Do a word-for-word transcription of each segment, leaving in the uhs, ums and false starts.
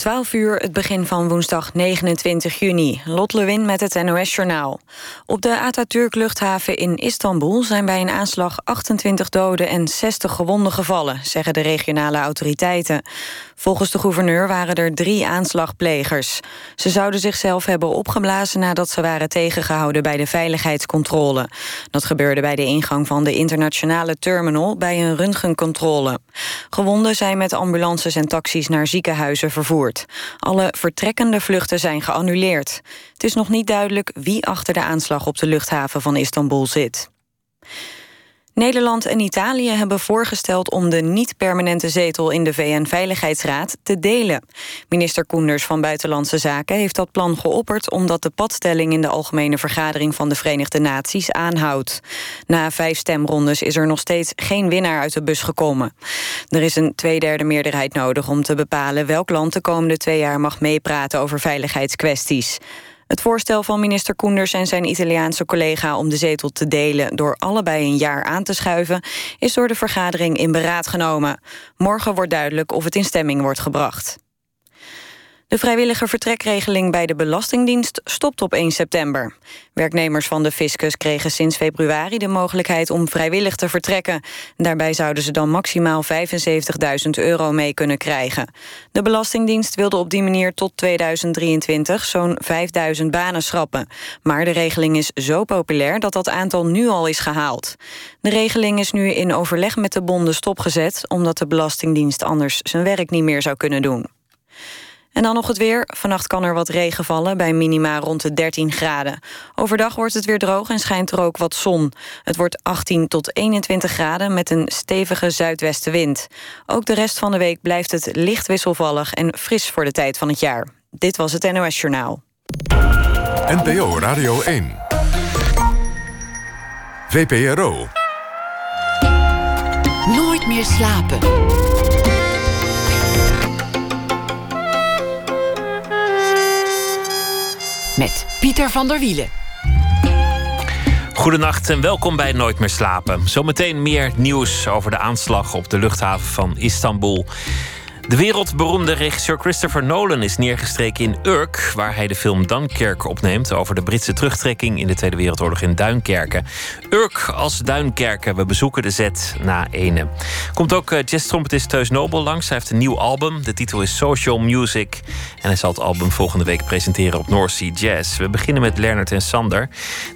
twaalf uur, het begin van woensdag negenentwintig juni. Lot Lewin met het N O S-journaal. Op de Atatürk-luchthaven in Istanbul zijn bij een aanslag achtentwintig doden en zestig gewonden gevallen, zeggen de regionale autoriteiten. Volgens de gouverneur waren er drie aanslagplegers. Ze zouden zichzelf hebben opgeblazen nadat ze waren tegengehouden bij de veiligheidscontrole. Dat gebeurde bij de ingang van de internationale terminal bij een röntgencontrole. Gewonden zijn met ambulances en taxis naar ziekenhuizen vervoerd. Alle vertrekkende vluchten zijn geannuleerd. Het is nog niet duidelijk wie achter de aanslag op de luchthaven van Istanbul zit. Nederland en Italië hebben voorgesteld om de niet-permanente zetel in de V N-veiligheidsraad te delen. Minister Koenders van Buitenlandse Zaken heeft dat plan geopperd omdat de padstelling in de Algemene Vergadering van de Verenigde Naties aanhoudt. Na vijf stemrondes is er nog steeds geen winnaar uit de bus gekomen. Er is een tweederde meerderheid nodig om te bepalen welk land de komende twee jaar mag meepraten over veiligheidskwesties. Het voorstel van minister Koenders en zijn Italiaanse collega om de zetel te delen door allebei een jaar aan te schuiven is door de vergadering in beraad genomen. Morgen wordt duidelijk of het in stemming wordt gebracht. De vrijwillige vertrekregeling bij de Belastingdienst stopt op één september. Werknemers van de fiscus kregen sinds februari de mogelijkheid om vrijwillig te vertrekken. Daarbij zouden ze dan maximaal vijfenzeventigduizend euro mee kunnen krijgen. De Belastingdienst wilde op die manier tot tweeduizend drieëntwintig zo'n vijfduizend banen schrappen. Maar de regeling is zo populair dat dat aantal nu al is gehaald. De regeling is nu in overleg met de bonden stopgezet, omdat de Belastingdienst anders zijn werk niet meer zou kunnen doen. En dan nog het weer. Vannacht kan er wat regen vallen bij minima rond de dertien graden. Overdag wordt het weer droog en schijnt er ook wat zon. Het wordt achttien tot eenentwintig graden met een stevige zuidwestenwind. Ook de rest van de week blijft het licht wisselvallig en fris voor de tijd van het jaar. Dit was het N O S Journaal. N P O Radio één. V P R O. Nooit meer slapen. Met Pieter van der Wielen. Goedenacht en welkom bij Nooit meer slapen. Zometeen meer nieuws over de aanslag op de luchthaven van Istanbul. De wereldberoemde regisseur Christopher Nolan is neergestreken in Urk, waar hij de film Dunkirk opneemt over de Britse terugtrekking in de Tweede Wereldoorlog in Duinkerken. Urk als Duinkerken, we bezoeken de zet na ene. Komt ook jazztrompetist Teus Nobel langs. Hij heeft een nieuw album. De titel is Social Music. En hij zal het album volgende week presenteren op North Sea Jazz. We beginnen met Lernert en Sander.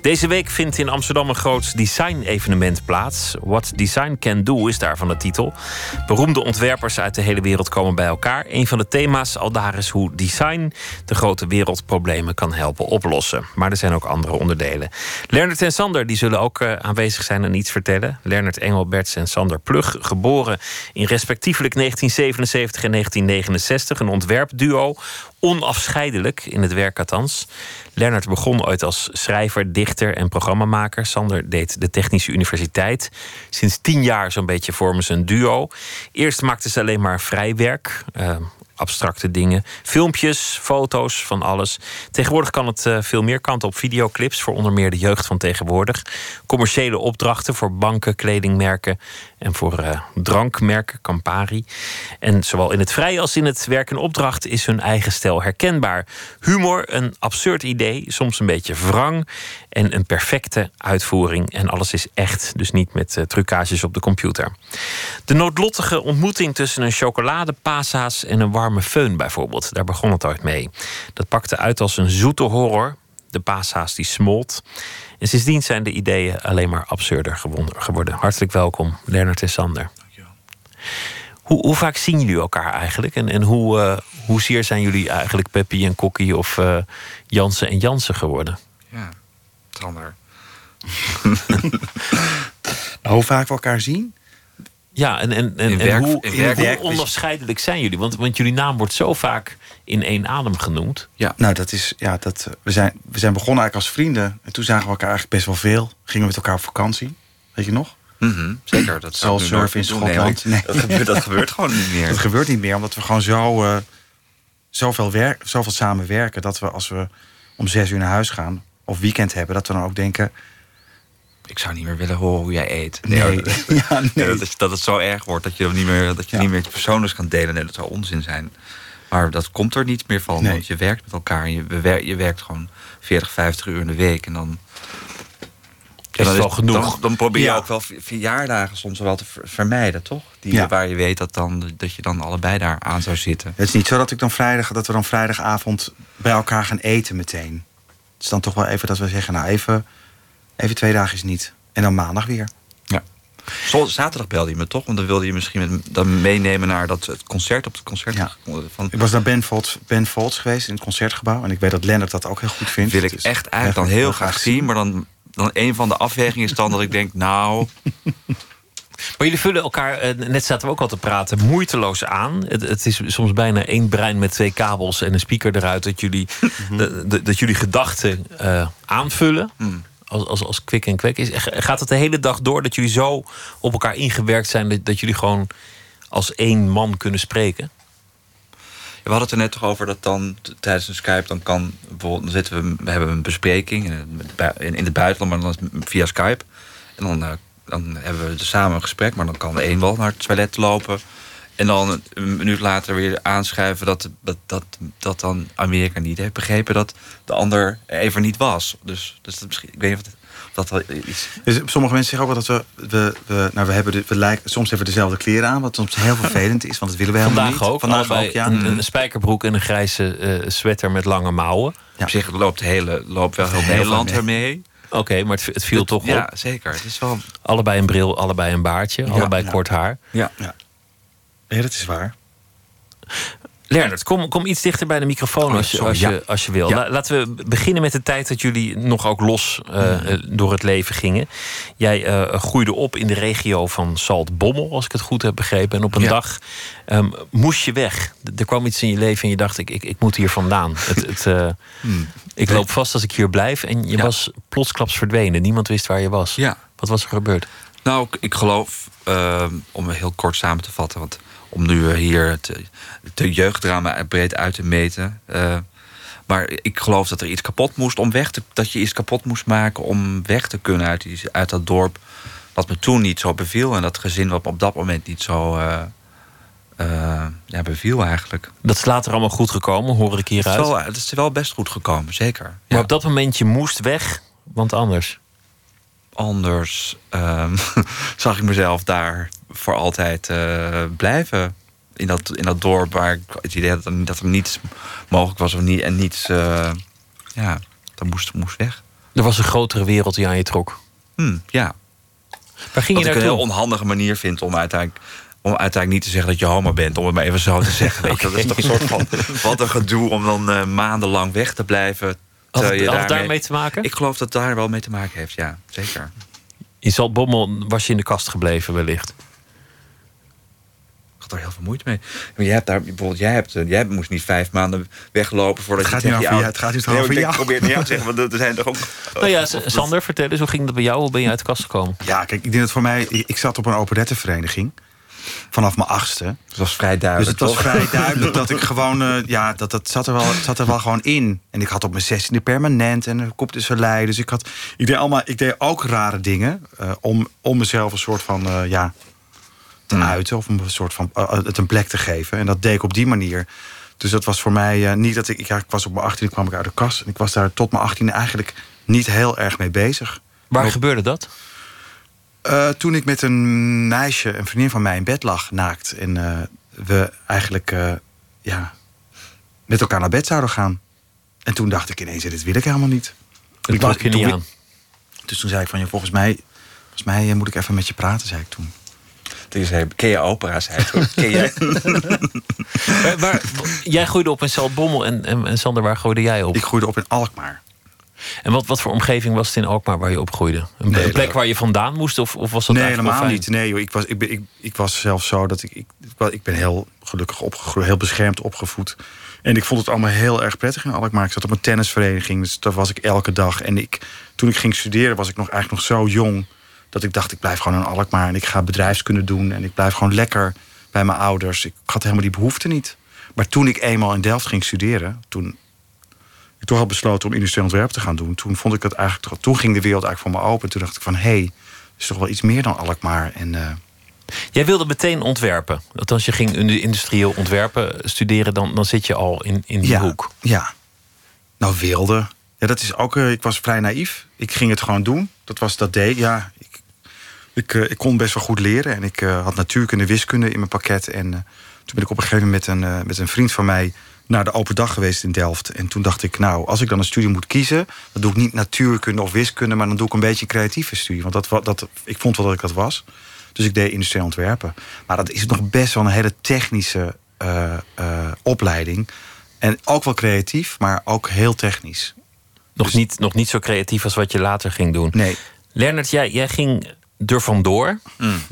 Deze week vindt in Amsterdam een groot design-evenement plaats. What Design Can Do is daarvan de titel. Beroemde ontwerpers uit de hele wereld komen bij elkaar. Een van de thema's aldaar is hoe design de grote wereldproblemen kan helpen oplossen. Maar er zijn ook andere onderdelen. Lernert en Sander die zullen ook uh, aanwezig zijn en iets vertellen. Lernert Engelberts en Sander Plug, geboren in respectievelijk negentien zevenenzeventig en negentien negenenzestig. Een ontwerpduo, onafscheidelijk in het werk althans. Lernert begon ooit als schrijver, dichter en programmamaker. Sander deed de Technische Universiteit. Sinds tien jaar zo'n beetje vormen ze een duo. Eerst maakten ze alleen maar vrijwerk, uh, abstracte dingen. Filmpjes, foto's, van alles. Tegenwoordig kan het uh, veel meer kant op. Videoclips voor onder meer de jeugd van tegenwoordig. Commerciële opdrachten voor banken, kledingmerken en voor uh, drankmerken, Campari. En zowel in het vrij als in het werk en opdracht is hun eigen stijl herkenbaar. Humor, een absurd idee, soms een beetje wrang en een perfecte uitvoering. En alles is echt, dus niet met uh, trucages op de computer. De noodlottige ontmoeting tussen een chocoladepasa's en een warme föhn bijvoorbeeld, daar begon het ooit mee. Dat pakte uit als een zoete horror. De paashaas die smolt. En sindsdien zijn de ideeën alleen maar absurder geworden. Hartelijk welkom, Lernert en Sander. Dankjewel. Hoe, hoe vaak zien jullie elkaar eigenlijk? En, en hoe, uh, hoe zeer zijn jullie eigenlijk Peppy en Kokkie of uh, Jansen en Jansen geworden? Ja, Sander. Nou, hoe vaak we elkaar zien? Ja, en, en, en, werk, en, hoe, en werk, hoe onafscheidelijk zijn jullie? Want, want jullie naam wordt zo vaak in één adem genoemd. Ja, nou, dat is. Ja, dat, we, zijn, we zijn begonnen eigenlijk als vrienden. En toen zagen we elkaar eigenlijk best wel veel. Gingen we met elkaar op vakantie. Weet je nog? Mm-hmm, zeker. Dat zal surfen in Schotland. Nee, nee. Dat, gebeurt, dat gebeurt gewoon niet meer. Dat gebeurt niet meer, omdat we gewoon zo, uh, zoveel, werk, zoveel samen werken. Dat we als we om zes uur naar huis gaan of weekend hebben, dat we dan ook denken: ik zou niet meer willen horen hoe jij eet. Nee, nee. Ja, nee. Dat, is, dat het zo erg wordt dat je niet meer, dat je ja. niet meer personen kan delen. Nee, dat zou onzin zijn. Maar dat komt er niet meer van, nee. Want je werkt met elkaar. Je, je werkt gewoon veertig, vijftig uur in de week. En dan is het wel genoeg. Dan, dan probeer je ja. ook wel verjaardagen soms wel te vermijden, toch? Die, ja. Waar je weet dat, dan, dat je dan allebei daar aan zou zitten. Het is niet zo dat, ik dan vrijdag, dat we dan vrijdagavond bij elkaar gaan eten meteen. Het is dan toch wel even dat we zeggen, nou even, even twee dagen is niet. En dan maandag weer. Ja. Zaterdag belde je me toch? Want dan wilde je misschien dan meenemen naar dat, het concert op het concert. Ja. Van... Ik was naar Ben Folds, Ben Folds geweest in het Concertgebouw. En ik weet dat Lennart dat ook heel goed vindt. Wil ik dus echt eigenlijk dan heel graag zien. Maar dan, dan een van de afwegingen is dan dat ik denk, nou... Maar jullie vullen elkaar, net zaten we ook al te praten, moeiteloos aan. Het, het is soms bijna één brein met twee kabels en een speaker eruit. Dat jullie, mm-hmm. de, de, dat jullie gedachten uh, aanvullen. Mm. Als, als, als kwik en kwek is. Gaat het de hele dag door dat jullie zo op elkaar ingewerkt zijn... dat, dat jullie gewoon als één man kunnen spreken? Ja, we hadden het er net toch over dat dan t- tijdens een Skype... dan kan bijvoorbeeld, dan zitten we, we hebben een bespreking in, in het buitenland... maar dan via Skype. En dan, uh, dan hebben we samen een gesprek... maar dan kan de een wel naar het toilet lopen... en dan een minuut later weer aanschuiven... dat, dat, dat, dat dan Amerika niet heeft begrepen... dat de ander even niet was. Dus, dus dat misschien, ik weet niet of dat wel iets... Dus sommige mensen zeggen ook wel dat we... we, we, nou, we, hebben de, we lijken, soms hebben we dezelfde kleren aan... wat soms heel vervelend is, want dat willen we helemaal Vandaag niet. Ook, Vandaag ook, ja. Een, een spijkerbroek en een grijze uh, sweater met lange mouwen. Ja. Op zich loopt, hele, loopt wel heel Nederland ermee... Oké, okay, maar het, het viel het, toch ja, op. Ja, zeker. Het is wel... Allebei een bril, allebei een baardje, ja, allebei ja. kort haar. Ja. ja, ja. dat is waar. Lernert, kom, kom iets dichter bij de microfoon oh, als, je, als, ja. je, als je wil. Ja. La, laten we beginnen met de tijd dat jullie nog ook los uh, ja. door het leven gingen. Jij uh, groeide op in de regio van Zaltbommel, als ik het goed heb begrepen. En op een ja. dag um, moest je weg. Er kwam iets in je leven en je dacht, ik, ik, ik moet hier vandaan. het, het, uh, hmm. Ik loop vast als ik hier blijf. En je ja. was plotsklaps verdwenen. Niemand wist waar je was. Ja. Wat was er gebeurd? Nou, ik geloof, uh, om heel kort samen te vatten... want om nu hier het, het jeugddrama breed uit te meten... Uh, maar ik geloof dat er iets kapot moest om weg te... dat je iets kapot moest maken om weg te kunnen uit, die, uit dat dorp... wat me toen niet zo beviel. En dat gezin wat me op dat moment niet zo... Uh, Uh, ja, beviel eigenlijk. Dat is later allemaal goed gekomen, hoor ik hieruit. Het is wel, het is wel best goed gekomen, zeker. Maar ja. op dat moment, je moest weg, want anders? Anders um, zag ik mezelf daar voor altijd uh, blijven. In dat, in dat dorp waar ik het idee had dat er niets mogelijk was of niet, en niets... Uh, ja, dat moest, moest weg. Er was een grotere wereld die aan je trok. Hmm, ja. Waar ging je Wat ik een heel onhandige manier vind om uiteindelijk... om uiteindelijk niet te zeggen dat je homo bent, om het maar even zo te zeggen. Okay. Dat is toch een soort van wat een gedoe om dan uh, maandenlang weg te blijven. Had het daarmee... daarmee te maken? Ik geloof dat het daar wel mee te maken heeft, ja, zeker. In Zaltbommel was je in de kast gebleven wellicht. Ik had er heel veel moeite mee. Maar jij hebt daar bijvoorbeeld, jij, hebt, jij moest niet vijf maanden weglopen voordat het je tegen jou... Het gaat nu toch over jou. Ik probeer het niet aan te zeggen, want er zijn toch ook... Nou ja, Sander, vertel eens, hoe ging dat bij jou? Hoe ben je uit de kast gekomen? Ja, kijk, ik denk dat voor mij... Ik zat op een operettenvereniging. Vanaf mijn achtste. Dus het was vrij duidelijk. Dus het was vrij duidelijk dat ik gewoon... Uh, ja, dat, dat zat er wel, zat er wel gewoon in. En ik had op mijn zestiende permanent en een kop de Soleil. Dus ik had... Ik deed, allemaal, ik deed ook rare dingen uh, om, om mezelf een soort van... Uh, ja, te uiten of een soort van... Uh, het een plek te geven. En dat deed ik op die manier. Dus dat was voor mij uh, niet dat ik... Ja, ik was op mijn achttiende, kwam ik uit de kast. En ik was daar tot mijn achttiende eigenlijk niet heel erg mee bezig. Waar maar, gebeurde dat? Uh, toen ik met een meisje, een vriendin van mij, in bed lag, naakt. En uh, we eigenlijk uh, ja, met elkaar naar bed zouden gaan. En toen dacht ik ineens, dit wil ik helemaal niet. Dat dacht je niet aan. Dus toen zei ik van, ja, volgens mij, volgens mij uh, moet ik even met je praten, zei ik toen. Toen zei ken je opera, zei hij. Ken jij? waar, waar, jij groeide op in Zaltbommel en, en, en Sander, waar groeide jij op? Ik groeide op in Alkmaar. En wat, wat voor omgeving was het in Alkmaar waar je opgroeide? Een nee, plek waar je vandaan moest? Of, of was dat nee, helemaal niet. Nee, joh, ik, was, ik, ben, ik, ik was zelfs zo dat ik... Ik, ik ben heel gelukkig opgegroeid, heel beschermd opgevoed. En ik vond het allemaal heel erg prettig in Alkmaar. Ik zat op een tennisvereniging, dus daar was ik elke dag. En ik, toen ik ging studeren was ik nog, eigenlijk nog zo jong... dat ik dacht, ik blijf gewoon in Alkmaar. En ik ga bedrijfskunde doen. En ik blijf gewoon lekker bij mijn ouders. Ik had helemaal die behoefte niet. Maar toen ik eenmaal in Delft ging studeren... toen ik toch had besloten om industrieel ontwerp te gaan doen. Toen vond ik dat eigenlijk. Toen ging de wereld eigenlijk voor me open. Toen dacht ik van, hé, hey, is toch wel iets meer dan Alkmaar. En uh, Jij wilde meteen ontwerpen. Althans, je ging industrieel ontwerpen studeren, dan, dan zit je al in, in die ja, hoek. Ja, nou wilde. Ja, dat is ook, ik was vrij naïef. Ik ging het gewoon doen. Dat was dat deed. Ja, ik, ik, ik kon best wel goed leren. En ik uh, had natuurkunde, wiskunde in mijn pakket. En uh, toen ben ik op een gegeven moment met een, uh, met een vriend van mij naar de open dag geweest in Delft. En toen dacht ik, nou, als ik dan een studie moet kiezen, dan doe ik niet natuurkunde of wiskunde, maar dan doe ik een beetje een creatieve studie. Want dat, dat, ik vond wel dat ik dat was. Dus ik deed industrieel ontwerpen. Maar dat is nog best wel een hele technische uh, uh, opleiding. En ook wel creatief, maar ook heel technisch. Nog, dus niet, nog niet zo creatief als wat je later ging doen. Nee. Lernert, jij, jij ging er vandoor. Mm.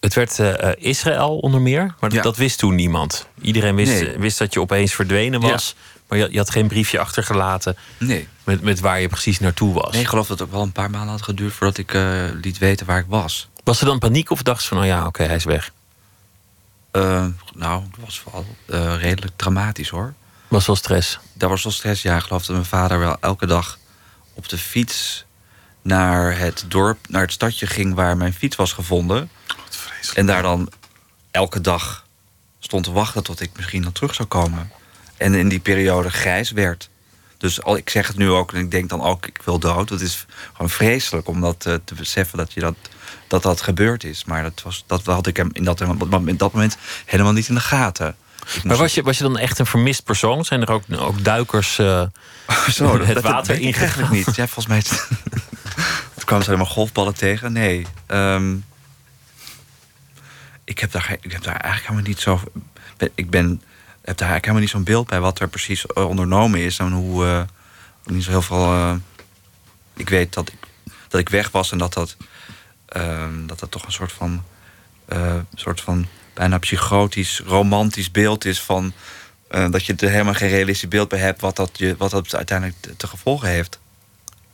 Het werd uh, Israël onder meer, maar ja. dat wist toen niemand. Iedereen wist, nee. wist dat je opeens verdwenen was. Ja. Maar je, je had geen briefje achtergelaten nee. met, met waar je precies naartoe was. Nee, ik geloof dat het wel een paar maanden had geduurd voordat ik uh, liet weten waar ik was. Was er dan paniek of dacht ze van, oh ja, oké, okay, hij is weg? Uh, nou, dat was vooral uh, redelijk dramatisch, hoor. Was wel stress? Dat was wel stress, ja. Ik geloof dat mijn vader wel elke dag op de fiets naar het dorp, naar het stadje ging waar mijn fiets was gevonden. Wat vreselijk. En daar dan elke dag stond te wachten tot ik misschien dan terug zou komen. En in die periode grijs werd. Dus al, ik zeg het nu ook en ik denk dan ook, ik wil dood. Dat is gewoon vreselijk om dat uh, te beseffen dat je dat... dat dat gebeurd is. Maar dat, was, dat had ik hem in dat, in dat moment helemaal niet in de gaten. Maar was je, was je dan echt een vermist persoon? Zijn er ook, ook duikers uh, Zo, het dat water ingegaan? Niet. Ja, volgens mij het, het kwamen ze helemaal golfballen tegen. Nee. Um, ik, heb daar, ik heb daar eigenlijk helemaal niet zo... Ik ben, heb daar eigenlijk helemaal niet zo'n beeld bij wat er precies ondernomen is. En hoe... Uh, niet zo heel veel... Uh, ik weet dat ik, dat ik weg was en dat dat... Um, dat dat toch een soort van, uh, soort van bijna psychotisch, romantisch beeld is van uh, dat je er helemaal geen realistisch beeld bij hebt wat dat, je, wat dat uiteindelijk te, te gevolgen heeft.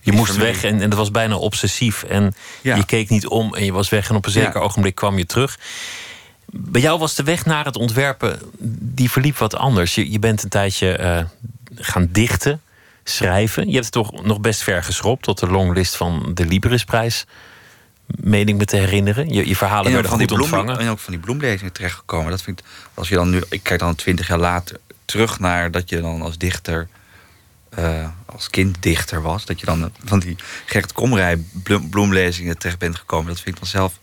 Je moest weg en, en dat was bijna obsessief. En ja. je keek niet om en je was weg en op een zeker ja. ogenblik kwam je terug. Bij jou was de weg naar het ontwerpen, die verliep wat anders. Je, je bent een tijdje uh, gaan dichten, schrijven. Je hebt het toch nog best ver geschropt tot de longlist van de Librisprijs. Mening me te herinneren. Je, je verhalen werden goed bloem, ontvangen. En ook van die bloemlezingen terechtgekomen. Dat vind ik, als je dan nu, ik kijk dan twintig jaar later terug naar dat je dan als dichter, uh, als kinddichter was. Dat je dan van die Gerrit Komrij bloemlezingen terecht bent gekomen. Dat vind ik dan zelf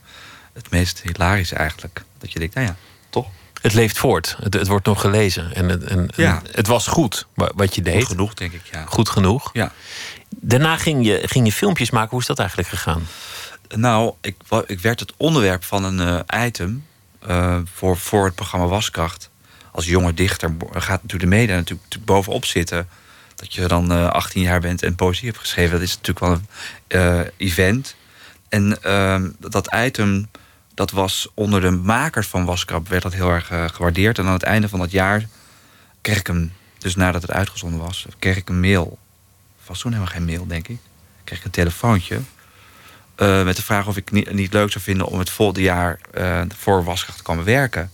het meest hilarisch eigenlijk. Dat je denkt, nou ja, toch? Het leeft voort. Het, het wordt nog gelezen. En, en, en ja. het was goed wat je deed. Goed genoeg, denk ik, ja. Goed genoeg. Ja. Daarna ging je, ging je filmpjes maken. Hoe is dat eigenlijk gegaan? Nou, ik, ik werd het onderwerp van een uh, item uh, voor, voor het programma Waskracht. Als jonge dichter gaat natuurlijk de media natuurlijk bovenop zitten. Dat je dan uh, achttien jaar bent en poëzie hebt geschreven. Dat is natuurlijk wel een uh, event. En uh, dat item, dat was onder de makers van Waskracht, werd dat heel erg uh, gewaardeerd. En aan het einde van dat jaar kreeg ik hem, dus nadat het uitgezonden was, kreeg ik een mail. Was toen helemaal geen mail, denk ik. Kreeg ik een telefoontje. Uh, met de vraag of ik niet, niet leuk zou vinden om het volgende jaar uh, voor Waskracht te komen werken.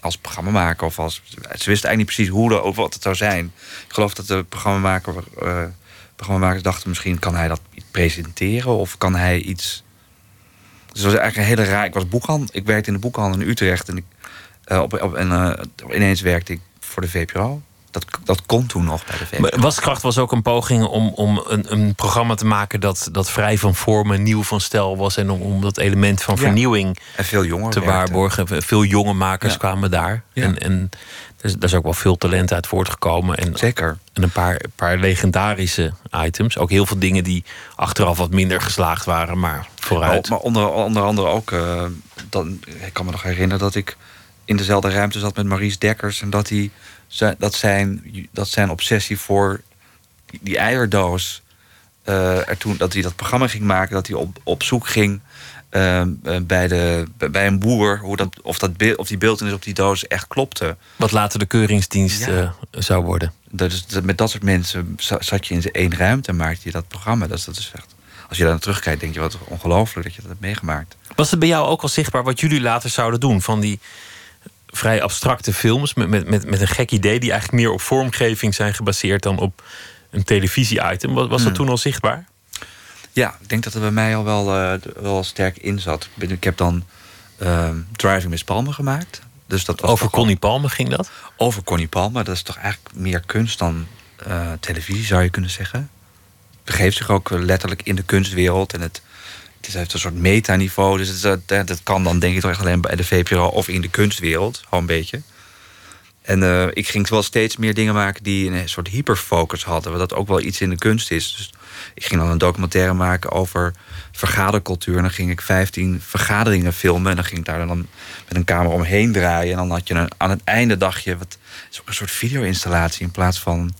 Als programmamaker of als... Ze wisten eigenlijk niet precies hoe de, of wat het zou zijn. Ik geloof dat de programmamaker, uh, programmamakers dachten, misschien kan hij dat presenteren of kan hij iets... Dus het was eigenlijk een hele raar... Ik was boekhandel. Ik werkte in de boekhandel in Utrecht en, ik, uh, op, op, en uh, ineens werkte ik voor de V P R O. Dat, dat kon toen nog bij de V N. Waskracht was ook een poging om, om een, een programma te maken dat, dat vrij van vorm en nieuw van stijl was. En om, om dat element van vernieuwing ja. en veel jonger te waarborgen. Veel jonge makers ja. kwamen daar. Ja. En, en er, is, er is ook wel veel talent uit voortgekomen. En, Zeker. En een paar, paar legendarische items. Ook heel veel dingen die achteraf wat minder geslaagd waren, maar vooruit. Maar, maar onder, onder andere ook, uh, dan, ik kan me nog herinneren dat ik in dezelfde ruimte zat met Maurice Dekkers en dat hij... Dat zijn, dat zijn obsessie voor die eierdoos. Uh, er toen, dat hij dat programma ging maken, dat hij op, op zoek ging uh, bij, de, bij een boer. Hoe dat, of, dat beeld, of die beeltenis op die doos echt klopte. Wat later de keuringsdienst ja. uh, zou worden. Dus met dat soort mensen zat je in één ruimte en maakte je dat programma. Dat is, dat is echt, als je daar naar terugkijkt, denk je wat ongelooflijk dat je dat hebt meegemaakt. Was het bij jou ook al zichtbaar wat jullie later zouden doen? Van die vrij abstracte films met, met, met een gek idee die eigenlijk meer op vormgeving zijn gebaseerd dan op een televisie-item. Was, was dat mm. toen al zichtbaar? Ja, ik denk dat het bij mij al wel, uh, wel sterk in zat. Ik heb dan uh, Driving Miss Palmer gemaakt. Dus dat was over Connie gewoon... Palmer ging dat? Over Connie Palmer. Dat is toch eigenlijk meer kunst dan uh, televisie, zou je kunnen zeggen. Begeeft zich ook letterlijk in de kunstwereld. En het, het heeft een soort metaniveau. Dus het, dat, dat kan dan denk ik toch echt alleen bij de V P R O of in de kunstwereld. Gewoon een beetje. En uh, ik ging wel steeds meer dingen maken die een soort hyperfocus hadden. Wat dat ook wel iets in de kunst is. Dus ik ging dan een documentaire maken over vergadercultuur. En dan ging ik vijftien vergaderingen filmen. En dan ging ik daar dan met een camera omheen draaien. En dan had je een, aan het einde dacht je... wat is ook een soort video-installatie in plaats van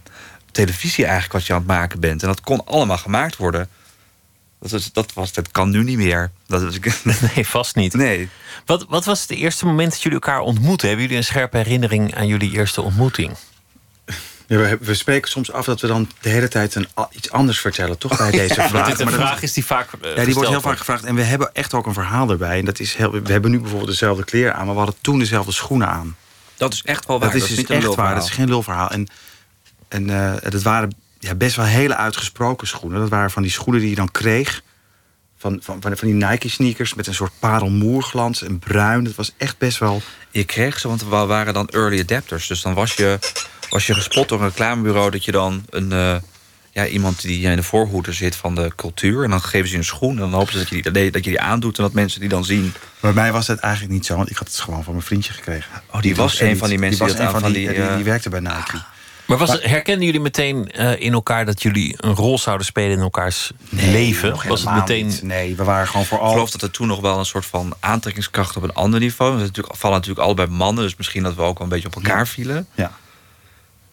televisie eigenlijk wat je aan het maken bent. En dat kon allemaal gemaakt worden. Dat, was, dat, was, dat kan nu niet meer. Dat was, nee, vast niet. Nee. Wat, wat was het eerste moment dat jullie elkaar ontmoeten? Hebben jullie een scherpe herinnering aan jullie eerste ontmoeting? Ja, we, we spreken soms af dat we dan de hele tijd een, iets anders vertellen. Toch bij oh, deze ja, vraag. De vraag dat, is die vaak uh, ja, die wordt heel vaak gevraagd. En we hebben echt ook een verhaal erbij. En dat is heel, we hebben nu bijvoorbeeld dezelfde kleren aan. Maar we hadden toen dezelfde schoenen aan. Dat is echt wel waar. Dat is, dat is niet echt waar. Dat is geen lulverhaal. En, en uh, dat waren... Ja, best wel hele uitgesproken schoenen. Dat waren van die schoenen die je dan kreeg. Van, van, van die Nike-sneakers met een soort parelmoerglans en bruin. Dat was echt best wel... Je kreeg ze, want we waren dan early adapters. Dus dan was je, was je gespot door een reclamebureau... dat je dan een, uh, ja, iemand die in de voorhoede zit van de cultuur... en dan geven ze je een schoen en dan hopen ze dat je, die, dat je die aandoet... en dat mensen die dan zien. Bij mij was dat eigenlijk niet zo, want ik had het gewoon van mijn vriendje gekregen. Oh, die, die was een van die mensen die, die, dat aan, van die, die, uh, die, die werkte bij Nike. Ah. Maar was, herkenden jullie meteen uh, in elkaar dat jullie een rol zouden spelen in elkaars nee, leven? Was het meteen... niet. Nee, we waren gewoon vooral... Ik geloof dat er toen nog wel een soort van aantrekkingskracht op een ander niveau. We vallen natuurlijk allebei mannen, dus misschien dat we ook wel een beetje op elkaar vielen. Ja.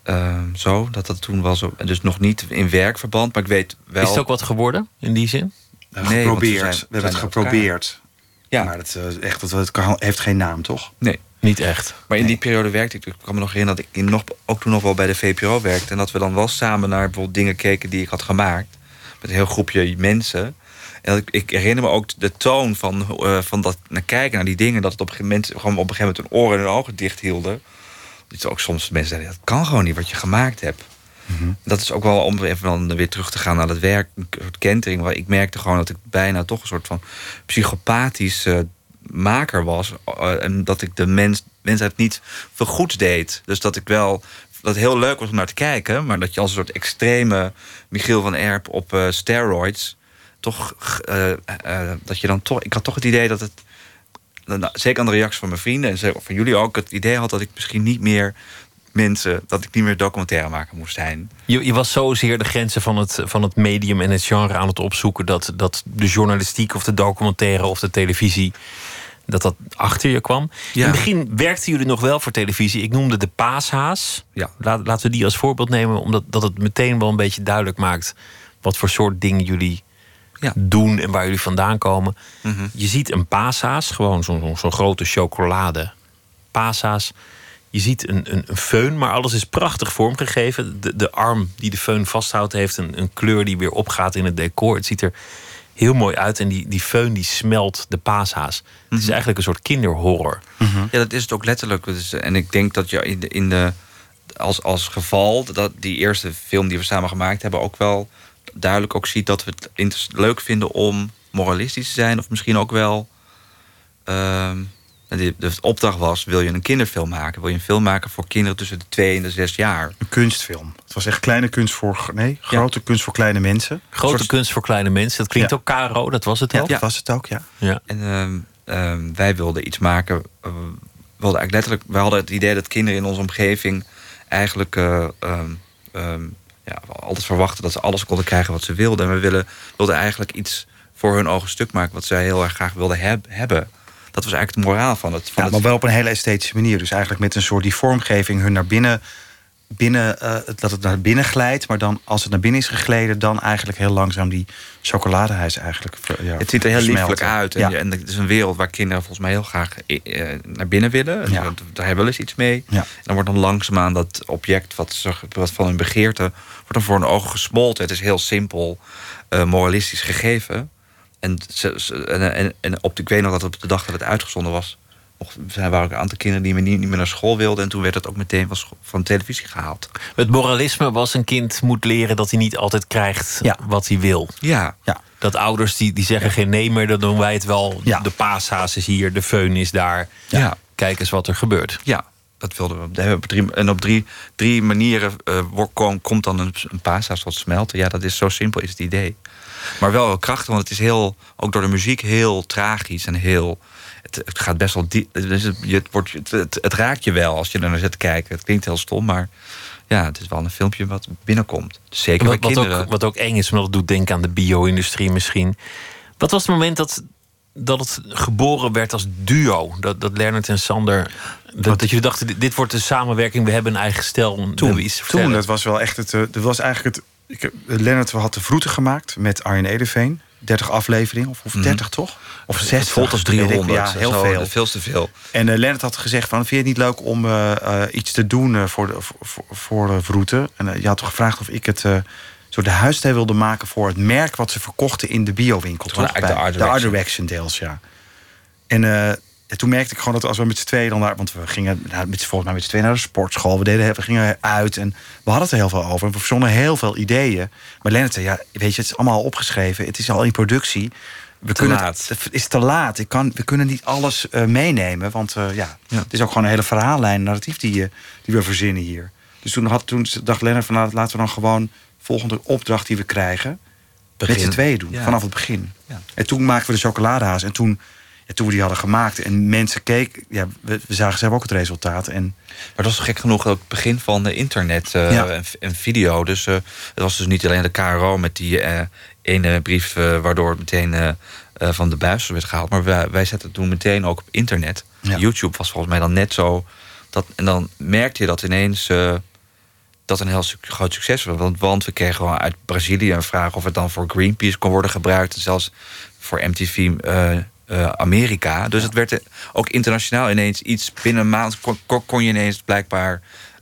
Uh, zo, dat dat toen wel zo... Dus nog niet in werkverband, maar ik weet wel... Is het ook wat geworden, in die zin? Nee, nee geprobeerd. We, zijn, we, we hebben het geprobeerd. Ja. Maar dat, uh, echt, dat, dat kan, heeft geen naam, toch? Nee. Niet echt. Maar in die periode werkte ik. Ik kan me nog herinneren dat ik nog, ook toen nog wel bij de V P R O werkte. En dat we dan wel samen naar bijvoorbeeld dingen keken die ik had gemaakt. Met een heel groepje mensen. En dat ik, ik herinner me ook de toon van, uh, van dat naar kijken naar die dingen. Dat het op een gegeven moment hun oren en hun ogen dicht hielden. Dat ook soms mensen zeiden, dat kan gewoon niet wat je gemaakt hebt. Mm-hmm. Dat is ook wel om even dan weer terug te gaan naar dat werk. Een soort kentering. Waar ik merkte gewoon dat ik bijna toch een soort van psychopathisch... Uh, maker was uh, en dat ik de mens, mensheid niet veel goeds deed. Dus dat ik wel, dat het heel leuk was om naar te kijken, maar dat je als een soort extreme Michiel van Erp op uh, steroids toch, uh, uh, dat je dan toch, ik had toch het idee dat het, nou, zeker aan de reactie van mijn vrienden en zeker van jullie ook, het idee had dat ik misschien niet meer mensen, dat ik niet meer documentairemaker moest zijn. Je, je was zozeer de grenzen van het, van het medium en het genre aan het opzoeken... dat, dat de journalistiek of de documentaire of de televisie... dat dat achter je kwam. Ja. In het begin werkten jullie nog wel voor televisie. Ik noemde de paashaas. Ja. Laat, laten we die als voorbeeld nemen... omdat dat het meteen wel een beetje duidelijk maakt... wat voor soort dingen jullie ja. doen en waar jullie vandaan komen. Mm-hmm. Je ziet een paashaas, gewoon zo'n zo'n grote chocolade paashaas... Je ziet een, een, een föhn, maar alles is prachtig vormgegeven. De, de arm die de föhn vasthoudt heeft een, een kleur die weer opgaat in het decor. Het ziet er heel mooi uit. En die, die föhn die smelt de paashaas. Mm-hmm. Het is eigenlijk een soort kinderhorror. Mm-hmm. Ja, dat is het ook letterlijk. Dus, en ik denk dat je in de, in de, als, als geval... dat die eerste film die we samen gemaakt hebben... ook wel duidelijk ook ziet dat we het leuk vinden om moralistisch te zijn. Of misschien ook wel... Uh, De opdracht was, wil je een kinderfilm maken? Wil je een film maken voor kinderen tussen de twee en de zes jaar? Een kunstfilm. Het was echt kleine kunst voor... Nee, grote ja. kunst voor kleine mensen. Grote soort... kunst voor kleine mensen. Dat klinkt ja. ook Caro, dat was het ook. Ja, dat was het ook, ja. ja. En uh, uh, wij wilden iets maken... Uh, wilden eigenlijk letterlijk, we hadden het idee dat kinderen in onze omgeving... eigenlijk uh, um, um, ja, altijd verwachten dat ze alles konden krijgen wat ze wilden. En we wilden, wilden eigenlijk iets voor hun ogen stuk maken... wat zij heel erg graag wilden heb, hebben... Dat was eigenlijk het moraal van het... Van ja, maar wel op een hele esthetische manier. Dus eigenlijk met een soort die vormgeving... hun naar binnen, binnen uh, dat het naar binnen glijdt... maar dan als het naar binnen is gegleden... dan eigenlijk heel langzaam die chocoladehuis eigenlijk... Ja, het ziet er heel liefelijk uit. En, ja. en het is een wereld waar kinderen volgens mij heel graag uh, naar binnen willen. Ja. Daar hebben we eens iets mee. Ja. En dan wordt dan langzaamaan dat object... wat, ze, wat van hun begeerte... wordt dan voor hun ogen gesmolten. Het is heel simpel, uh, moralistisch gegeven... En, en, en op de, ik weet nog dat op de dag dat het uitgezonden was... er waren ook een aantal kinderen die me niet, niet meer naar school wilden... en toen werd dat ook meteen van, school, van televisie gehaald. Het moralisme was een kind moet leren dat hij niet altijd krijgt ja. wat hij wil. Ja, ja. dat ouders die, die zeggen geen nee meer, dan doen wij het wel. Ja. De paashaas is hier, de föhn is daar. Ja. Kijk eens wat er gebeurt. Ja, dat wilden we. En op drie, drie manieren uh, komt dan een, een paashaas tot smelten. Ja, dat is zo simpel is het idee. Maar wel heel krachtig, want het is heel, ook door de muziek heel tragisch en heel... Het, het gaat best wel diep. Het, wordt, het, het, het raakt je wel als je er naar zit te kijken. Het klinkt heel stom, maar ja, het is wel een filmpje wat binnenkomt. Zeker wat, bij kinderen. Wat ook, wat ook eng is, omdat het doet denken aan de bio-industrie misschien. Wat was het moment dat, dat het geboren werd als duo? Dat, dat Lernert en Sander... Dat, dat jullie dachten, dit, dit wordt de samenwerking. We hebben een eigen stijl. Toen, iets toen dat was wel echt het... Dat was eigenlijk het... Ik, Lernert had de vroeten gemaakt met Arjen Edeveen. dertig afleveringen, of, of dertig mm-hmm. toch? Of zestig. Volt als driehonderd. Ja, heel zo, veel. Veel te veel. En uh, Lernert had gezegd van, vind je het niet leuk om uh, uh, iets te doen uh, voor de voor, voor, uh, vroeten? En uh, je had toch gevraagd of ik het... Uh, zo de huisstijl wilde maken voor het merk wat ze verkochten in de biowinkel. Toch? Bij, de Art Direction. De Art Direction deels, ja. En... Uh, En toen merkte ik gewoon dat als we met z'n tweeën dan naar... want we gingen nou, met, volgens mij met z'n tweeën naar de sportschool. We, deden, we gingen uit en we hadden het er heel veel over. En we verzonnen heel veel ideeën. Maar Lennart zei, ja, weet je, het is allemaal opgeschreven. Het is al in productie. We te kunnen laat. Het, het is te laat. Ik kan, we kunnen niet alles uh, meenemen. Want uh, ja, ja, het is ook gewoon een hele verhaallijn, narratief die, uh, die we verzinnen hier. Dus toen, had, toen dacht Lennart van, nou, laten we dan gewoon de volgende opdracht die we krijgen... Begin. Met z'n tweeën doen, ja. Vanaf het begin. Ja. En toen maakten we de chocoladehaas en toen... Ja, toen we die hadden gemaakt en mensen keken... Ja, we, we zagen zelf ook het resultaat. En... Maar dat was gek genoeg ook het begin van de internet uh, ja. en, en video. Dus uh, het was dus niet alleen de K R O met die uh, ene brief... Uh, waardoor het meteen uh, uh, van de buis werd gehaald. Maar wij, wij zetten toen meteen ook op internet. Ja. YouTube was volgens mij dan net zo... Dat, en dan merkte je dat ineens... Uh, dat een heel groot succes was. Want, want we kregen gewoon uit Brazilië een vraag... of het dan voor Greenpeace kon worden gebruikt. En zelfs voor M T V... Uh, Uh, Amerika. Dus ja. Het werd ook internationaal ineens iets. Binnen een maand kon, kon je ineens blijkbaar...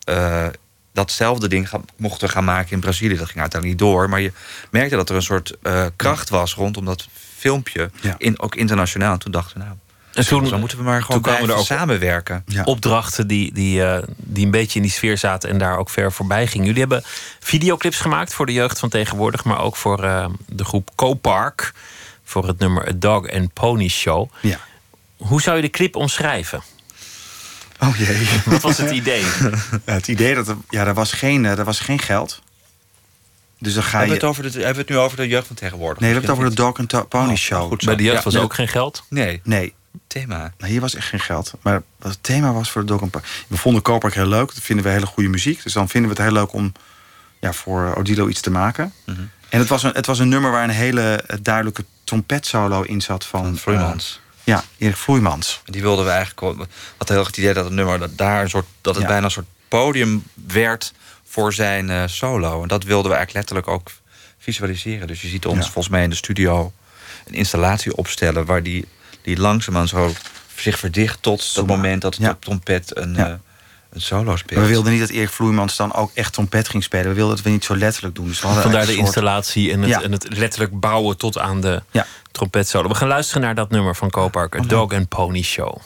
Uh, datzelfde ding gaan, mochten gaan maken in Brazilië. Dat ging uiteindelijk niet door. Maar je merkte dat er een soort uh, kracht was rondom dat filmpje. Ja. In, ook internationaal. En toen dachten we, nou... En toen, zo moeten we maar gewoon kwamen we er ook samenwerken. Ja. Opdrachten die, die, uh, die een beetje in die sfeer zaten... en daar ook ver voorbij gingen. Jullie hebben videoclips gemaakt voor de jeugd van tegenwoordig... maar ook voor uh, de groep Copark... voor het nummer A Dog and Pony Show. Ja. Hoe zou je de clip omschrijven? Oh jee. Wat was het idee? Ja, het idee dat er, ja, er, was geen, er was geen geld. Dus dan ga hebben, je... het over de, hebben we het nu over de jeugd van tegenwoordig? Nee, we hebben het over de Dog and Pony oh, Show. Goed, bij de jeugd ja, was nee, ook geen geld? Nee. Nee. Thema. Nou, hier was echt geen geld. Maar wat het thema was voor de Dog and Pony... We vonden Koper heel leuk. Dat vinden we hele goede muziek. Dus dan vinden we het heel leuk om ja, voor Odilo iets te maken. Mm-hmm. En het was, een, het was een nummer waar een hele duidelijke trompetsolo in zat van... van Vloeimans. Uh, ja, Erik Vloeimans. Die wilden we eigenlijk... Had heel erg het idee dat het nummer dat daar een soort... dat het ja. bijna een soort podium werd voor zijn uh, solo. En dat wilden we eigenlijk letterlijk ook visualiseren. Dus je ziet ons ja. volgens mij in de studio een installatie opstellen... waar die, die langzaamaan zo zich verdicht tot Zoma. Het moment dat het ja. trompet een... Ja. Uh, solo speelt. We wilden niet dat Erik Vloeimans dan ook echt trompet ging spelen. We wilden dat we niet zo letterlijk doen. Dus vandaar de soort... installatie en het, ja. en het letterlijk bouwen tot aan de ja. trompetsolo. We gaan luisteren naar dat nummer van Copark, oh, Dog and Pony Show.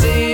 See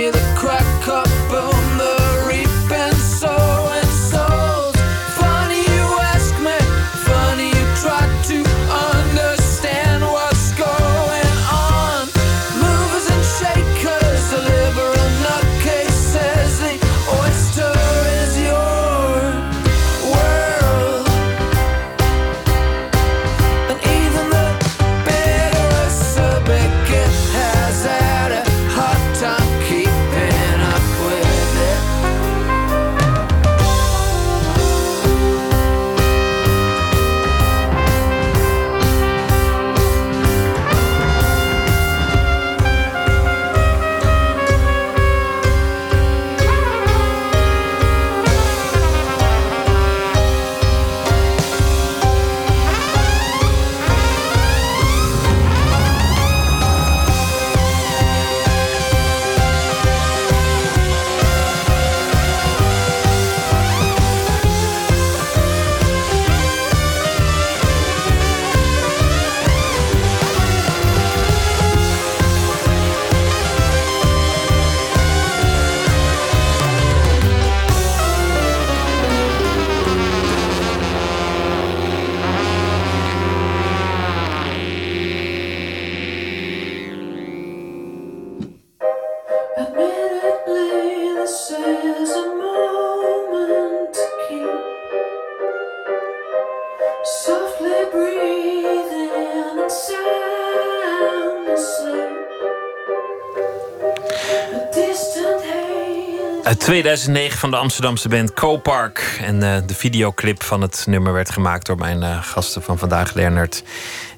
Uit tweeduizend negen van de Amsterdamse band Copark. En uh, de videoclip van het nummer werd gemaakt door mijn uh, gasten van vandaag, Lernert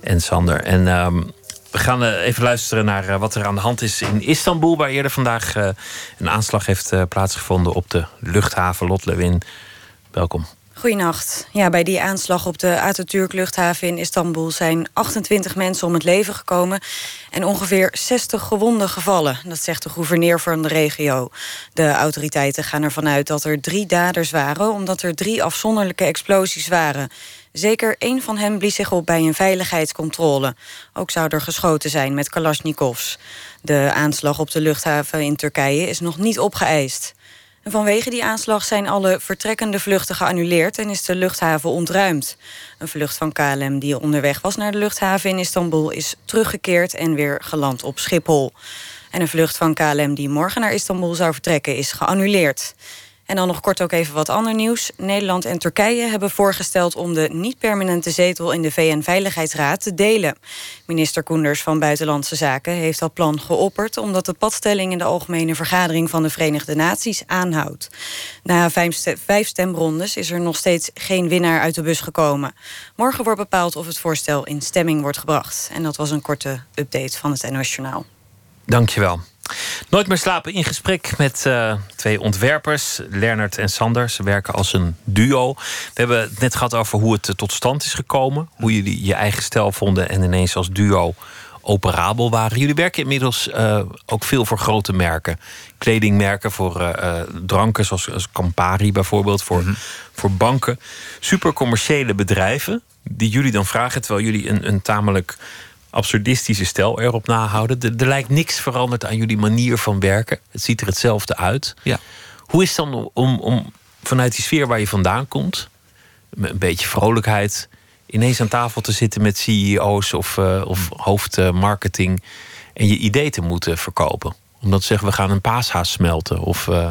en Sander. En um, we gaan uh, even luisteren naar uh, wat er aan de hand is in Istanbul, waar eerder vandaag uh, een aanslag heeft uh, plaatsgevonden op de luchthaven Lot Lewin. Welkom. Goedenacht. Ja, bij die aanslag op de Atatürk luchthaven in Istanbul zijn achtentwintig mensen om het leven gekomen en ongeveer zestig gewonden gevallen. Dat zegt de gouverneur van de regio. De autoriteiten gaan ervan uit dat er drie daders waren, omdat er drie afzonderlijke explosies waren. Zeker één van hen blies zich op bij een veiligheidscontrole. Ook zou er geschoten zijn met kalasjnikovs. De aanslag op de luchthaven in Turkije is nog niet opgeëist. En vanwege die aanslag zijn alle vertrekkende vluchten geannuleerd en is de luchthaven ontruimd. Een vlucht van K L M die onderweg was naar de luchthaven in Istanbul is teruggekeerd en weer geland op Schiphol. En een vlucht van K L M die morgen naar Istanbul zou vertrekken is geannuleerd. En dan nog kort ook even wat ander nieuws. Nederland en Turkije hebben voorgesteld om de niet-permanente zetel in de V N-veiligheidsraad te delen. Minister Koenders van Buitenlandse Zaken heeft dat plan geopperd, omdat de padstelling in de Algemene Vergadering van de Verenigde Naties aanhoudt. Na vijf stemrondes is er nog steeds geen winnaar uit de bus gekomen. Morgen wordt bepaald of het voorstel in stemming wordt gebracht. En dat was een korte update van het N O S Journaal. Dankjewel. Nooit meer slapen in gesprek met uh, twee ontwerpers, Lernert en Sander. Ze werken als een duo. We hebben het net gehad over hoe het uh, tot stand is gekomen. Hoe jullie je eigen stijl vonden en ineens als duo operabel waren. Jullie werken inmiddels uh, ook veel voor grote merken. Kledingmerken voor uh, uh, dranken zoals, als Campari bijvoorbeeld. Voor, mm-hmm. voor banken. Supercommerciële bedrijven die jullie dan vragen, terwijl jullie een, een tamelijk absurdistische stijl erop nahouden. Er, er lijkt niks veranderd aan jullie manier van werken. Het ziet er hetzelfde uit. Ja. Hoe is het dan om, om vanuit die sfeer waar je vandaan komt, met een beetje vrolijkheid, ineens aan tafel te zitten met C E O's of, uh, of hoofdmarketing en je idee te moeten verkopen? Omdat ze zeggen, we gaan een paashaas smelten of uh,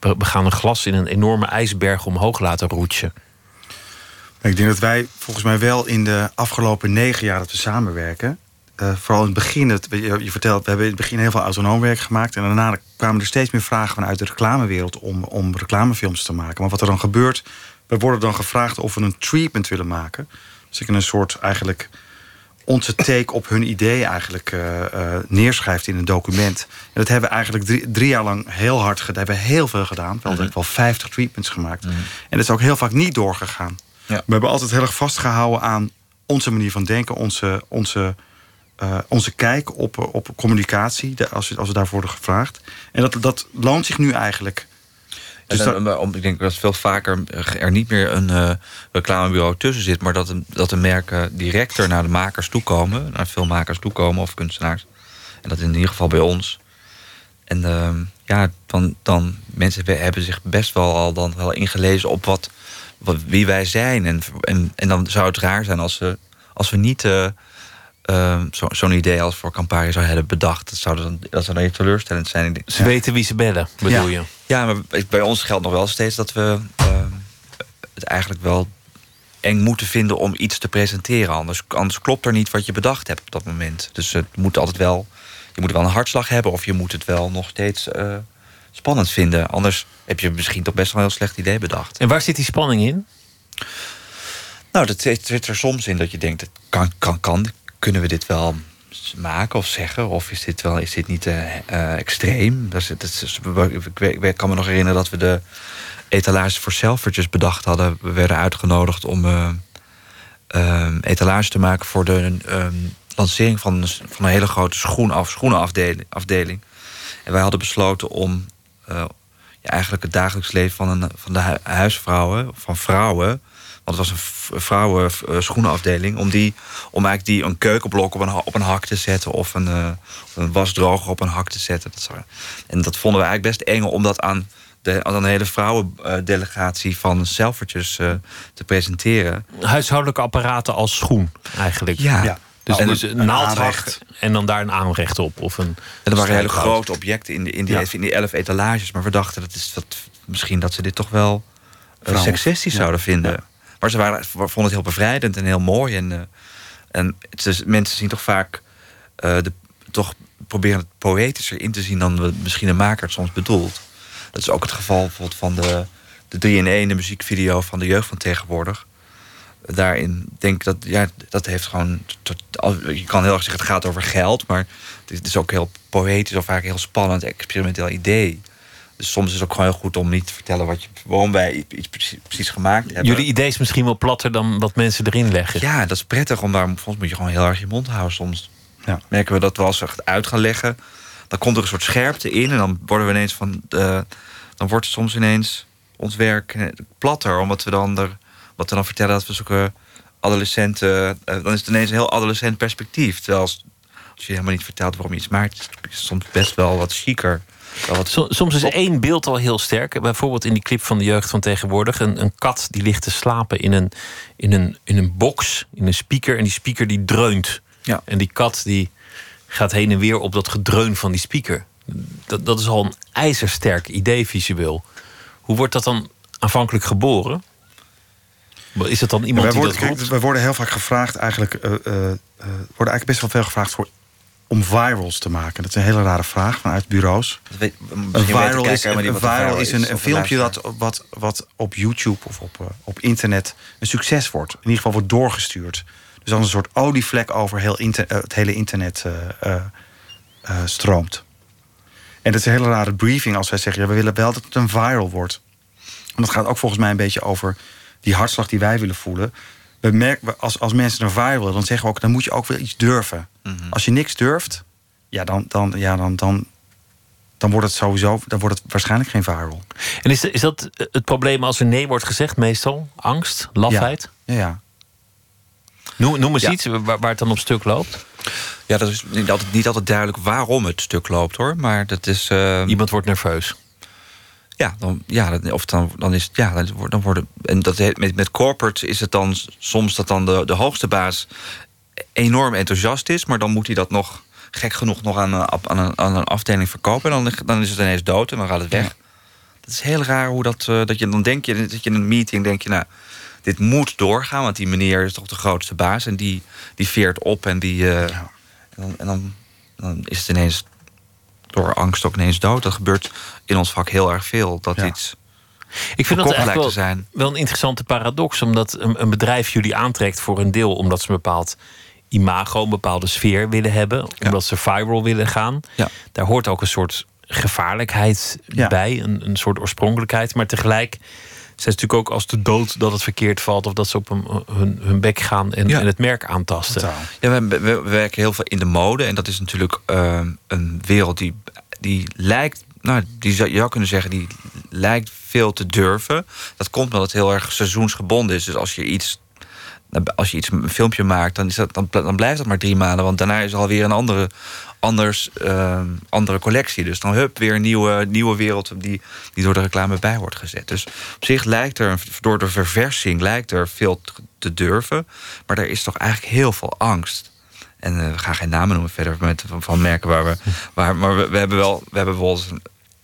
we, we gaan een glas in een enorme ijsberg omhoog laten roetsen. Ik denk dat wij volgens mij wel in de afgelopen negen jaar dat we samenwerken, Uh, vooral in het begin, het, je, je vertelt, we hebben in het begin heel veel autonoom werk gemaakt. En daarna kwamen er steeds meer vragen vanuit de reclamewereld om, om reclamefilms te maken. Maar wat er dan gebeurt, we worden dan gevraagd of we een treatment willen maken. Dus ik een soort eigenlijk onze take op hun idee eigenlijk uh, uh, neerschrijft in een document. En dat hebben we eigenlijk drie, drie jaar lang heel hard gedaan. Hebben we heel veel gedaan. We hebben wel vijftig treatments gemaakt. Mm-hmm. En dat is ook heel vaak niet doorgegaan. Ja. We hebben altijd heel erg vastgehouden aan onze manier van denken, onze, onze, uh, onze kijk op, op communicatie, als we, als we daarvoor worden gevraagd. En dat, dat loont zich nu eigenlijk. Dus en, en, en, ik denk dat veel vaker er niet meer een uh, reclamebureau tussen zit, maar dat, een, dat de merken directer naar de makers toekomen, naar filmmakers toekomen of kunstenaars. En dat in ieder geval bij ons. En uh, ja, dan, dan mensen hebben zich best wel al dan wel ingelezen op wat. Wie wij zijn. En, en, en dan zou het raar zijn als we, als we niet uh, uh, zo, zo'n idee als voor Campari zouden hebben bedacht. Dat zou dan, dat zou dan teleurstellend zijn. Ik denk, ze ja. weten wie ze bellen, bedoel ja. je? Ja, maar bij ons geldt nog wel steeds dat we uh, het eigenlijk wel eng moeten vinden om iets te presenteren. Anders, anders klopt er niet wat je bedacht hebt op dat moment. Dus het moet altijd wel, je moet wel een hartslag hebben of je moet het wel nog steeds Uh, spannend vinden. Anders heb je misschien toch best wel een heel slecht idee bedacht. En waar zit die spanning in? Nou, dat zit er soms in dat je denkt, kan, kan, kan. Kunnen we dit wel maken of zeggen? Of is dit wel, is dit niet uh, extreem? Dat is, dat is, ik kan me nog herinneren dat we de etalages voor Selfridges bedacht hadden. We werden uitgenodigd om uh, uh, etalages te maken voor de uh, lancering van een, van een hele grote schoenaf, schoenenafdeling. Afdeling. En wij hadden besloten om Uh, ja, eigenlijk het dagelijks leven van, een, van de huisvrouwen, van vrouwen, want het was een vrouwen schoenenafdeling, om, die, om eigenlijk die een keukenblok op een, op een hak te zetten of een, uh, een wasdroger op een hak te zetten. Dat soort. En dat vonden we eigenlijk best eng om dat aan de, aan de hele vrouwendelegatie van Selfridges uh, te presenteren. Huishoudelijke apparaten als schoen eigenlijk. Ja. ja. Dus, nou, dus een, een naaldrecht en dan daar een aanrecht op. Of een en er waren hele grote objecten in, de, in, die, ja. in die elf etalages. Maar we dachten, dat is, dat, misschien dat ze dit toch wel uh, seksistisch ja. zouden vinden. Ja. Maar ze waren, vonden het heel bevrijdend en heel mooi. En, uh, en dus mensen zien toch vaak Uh, de, toch proberen het poëtischer in te zien dan we misschien een maker het soms bedoelt. Dat is ook het geval bijvoorbeeld van de, de drie in één, de muziekvideo van de jeugd van tegenwoordig. Daarin denk ik dat, ja, dat heeft gewoon... Je kan heel erg zeggen, het gaat over geld, maar het is ook heel poëtisch of vaak heel spannend, experimenteel idee. Dus soms is het ook gewoon heel goed om niet te vertellen wat je, waarom wij iets precies gemaakt hebben. Jullie idee is misschien wel platter dan wat mensen erin leggen. Ja, dat is prettig, want daarom, soms moet je gewoon heel erg je mond houden soms. Ja. Merken we dat we als we het uit gaan leggen, dan komt er een soort scherpte in en dan worden we ineens van... Uh, dan wordt het soms ineens ons werk platter, omdat we dan... Er, Wat we dan vertellen dat we zoeken adolescenten... dan is het ineens een heel adolescent perspectief. Terwijl als, als je helemaal niet vertelt waarom je iets maakt... is het soms best wel wat chiquer. Wel wat... Soms is één beeld al heel sterk. Bijvoorbeeld in die clip van de jeugd van tegenwoordig... een, een kat die ligt te slapen in een, in, een, in een box, in een speaker... en die speaker die dreunt. Ja. En die kat die gaat heen en weer op dat gedreun van die speaker. Dat, dat is al een ijzersterk idee visueel. Hoe wordt dat dan aanvankelijk geboren... Is het dan iemand ja, wij die worden, dat roept? Wij worden heel vaak gevraagd, eigenlijk... Uh, uh, worden eigenlijk best wel veel gevraagd voor, om virals te maken. Dat is een hele rare vraag vanuit bureaus. Weet, een viral, kijken, is, een, een viral is een, een filmpje dat, wat, wat op YouTube of op, uh, op internet een succes wordt. In ieder geval wordt doorgestuurd. Dus dan een soort olievlek over heel inter, uh, het hele internet uh, uh, uh, stroomt. En dat is een hele rare briefing als wij zeggen... Ja, we willen wel dat het een viral wordt. En dat gaat ook volgens mij een beetje over... die hartslag die wij willen voelen. We merken, als, als mensen een viral willen, dan zeggen we ook... dan moet je ook wel iets durven. Mm-hmm. Als je niks durft, ja, dan, dan, ja, dan, dan, dan wordt het sowieso... dan wordt het waarschijnlijk geen viral. En is, is dat het probleem als er nee wordt gezegd meestal? Angst, lafheid? Ja, ja, ja. Noem, noem eens ja. iets waar, waar het dan op stuk loopt. Ja, dat is niet altijd, niet altijd duidelijk waarom het stuk loopt, hoor. Maar dat is... Uh... Iemand wordt nerveus. Ja, dan, ja, of dan, dan is het, ja, dan worden. En dat met, met corporate is het dan soms dat dan de, de hoogste baas enorm enthousiast is, maar dan moet hij dat nog gek genoeg nog aan een, aan een, aan een afdeling verkopen. En dan, dan is het ineens dood en dan gaat het weg. Ja. Dat is heel raar hoe dat. Uh, dat je dan denk je dat je in een meeting denk je, nou, dit moet doorgaan, want die meneer is toch de grootste baas en die, die veert op en die. Uh, ja. en, dan, en dan, dan is het ineens. Door angst ook ineens dood. Dat gebeurt in ons vak heel erg veel. Dat ja. iets. Ik vind dat eigenlijk wel, zijn. wel een interessante paradox. Omdat een, een bedrijf jullie aantrekt voor een deel. Omdat ze een bepaald imago, een bepaalde sfeer willen hebben. Ja. Omdat ze viral willen gaan. Ja. Daar hoort ook een soort gevaarlijkheid ja. bij. Een, een soort oorspronkelijkheid. Maar tegelijk zijn ze natuurlijk ook als de dood dat het verkeerd valt. Of dat ze op hun, hun, hun bek gaan en, ja. en het merk aantasten. Ja, we, we, we werken heel veel in de mode. En dat is natuurlijk uh, een wereld die, die lijkt... Nou, die zou, je zou kunnen zeggen, die lijkt veel te durven. Dat komt omdat het heel erg seizoensgebonden is. Dus als je iets, als je iets een filmpje maakt, dan, is dat, dan, dan blijft dat maar drie maanden. Want daarna is er alweer een andere, anders, uh, andere collectie. Dus dan hup, weer een nieuwe, nieuwe wereld die, die door de reclame bij wordt gezet. Dus op zich lijkt er, door de verversing, lijkt er veel te durven. Maar er is toch eigenlijk heel veel angst. En uh, we gaan geen namen noemen verder met, van, van merken waar we... Waar, maar we, we hebben wel, we hebben bijvoorbeeld...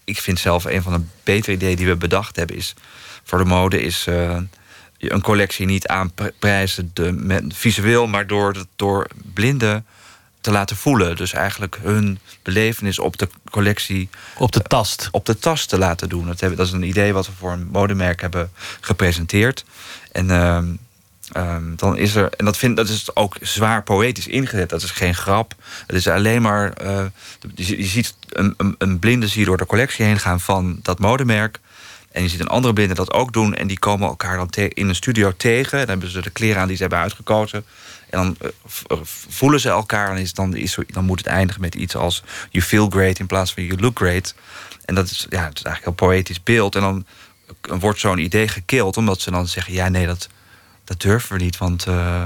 Ik vind zelf een van de betere ideeën die we bedacht hebben is... voor de mode is uh, een collectie niet aanprijzen de, met, visueel... maar door, door blinden te laten voelen. Dus eigenlijk hun belevenis op de collectie... Op de tast. Uh, op de tast te laten doen. Dat, hebben, dat is een idee wat we voor een modemerk hebben gepresenteerd. En... Uh, Um, dan is er, en dat, vind, dat is ook zwaar poëtisch ingezet. Dat is geen grap. Het is alleen maar. Uh, je, je ziet een, een, een blinde zie je door de collectie heen gaan van dat modemerk. En je ziet een andere blinde dat ook doen. En die komen elkaar dan te, in een studio tegen. Dan hebben ze de kleren aan die ze hebben uitgekozen. En dan uh, voelen ze elkaar. En is, dan, is, dan moet het eindigen met iets als. You feel great in plaats van you look great. En dat is, ja, dat is eigenlijk een heel poëtisch beeld. En dan wordt zo'n idee gekild, omdat ze dan zeggen: ja, nee, dat. Dat durven we niet, want... Uh,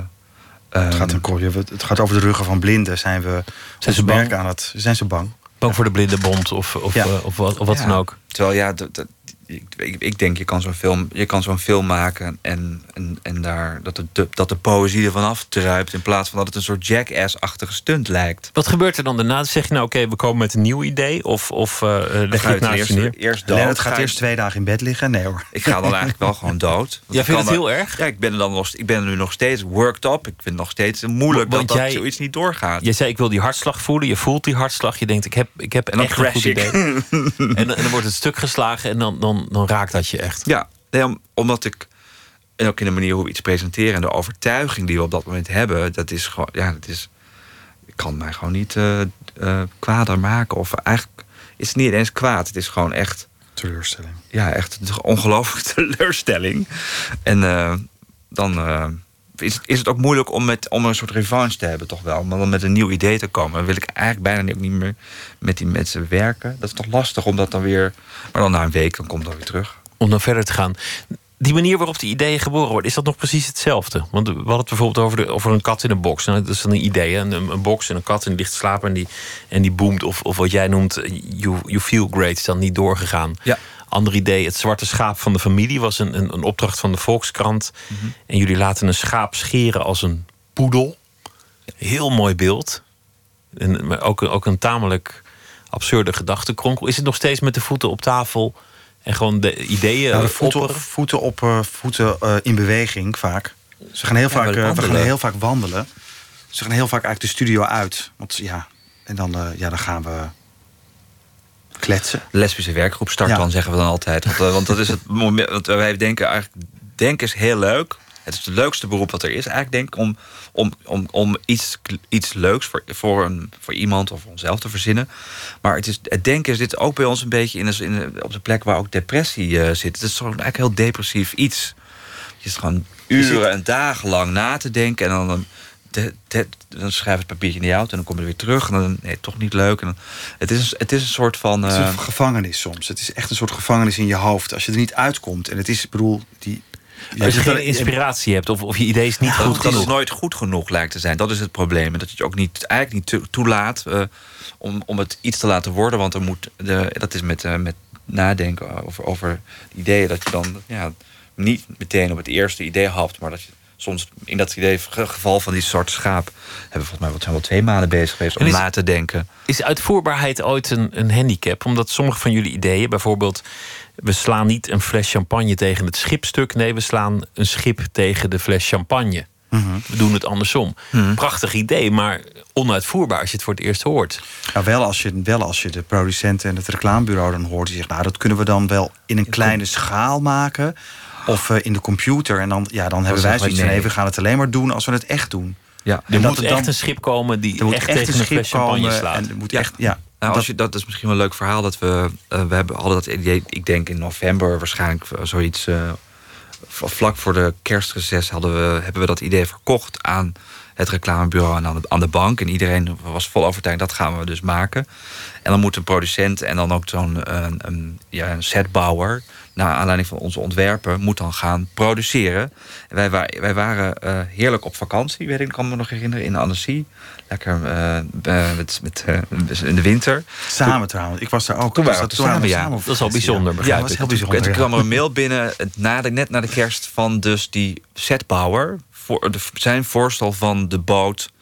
het, gaat een, het gaat over de ruggen van blinden. Zijn we zijn ze bang? Aan het, zijn ze bang? Bang ja. voor de blindenbond of, of, ja. uh, of wat, of wat ja. dan ook? Terwijl ja, de, de, Ik, ik, ik denk, je kan zo'n film, je kan zo'n film maken en, en, en daar, dat, de, dat de poëzie ervan afdruipt, in plaats van dat het een soort jackass-achtige stunt lijkt. Wat gebeurt er dan daarna? Zeg je nou, oké, okay, we komen met een nieuw idee? Of, of uh, leg je het naast je neer? Eerst dood. Lennart gaat eerst twee dagen in bed liggen? Nee hoor. Ik ga dan eigenlijk wel gewoon dood. Ja, ik vind het heel erg? Ja, ik ben, er dan nog, ik ben er nu nog steeds worked up. Ik vind het nog steeds moeilijk want dat, jij, dat zoiets niet doorgaat. Je zei, ik wil die hartslag voelen. Je voelt die hartslag. Je denkt, ik heb, ik heb en dan echt een goed idee. en, en dan wordt het stuk geslagen en dan... dan Dan, dan raakt dat je echt. Ja, nee, omdat ik... En ook in de manier hoe we iets presenteren... en de overtuiging die we op dat moment hebben... dat is gewoon... Ja, dat is, ik kan mij gewoon niet uh, uh, kwaader maken. Of eigenlijk is het niet eens kwaad. Het is gewoon echt... Teleurstelling. Ja, echt een ongelooflijke teleurstelling. En uh, dan... Uh, Is, is het ook moeilijk om, met, om een soort revanche te hebben, toch wel? Om dan met een nieuw idee te komen. Dan wil ik eigenlijk bijna ook niet meer met die mensen werken. Dat is toch lastig om dat dan weer... Maar dan na een week, dan komt dat weer terug. Om dan verder te gaan. Die manier waarop die ideeën geboren worden, is dat nog precies hetzelfde? Want we hadden het bijvoorbeeld over, de, over een kat in een box. En dat is dan een idee, een, een box en een kat en die ligt te slapen en die, en die boomt. Of, of wat jij noemt, you, you feel great, is dan niet doorgegaan. Ja. Ander idee, het zwarte schaap van de familie was een, een, een opdracht van de Volkskrant. Mm-hmm. En jullie laten een schaap scheren als een poedel. Heel mooi beeld. En, maar ook, ook een tamelijk absurde gedachtenkronkel. Is het nog steeds met de voeten op tafel en gewoon de ideeën nou, de voeten, op, voeten, op, uh, voeten uh, in beweging vaak. Ze gaan heel, ja, vaak, uh, we gaan heel vaak wandelen. Ze gaan heel vaak eigenlijk de studio uit. Want ja, en dan, uh, ja, dan gaan we... kletsen. De lesbische werkgroep start ja. dan, zeggen we dan altijd. Want, want dat is het moment. Want wij denken eigenlijk, denken is heel leuk. Het is het leukste beroep wat er is. Eigenlijk denk ik om, om, om, om iets, iets leuks voor, voor, een, voor iemand of voor onszelf te verzinnen. Maar het, is, het denken zit ook bij ons een beetje in, in, op de plek waar ook depressie uh, zit. Het is eigenlijk heel depressief iets. Je zit gewoon uren en dagen lang na te denken en dan... Een, De, de, dan schrijf het papiertje in de auto en dan kom je weer terug. En dan, nee, toch niet leuk. En dan, het, is, het is een soort van... Uh... Het is een gevangenis soms. Het is echt een soort gevangenis in je hoofd. Als je er niet uitkomt. En het is, ik bedoel... Die, die als je geen inspiratie en... hebt of, of je idee is niet ja, goed genoeg. Het is nooit goed genoeg lijkt te zijn. Dat is het probleem. En dat je het ook niet, eigenlijk niet toelaat uh, om, om het iets te laten worden. Want er moet... De, dat is met, uh, met nadenken over, over ideeën. Dat je dan ja, niet meteen op het eerste idee hapt. Maar dat je... Soms in dat idee, geval van die soort schaap... hebben volgens mij wat zijn wel twee maanden bezig geweest om is, na te denken. Is uitvoerbaarheid ooit een, een handicap? Omdat sommige van jullie ideeën, bijvoorbeeld... we slaan niet een fles champagne tegen het schipstuk... nee, we slaan een schip tegen de fles champagne. Mm-hmm. We doen het andersom. Mm-hmm. Prachtig idee, maar onuitvoerbaar als je het voor het eerst hoort. Nou, wel, als je, wel als je de producenten en het reclamebureau dan hoort... die zegt, nou, dat kunnen we dan wel in een kleine schaal maken... Of uh, in de computer. En dan, ja, dan dat hebben wij zoiets van... nee, we gaan het alleen maar doen als we het echt doen. Ja. Er en moet dat echt dan, een schip komen die er moet echt, echt tegen een fles champagne slaat. En er moet ja. Echt, ja. Nou, als je, dat is misschien wel een leuk verhaal. Dat we, uh, we hebben hadden dat idee, ik denk in november waarschijnlijk zoiets... Uh, vlak voor de kerstreces hadden we, hebben we dat idee verkocht aan het reclamebureau en aan de, aan de bank. En iedereen was vol overtuigd, dat gaan we dus maken. En dan moet een producent en dan ook zo'n uh, een, ja, een setbouwer... naar aanleiding van onze ontwerpen, moet dan gaan produceren. Wij, wa- wij waren uh, heerlijk op vakantie, weet ik, kan me nog herinneren, in Annecy. Lekker uh, met, met, uh, in de winter. Samen toen, trouwens, ik was daar ook. Toen, toen waren we samen, samen, ja. samen Dat is al bijzonder, begrijp ja, ik. Heel bijzonder, toen, ja. toen kwam er een mail binnen, na de, net na de kerst, van dus die setbouwer. Voor, de, zijn voorstel van de boot...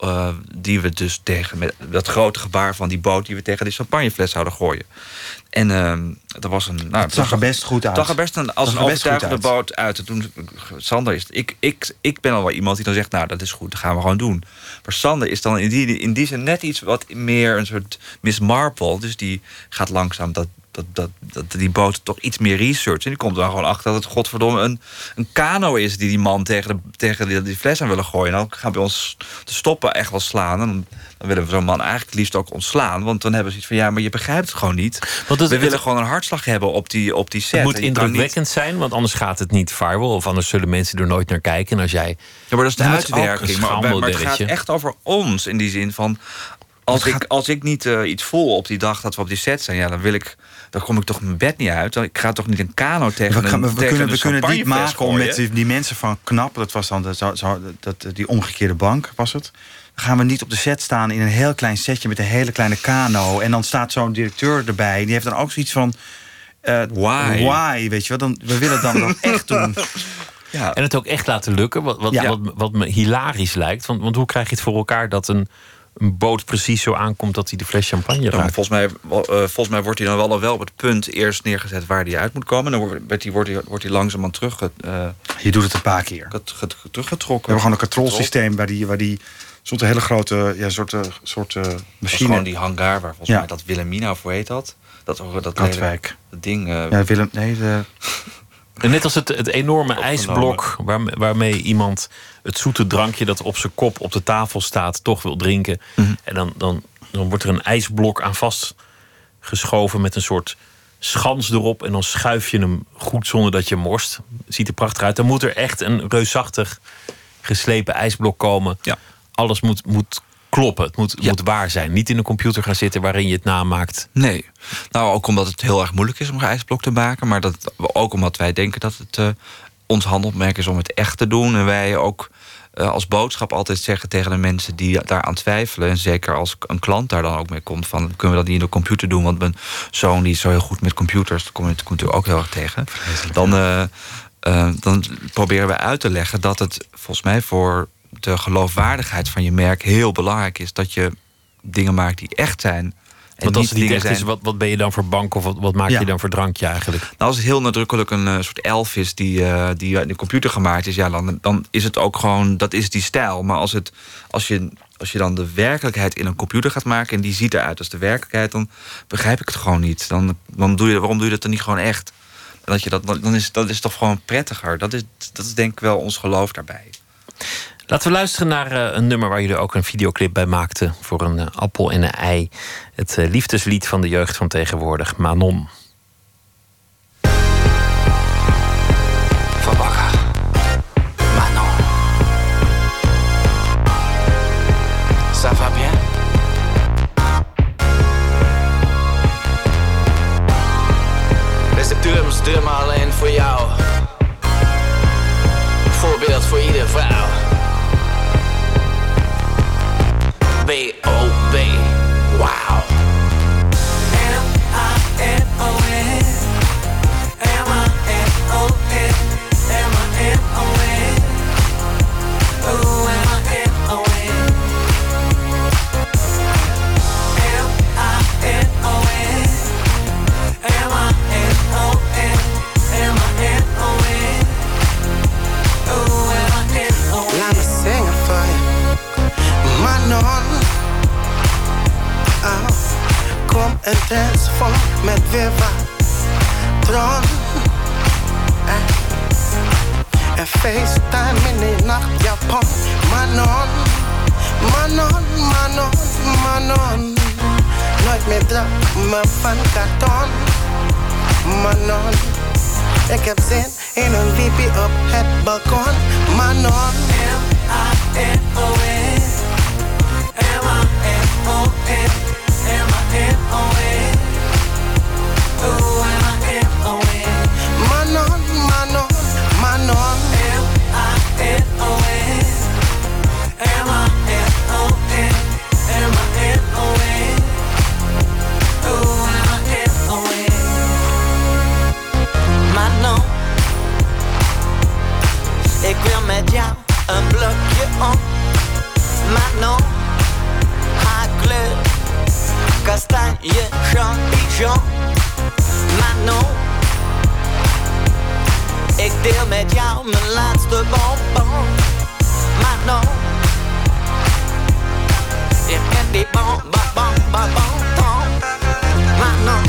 Uh, die we dus tegen, met dat grote gebaar van die boot... die we tegen die champagnefles zouden gooien. En uh, dat was een... Nou, het zag er best goed uit. Het zag er best een, als een overtuigende boot uit. En toen, Sander is... Ik, ik, ik ben al wel iemand die dan zegt... nou, dat is goed, dat gaan we gewoon doen. Maar Sander is dan in die, in die zin net iets wat meer een soort Miss Marple. Dus die gaat langzaam dat... Dat, dat, dat die boot toch iets meer research. En die komt dan gewoon achter dat het godverdomme een, een kano is... die die man tegen, de, tegen die, die fles aan willen gooien. Dan gaan we ons de stoppen echt wel slaan. En dan, dan willen we zo'n man eigenlijk het liefst ook ontslaan. Want dan hebben ze iets van, ja, maar je begrijpt het gewoon niet. Want het, we willen het, gewoon een hartslag hebben op die, op die set. Het moet indrukwekkend niet... zijn, want anders gaat het niet viral. Of anders zullen mensen er nooit naar kijken. En als jij... Ja, maar dat is de uitwerking. Maar, maar, maar het gaat echt over ons in die zin van... Als gaat... ik, als ik niet uh, iets voel op die dag dat we op die set zijn... ja, dan wil ik... Dan kom ik toch mijn bed niet uit. Ik ga toch niet een kano tegen we gaan, we een We kunnen, we kunnen niet maken om met die, die mensen van Knap... dat was dan de, zo, zo, dat, die omgekeerde bank, was het... Dan gaan we niet op de set staan in een heel klein setje... met een hele kleine kano. En dan staat zo'n directeur erbij. Die heeft dan ook zoiets van... Uh, why? Why, weet je wel. Dan, we willen het dan nog echt doen. Ja. En het ook echt laten lukken, wat, wat, ja. wat, wat me hilarisch lijkt. Want, want hoe krijg je het voor elkaar dat een, een boot precies zo aankomt dat hij de fles champagne raakt? Nou, volgens, mij, uh, volgens mij wordt hij dan wel, wel op het punt eerst neergezet waar hij uit moet komen. Dan wordt hij, wordt hij, wordt hij langzaam aan terug... Uh, je doet het een paar keer. Teruggetrokken. We hebben gewoon een controlsysteem waar die... Waar die zo'n hele grote ja, soort, soort uh, machine. Gewoon die hangar waar volgens ja. mij dat Wilhelmina voor heet dat. Dat, dat, hele, dat ding. Uh, ja, Willem, nee, de... En net als het, het enorme ijsblok waar, waarmee iemand het zoete drankje dat op zijn kop op de tafel staat toch wil drinken. Mm-hmm. En dan, dan, dan wordt er een ijsblok aan vastgeschoven met een soort schans erop. En dan schuif je hem goed zonder dat je morst. Ziet er prachtig uit. Dan moet er echt een reusachtig geslepen ijsblok komen. Ja. Alles moet, moet kloppen, het moet, ja. moet waar zijn. Niet in een computer gaan zitten waarin je het namaakt. Nee, nou ook omdat het heel erg moeilijk is om een ijsblok te maken. Maar dat, ook omdat wij denken dat het uh, ons handelsmerk is om het echt te doen. En wij ook uh, als boodschap altijd zeggen tegen de mensen die daar aan twijfelen. En zeker als een klant daar dan ook mee komt van... kunnen we dat niet in de computer doen? Want mijn zoon die is zo heel goed met computers. Daar kom je natuurlijk ook heel erg tegen. Dan, uh, uh, dan proberen we uit te leggen dat het volgens mij voor... de geloofwaardigheid van je merk heel belangrijk is... dat je dingen maakt die echt zijn. Want als het niet echt is, wat, wat ben je dan voor bank... of wat, wat maak ja. je dan voor drankje eigenlijk? Nou, als het heel nadrukkelijk een uh, soort elf is... die, uh, die in de computer gemaakt is... ja, dan, dan is het ook gewoon... dat is die stijl. Maar als, het, als, je, als je dan de werkelijkheid in een computer gaat maken... en die ziet eruit als de werkelijkheid... dan begrijp ik het gewoon niet. Dan, dan doe je, waarom doe je dat dan niet gewoon echt? En dat je dat, dan is, dat is toch gewoon prettiger. Dat is, dat is denk ik wel ons geloof daarbij. Laten we luisteren naar uh, een nummer waar jullie ook een videoclip bij maakten... voor een uh, appel en een ei. Het uh, liefdeslied van de jeugd van tegenwoordig, Manon. Van Bakker. Manon. Ça va bien? Deze deur is deur maar alleen voor jou. Voorbeeld voor iedere vrouw. B O B, wow. M I N O N, M I N O N, M I N O N, ooh, M I N O N, M I N O N, M I N O N, M I N O N, ooh, M I N O N. Laat me zingen voor je, Manon. Kom en dans vol met Vivatron. En FaceTime in de nacht, Japan. Manon, Manon, Manon, Manon. Nooit meer drap me van karton. Manon, ik heb zin in een wiepie op het balkon. Manon, M A N O N, M A N O N. M I N O N, ooh, M I N O N. Manon, Manon, Manon. M I N O N, M I N O N, M I N O N, ooh, M I N O N. Manon, ik wil met jou een blokje om. Manon, haar kleur. Kastanje, champignon, Manon. Ik deel met jou mijn laatste bonbon, Manon. Ik ken die bon, bon, bon, bon, bon, Manon.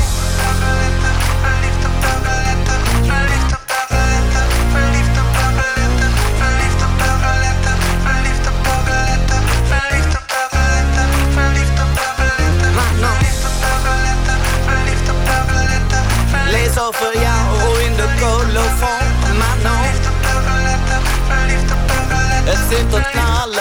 Lees over jou in de colofon, Manon. Het zit tot knallen.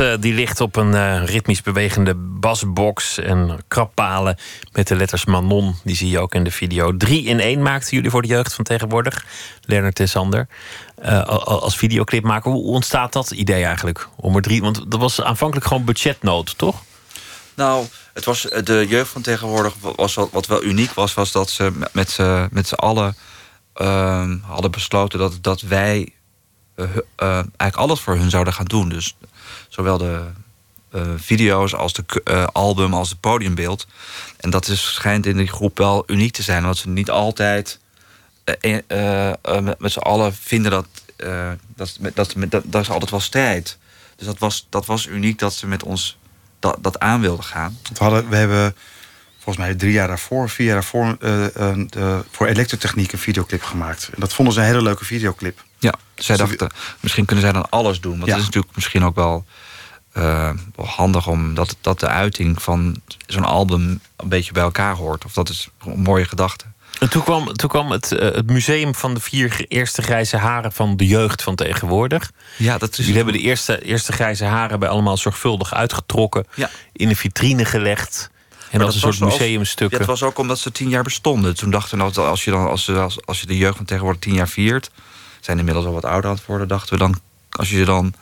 uh, die ligt op een uh, ritmisch bewegende basbox en krappalen met de letters Manon. Die zie je ook in de video. Drie in één maakten jullie voor de jeugd van tegenwoordig, Lernert en Sander. Uh, als videoclip maken. Hoe ontstaat dat idee eigenlijk? Om er drie, want dat was aanvankelijk gewoon budgetnood, toch? Nou, het was, de jeugd van tegenwoordig, was wat, wat wel uniek was, was dat ze met, met z'n allen uh, hadden besloten dat, dat wij uh, uh, eigenlijk alles voor hun zouden gaan doen. Dus zowel de uh, video's als de uh, album als het podiumbeeld. En dat is, schijnt in die groep wel uniek te zijn, omdat ze niet altijd uh, uh, uh, met, met z'n allen vinden dat, uh, dat, dat, dat, dat is altijd wel strijd. Dus dat was, dat was uniek dat ze met ons Dat, dat aan wilde gaan. We, hadden, we hebben volgens mij drie jaar daarvoor, vier jaar daarvoor... Uh, uh, uh, voor elektrotechniek een videoclip gemaakt. En dat vonden ze een hele leuke videoclip. Ja, zij dus dachten, die... misschien kunnen zij dan alles doen. Want ja. Dat is natuurlijk misschien ook wel, uh, wel handig... omdat dat de uiting van zo'n album een beetje bij elkaar hoort. Of dat is een mooie gedachte. En toen kwam, toen kwam het, uh, het museum van de vier eerste grijze haren van de jeugd van tegenwoordig. Ja, dat is Jullie hebben de eerste, eerste grijze haren bij allemaal zorgvuldig uitgetrokken. Ja. In een vitrine gelegd. En maar als een soort museumstukken. Dat ja, was ook omdat ze tien jaar bestonden. Toen dachten we, nou, als je, dan, als, als, als je de jeugd van tegenwoordig tien jaar viert... zijn inmiddels al wat ouder aan het worden, dachten we dan... als je dan,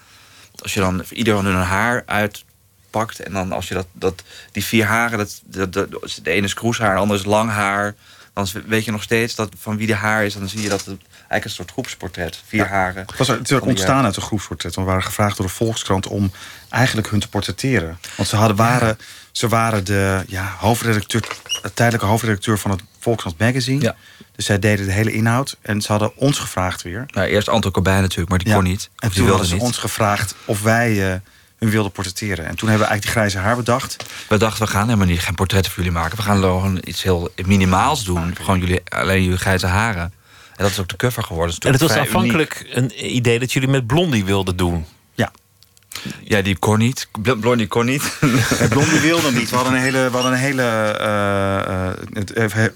als je dan ieder van hun haar uit... pakt en dan als je dat, dat die vier haren, dat, dat, dat, de ene is kroeshaar, de andere is lang haar, dan weet je nog steeds dat van wie de haar is. Dan zie je dat het eigenlijk een soort groepsportret, vier ja, haren. Het was natuurlijk ontstaan uit een groepsportret. We waren gevraagd door de Volkskrant om eigenlijk hun te portretteren. Want ze hadden, waren, ja. ze waren de ja, hoofdredacteur, tijdelijke hoofdredacteur van het Volkskrant Magazine. Ja. Dus zij deden de hele inhoud en ze hadden ons gevraagd weer. Nou, eerst Anton Corbijn natuurlijk, maar die ja. kon niet. En toen hadden ze niet. ons gevraagd of wij... Uh, hun wilde portretteren. En toen hebben we eigenlijk die grijze haar bedacht. We dachten, we gaan helemaal niet geen portretten voor jullie maken. We gaan gewoon iets heel minimaals doen. Gewoon jullie, alleen jullie grijze haren. En dat is ook de cover geworden. Dus en het was aanvankelijk uniek. Een idee dat jullie met Blondie wilden doen. Ja. Ja, die kon niet. Blondie kon niet. En Blondie wilde niet. We hadden een hele... We hadden een hele uh, uh,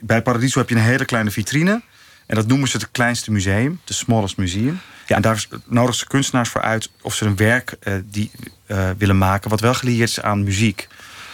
bij Paradiso heb je een hele kleine vitrine. En dat noemen ze het kleinste museum. The smallest museum. Ja. En daar nodigen ze kunstenaars voor uit of ze een werk uh, die, uh, willen maken... wat wel gelieerd is aan muziek.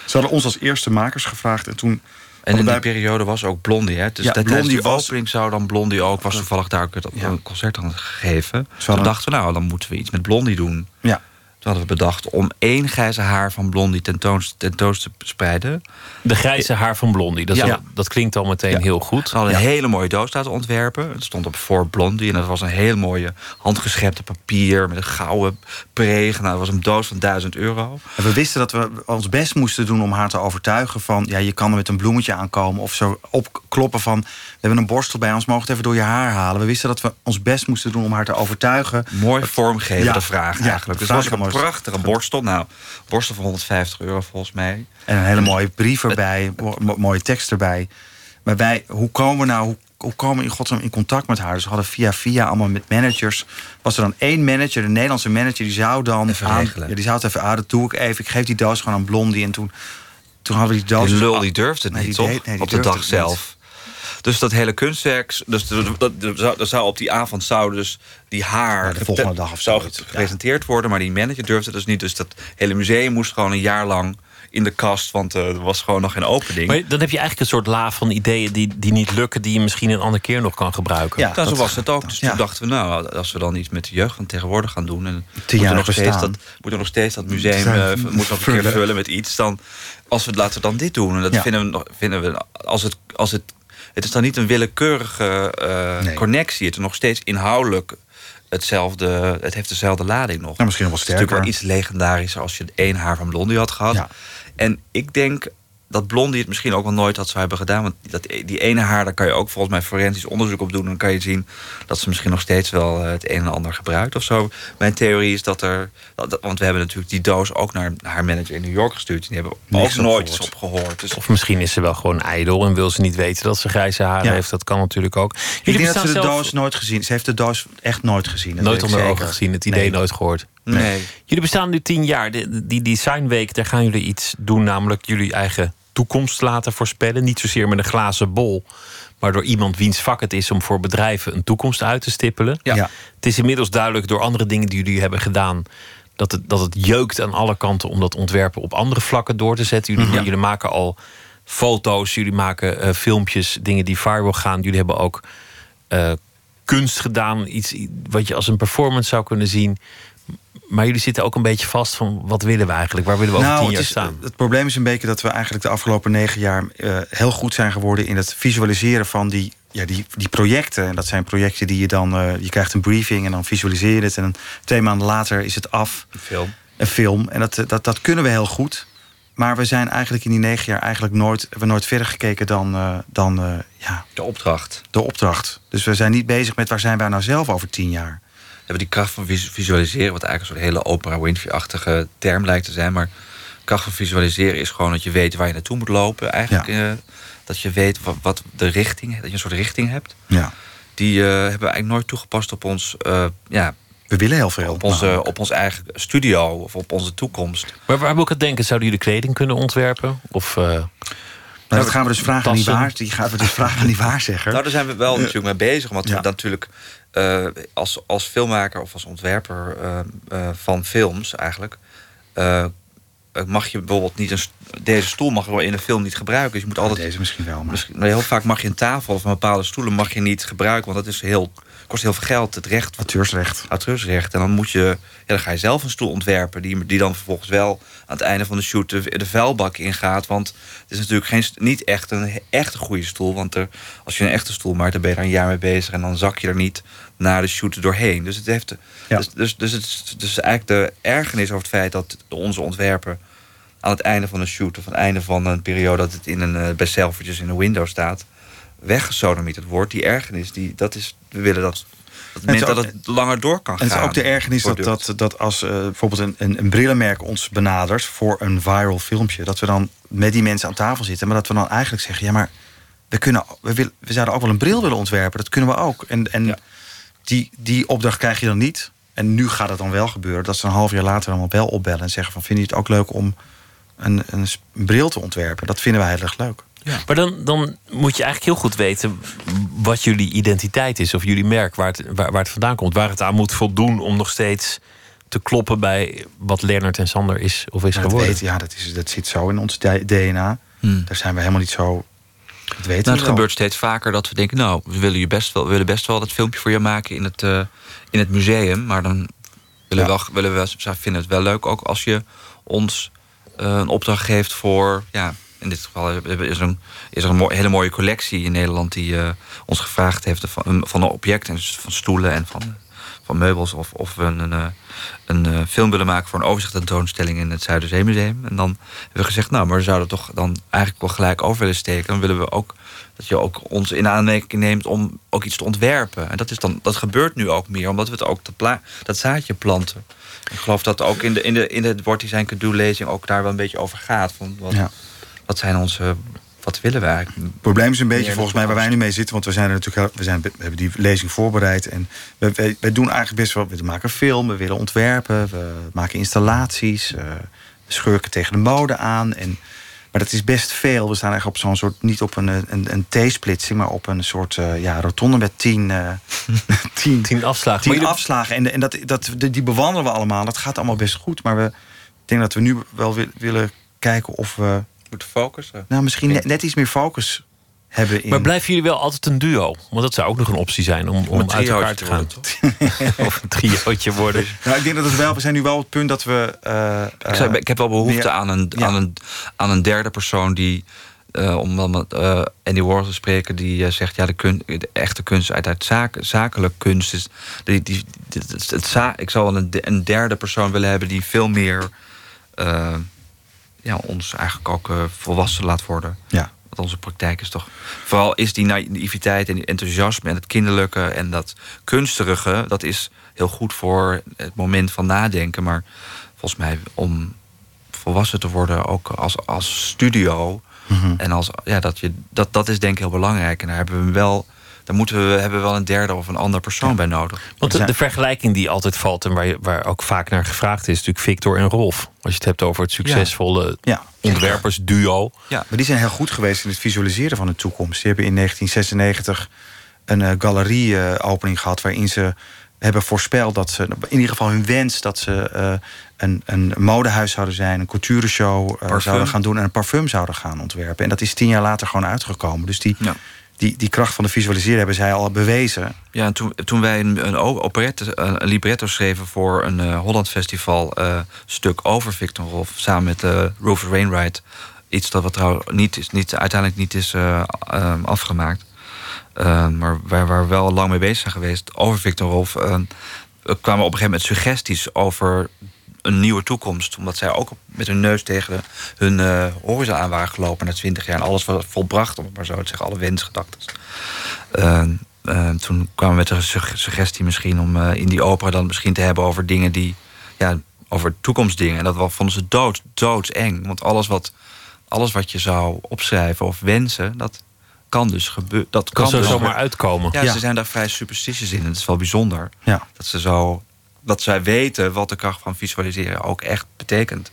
Ze hadden ons als eerste makers gevraagd. En toen en in wij... die periode was ook Blondie. Hè? Dus ja, dat Blondie de was... opening zou dan Blondie ook... was toevallig daar ook ja. een concert aan gegeven. Ze hadden... Toen dachten we, nou, dan moeten we iets met Blondie doen. Ja. Toen hadden we bedacht om één grijze haar van Blondie tentoons, tentoons te spreiden. De grijze haar van Blondie, dat, ja. al, dat klinkt al meteen ja. heel goed. We hadden ja. een hele mooie doos laten ontwerpen. Het stond op voor Blondie en dat was een heel mooie handgeschepte papier... met een gouden preeg. Nou, dat was een doos van duizend euro. En we wisten dat we ons best moesten doen om haar te overtuigen van... ja, je kan er met een bloemetje aankomen of zo opkloppen van... we hebben een borstel bij ons, mogen het even door je haar halen. We wisten dat we ons best moesten doen om haar te overtuigen. Mooi vormgeven, ja. de vraag ja, eigenlijk. De vraag dus was prachtige borstel. Nou, borstel van honderdvijftig euro volgens mij. En een hele mooie brief erbij, mo- mooie tekst erbij. Maar wij, hoe komen we nou, hoe, hoe komen we in godsnaam in contact met haar? Dus we hadden via via allemaal met managers. Was er dan één manager, de Nederlandse manager, die zou dan... Even aan, ja, die zou het even, ah, dat doe ik even. Ik geef die doos gewoon aan Blondie. En toen, toen hadden we die doos... Die lul, die durfde het nee, niet, toch? Nee, die op de dag zelf. Dus dat hele kunstwerk, dus dat, dat, dat zou op die avond zou dus die haar ja, de volgende dag of zo zou gepresenteerd ja. worden, maar die manager durfde dus niet. Dus dat hele museum moest gewoon een jaar lang in de kast, want uh, er was gewoon nog geen opening. Maar dan heb je eigenlijk een soort laag van ideeën die, die niet lukken, die je misschien een andere keer nog kan gebruiken. Ja, nou, dat, zo was het ook. Dus ja. toen dachten we, nou, als we dan iets met de jeugd van tegenwoordig gaan doen en moeten nog steeds dat, moeten nog steeds dat museum uh, moet nog een keer vullen met iets, dan als we laten we dan dit doen en dat ja. vinden we vinden we als het als het Het is dan niet een willekeurige uh, nee. connectie. Het is nog steeds inhoudelijk hetzelfde. Het heeft dezelfde lading nog. Nou, misschien nog wel sterker. Het is natuurlijk wel iets legendarischer als je één haar van Blondie had gehad. Ja. En ik denk dat Blondie het misschien ook wel nooit had zou hebben gedaan. Want dat, die ene haar, daar kan je ook volgens mij forensisch onderzoek op doen. Dan kan je zien dat ze misschien nog steeds wel het een en ander gebruikt of zo. Mijn theorie is dat er... Dat, want we hebben natuurlijk die doos ook naar haar manager in New York gestuurd. Die hebben ook nooit gehoord. iets op gehoord. Dus of misschien is ze wel gewoon ijdel en wil ze niet weten dat ze grijze haren ja. heeft. Dat kan natuurlijk ook. Jullie Ik denk dat ze de zelf... doos nooit gezien. Ze heeft de doos echt nooit gezien. Dat nooit onder zeker. ogen gezien. Het idee nee. nooit gehoord. Nee. nee. Jullie bestaan nu tien jaar. Die, die designweek, daar gaan jullie iets doen. Namelijk jullie eigen toekomst laten voorspellen. Niet zozeer met een glazen bol, maar door iemand wiens vak het is om voor bedrijven een toekomst uit te stippelen. Ja. Ja. Het is inmiddels duidelijk door andere dingen die jullie hebben gedaan dat het, dat het jeukt aan alle kanten om dat ontwerpen op andere vlakken door te zetten. Jullie, ja. jullie maken al foto's, jullie maken uh, filmpjes, dingen die viral gaan. Jullie hebben ook uh, kunst gedaan, iets wat je als een performance zou kunnen zien. Maar jullie zitten ook een beetje vast van wat willen we eigenlijk? Waar willen we nou, over tien jaar is, staan? Het probleem is een beetje dat we eigenlijk de afgelopen negen jaar... Uh, heel goed zijn geworden in het visualiseren van die, ja, die, die projecten. En dat zijn projecten die je dan... Uh, je krijgt een briefing en dan visualiseer je het. En twee maanden later is het af. Een film. Een film. En dat, dat, dat kunnen we heel goed. Maar we zijn eigenlijk in die negen jaar eigenlijk nooit, we nooit verder gekeken dan... Uh, dan uh, ja, de opdracht. De opdracht. Dus we zijn niet bezig met waar zijn wij nou zelf over tien jaar. We hebben die kracht van visualiseren, wat eigenlijk een soort hele Oprah Winfrey-achtige term lijkt te zijn. Maar kracht van visualiseren is gewoon dat je weet waar je naartoe moet lopen. Eigenlijk ja. uh, dat je weet wat, wat de richting, dat je een soort richting hebt. Ja. Die uh, hebben we eigenlijk nooit toegepast op ons. Uh, ja, we willen heel veel. Op onze, op ons eigen studio of op onze toekomst. Maar waar moet ik aan denken? Zouden jullie kleding kunnen ontwerpen? Of. Uh... Nou, dat gaan we dus vragen aan die waar, die gaan we dus vragen aan die waarzegger. Nou, daar zijn we wel natuurlijk mee bezig. Want ja. we dan natuurlijk uh, als, als filmmaker of als ontwerper uh, uh, van films eigenlijk... Uh, mag je bijvoorbeeld niet... Een st- deze stoel mag je in een film niet gebruiken. Dus je moet altijd, deze misschien wel, maar... Misschien, nou, heel vaak mag je een tafel of een bepaalde stoelen mag je niet gebruiken. Want dat is heel, kost heel veel geld. Het recht, auteursrecht. Auteursrecht. En dan, moet je, ja, dan ga je zelf een stoel ontwerpen... Die, die dan vervolgens wel aan het einde van de shoot de, de vuilbak ingaat. Want het is natuurlijk geen, niet echt een echt goede stoel. Want er, als je een echte stoel maakt, dan ben je er een jaar mee bezig... en dan zak je er niet na de shoot doorheen. Dus het heeft, ja. dus, dus, dus het, dus eigenlijk de ergernis over het feit dat onze ontwerpen... aan het einde van een shoot of aan het einde van een periode... dat het in een, bij Selfridges in een window staat... weggesodemieterd wordt. Die ergernis, die, dat is, we willen dat... Dat het, ook, dat het langer door kan gaan. Het is ook de ergernis dat, dat, dat als uh, bijvoorbeeld een, een, een brillenmerk ons benadert... voor een viral filmpje, dat we dan met die mensen aan tafel zitten... maar dat we dan eigenlijk zeggen, ja, maar we, kunnen, we, wil, we zouden ook wel een bril willen ontwerpen. Dat kunnen we ook. En, en ja. die, die opdracht krijg je dan niet. En nu gaat het dan wel gebeuren. Dat ze een half jaar later allemaal wel opbellen en zeggen van... vind je het ook leuk om een, een bril te ontwerpen? Dat vinden wij heel erg leuk. Ja. Maar dan, dan moet je eigenlijk heel goed weten wat jullie identiteit is... of jullie merk, waar het, waar, waar het vandaan komt. Waar het aan moet voldoen om nog steeds te kloppen... bij wat Lernert en Sander is of is ja, geworden. Dat weet, ja, dat, is, dat zit zo in ons D N A. Hmm. Daar zijn we helemaal niet zo... Dat weten nou, het gebeurt steeds vaker dat we denken... nou, we willen, je best wel, we willen best wel dat filmpje voor je maken in het, uh, in het museum... maar dan willen, ja. wel, willen we vinden het wel leuk... ook als je ons uh, een opdracht geeft voor... Ja, in dit geval is er een, is er een hele mooie collectie in Nederland... die uh, ons gevraagd heeft van, van objecten, van stoelen en van, van meubels... of, of we een, een, een film willen maken voor een overzichttentoonstelling... in het Zuiderzeemuseum. En dan hebben we gezegd, nou, maar we zouden toch dan eigenlijk wel gelijk over willen steken. Dan willen we ook dat je ook ons in aanmerking neemt om ook iets te ontwerpen. En dat, is dan, dat gebeurt nu ook meer, omdat we het ook te pla- dat zaadje planten. Ik geloof dat ook in de, in de, in de What Design Can Do lezing ook daar wel een beetje over gaat... Van, wat, ja. Wat zijn onze... Wat willen we eigenlijk? Het probleem is een beetje volgens mij waar wij nu mee zitten. Want we zijn er natuurlijk, we, zijn, we hebben die lezing voorbereid. En we, we, we doen eigenlijk best wel... We maken film, we willen ontwerpen. We maken installaties. Uh, we schurken tegen de mode aan. En, maar dat is best veel. We staan eigenlijk op zo'n soort... Niet op een, een, een T-splitsing, maar op een soort uh, ja, rotonde met tien... Uh, tien, tien afslagen. Tien afslagen. En, en dat, dat, die bewandelen we allemaal. Dat gaat allemaal best goed. Maar we, ik denk dat we nu wel wil, willen kijken of we... Moeten focussen. Nou, misschien net, net iets meer focus hebben in... Maar blijven jullie wel altijd een duo? Want dat zou ook nog een optie zijn om, om, om uit elkaar te gaan. Worden, of een triootje worden. Nou, ik denk dat het wel... We zijn nu wel op het punt dat we... Uh, ik, zei, ik heb wel behoefte meer, aan, een, ja. aan, een, aan een derde persoon die... Uh, om dan met uh, Andy Warhol te spreken, die uh, zegt... ja, de, kun- de echte kunst uit, uit zaak, zakelijke kunst is... Die, die, die, het, het za- ik zou wel een, een derde persoon willen hebben die veel meer... Uh, ja, ons eigenlijk ook uh, volwassen laat worden. Ja. Want onze praktijk is toch... Vooral is die naïviteit en die enthousiasme en het kinderlijke... en dat kunsterige, dat is heel goed voor het moment van nadenken. Maar volgens mij om volwassen te worden, ook als, als studio... Mm-hmm. En als, ja, dat, je, dat, dat is denk ik heel belangrijk. En daar hebben we wel... Daar moeten we, hebben we wel een derde of een andere persoon ja. bij nodig. Want de, de vergelijking die altijd valt en waar, je, waar ook vaak naar gevraagd is... natuurlijk Victor en Rolf. Als je het hebt over het succesvolle ja. Ja. ontwerpersduo. Ja, maar die zijn heel goed geweest in het visualiseren van de toekomst. Die hebben in negentien zesennegentig een uh, galerie uh, opening gehad... waarin ze hebben voorspeld dat ze, in ieder geval hun wens, dat ze uh, een, een modehuis zouden zijn, een coutureshow uh, zouden gaan doen en een parfum zouden gaan ontwerpen. En dat is tien jaar later gewoon uitgekomen. Dus die, ja. die, die kracht van de visualiseren hebben zij al bewezen. Ja, en toen, toen wij een, een operette, een libretto schreven voor een uh, Holland Festival uh, stuk over Victor Rolf, samen met uh, Rufus Wainwright. Iets dat wat trouwens niet is, niet, uiteindelijk niet is uh, uh, afgemaakt. Uh, maar waar we wel lang mee bezig zijn geweest over Victor Rolf, uh, kwamen we op een gegeven moment suggesties over een nieuwe toekomst. Omdat zij ook met hun neus tegen de, hun uh, horizon aan waren gelopen na twintig jaar. En alles was volbracht, om het maar zo te zeggen, alle wensgedachten. Uh, uh, toen kwamen we met een sug- suggestie misschien om uh, in die opera dan misschien te hebben over dingen die, ja, over toekomstdingen. En dat vonden ze dood, doodseng. Want alles wat, alles wat je zou opschrijven of wensen, dat kan dus gebeuren. Dat kan, kan dus zomaar uitkomen. Ja, ja, ze zijn daar vrij superstitious in. Het is wel bijzonder ja. dat ze zo, dat zij weten wat de kracht van visualiseren ook echt betekent.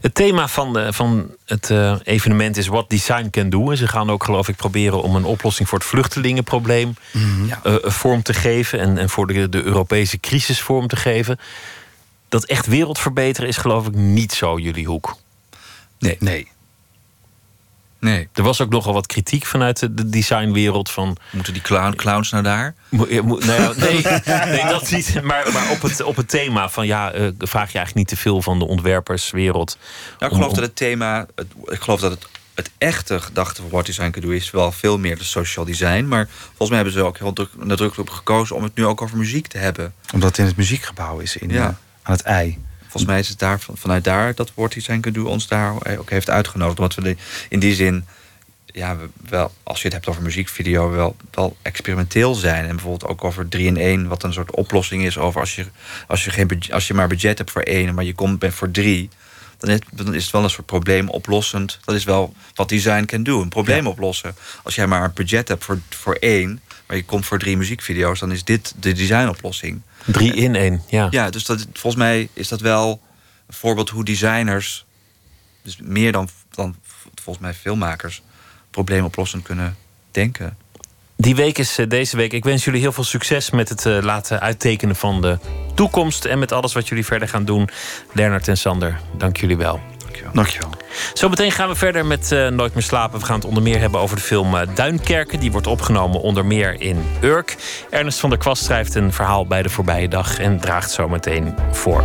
Het thema van, de, van het uh, evenement is What Design Can Do. En ze gaan ook, geloof ik, proberen om een oplossing voor het vluchtelingenprobleem mm-hmm. uh, vorm te geven. En, en voor de, de Europese crisis vorm te geven. Dat echt wereld verbeteren is, geloof ik, niet zo jullie hoek. Nee, nee. Nee. Er was ook nogal wat kritiek vanuit de designwereld. Van, moeten die clown, clowns nou daar? Mo- mo- nou, nee, nee, dat niet. Maar, maar op, het, op het thema van ja, uh, vraag je eigenlijk niet te veel van de ontwerperswereld. Nou, ik geloof om, om... dat het thema, het, ik geloof dat het, het echte gedachte van What Design Can Do is wel veel meer de social design. Maar volgens mij hebben ze ook heel druk, nadrukkelijk op gekozen om het nu ook over muziek te hebben. Omdat het in het muziekgebouw is, in, ja. aan het ei. Volgens mij is het daar, vanuit daar dat What Design Can Do ons daar ook heeft uitgenodigd. Omdat we in die zin, ja, wel, als je het hebt over muziekvideo, wel, wel experimenteel zijn. En bijvoorbeeld ook over drie in één, wat een soort oplossing is over als je, als je, geen, als je maar budget hebt voor één, maar je komt bent voor drie. Dan is, dan is het wel een soort probleem oplossend. Dat is wel wat design can do, een probleem ja. oplossen. Als jij maar een budget hebt voor, voor één, maar je komt voor drie muziekvideo's, dan is dit de designoplossing. Drie in één, ja. Ja, dus dat, volgens mij is dat wel een voorbeeld hoe designers, dus meer dan, dan volgens mij filmmakers, probleemoplossend kunnen denken. Die week is deze week. Ik wens jullie heel veel succes met het uh, laten uittekenen van de toekomst en met alles wat jullie verder gaan doen. Lernert en Sander, dank jullie wel. Dankjewel. Zometeen gaan we verder met uh, Nooit meer slapen. We gaan het onder meer hebben over de film uh, Dunkirk. Die wordt opgenomen onder meer in Urk. Ernest van der Kwast schrijft een verhaal bij de voorbije dag en draagt zometeen voor.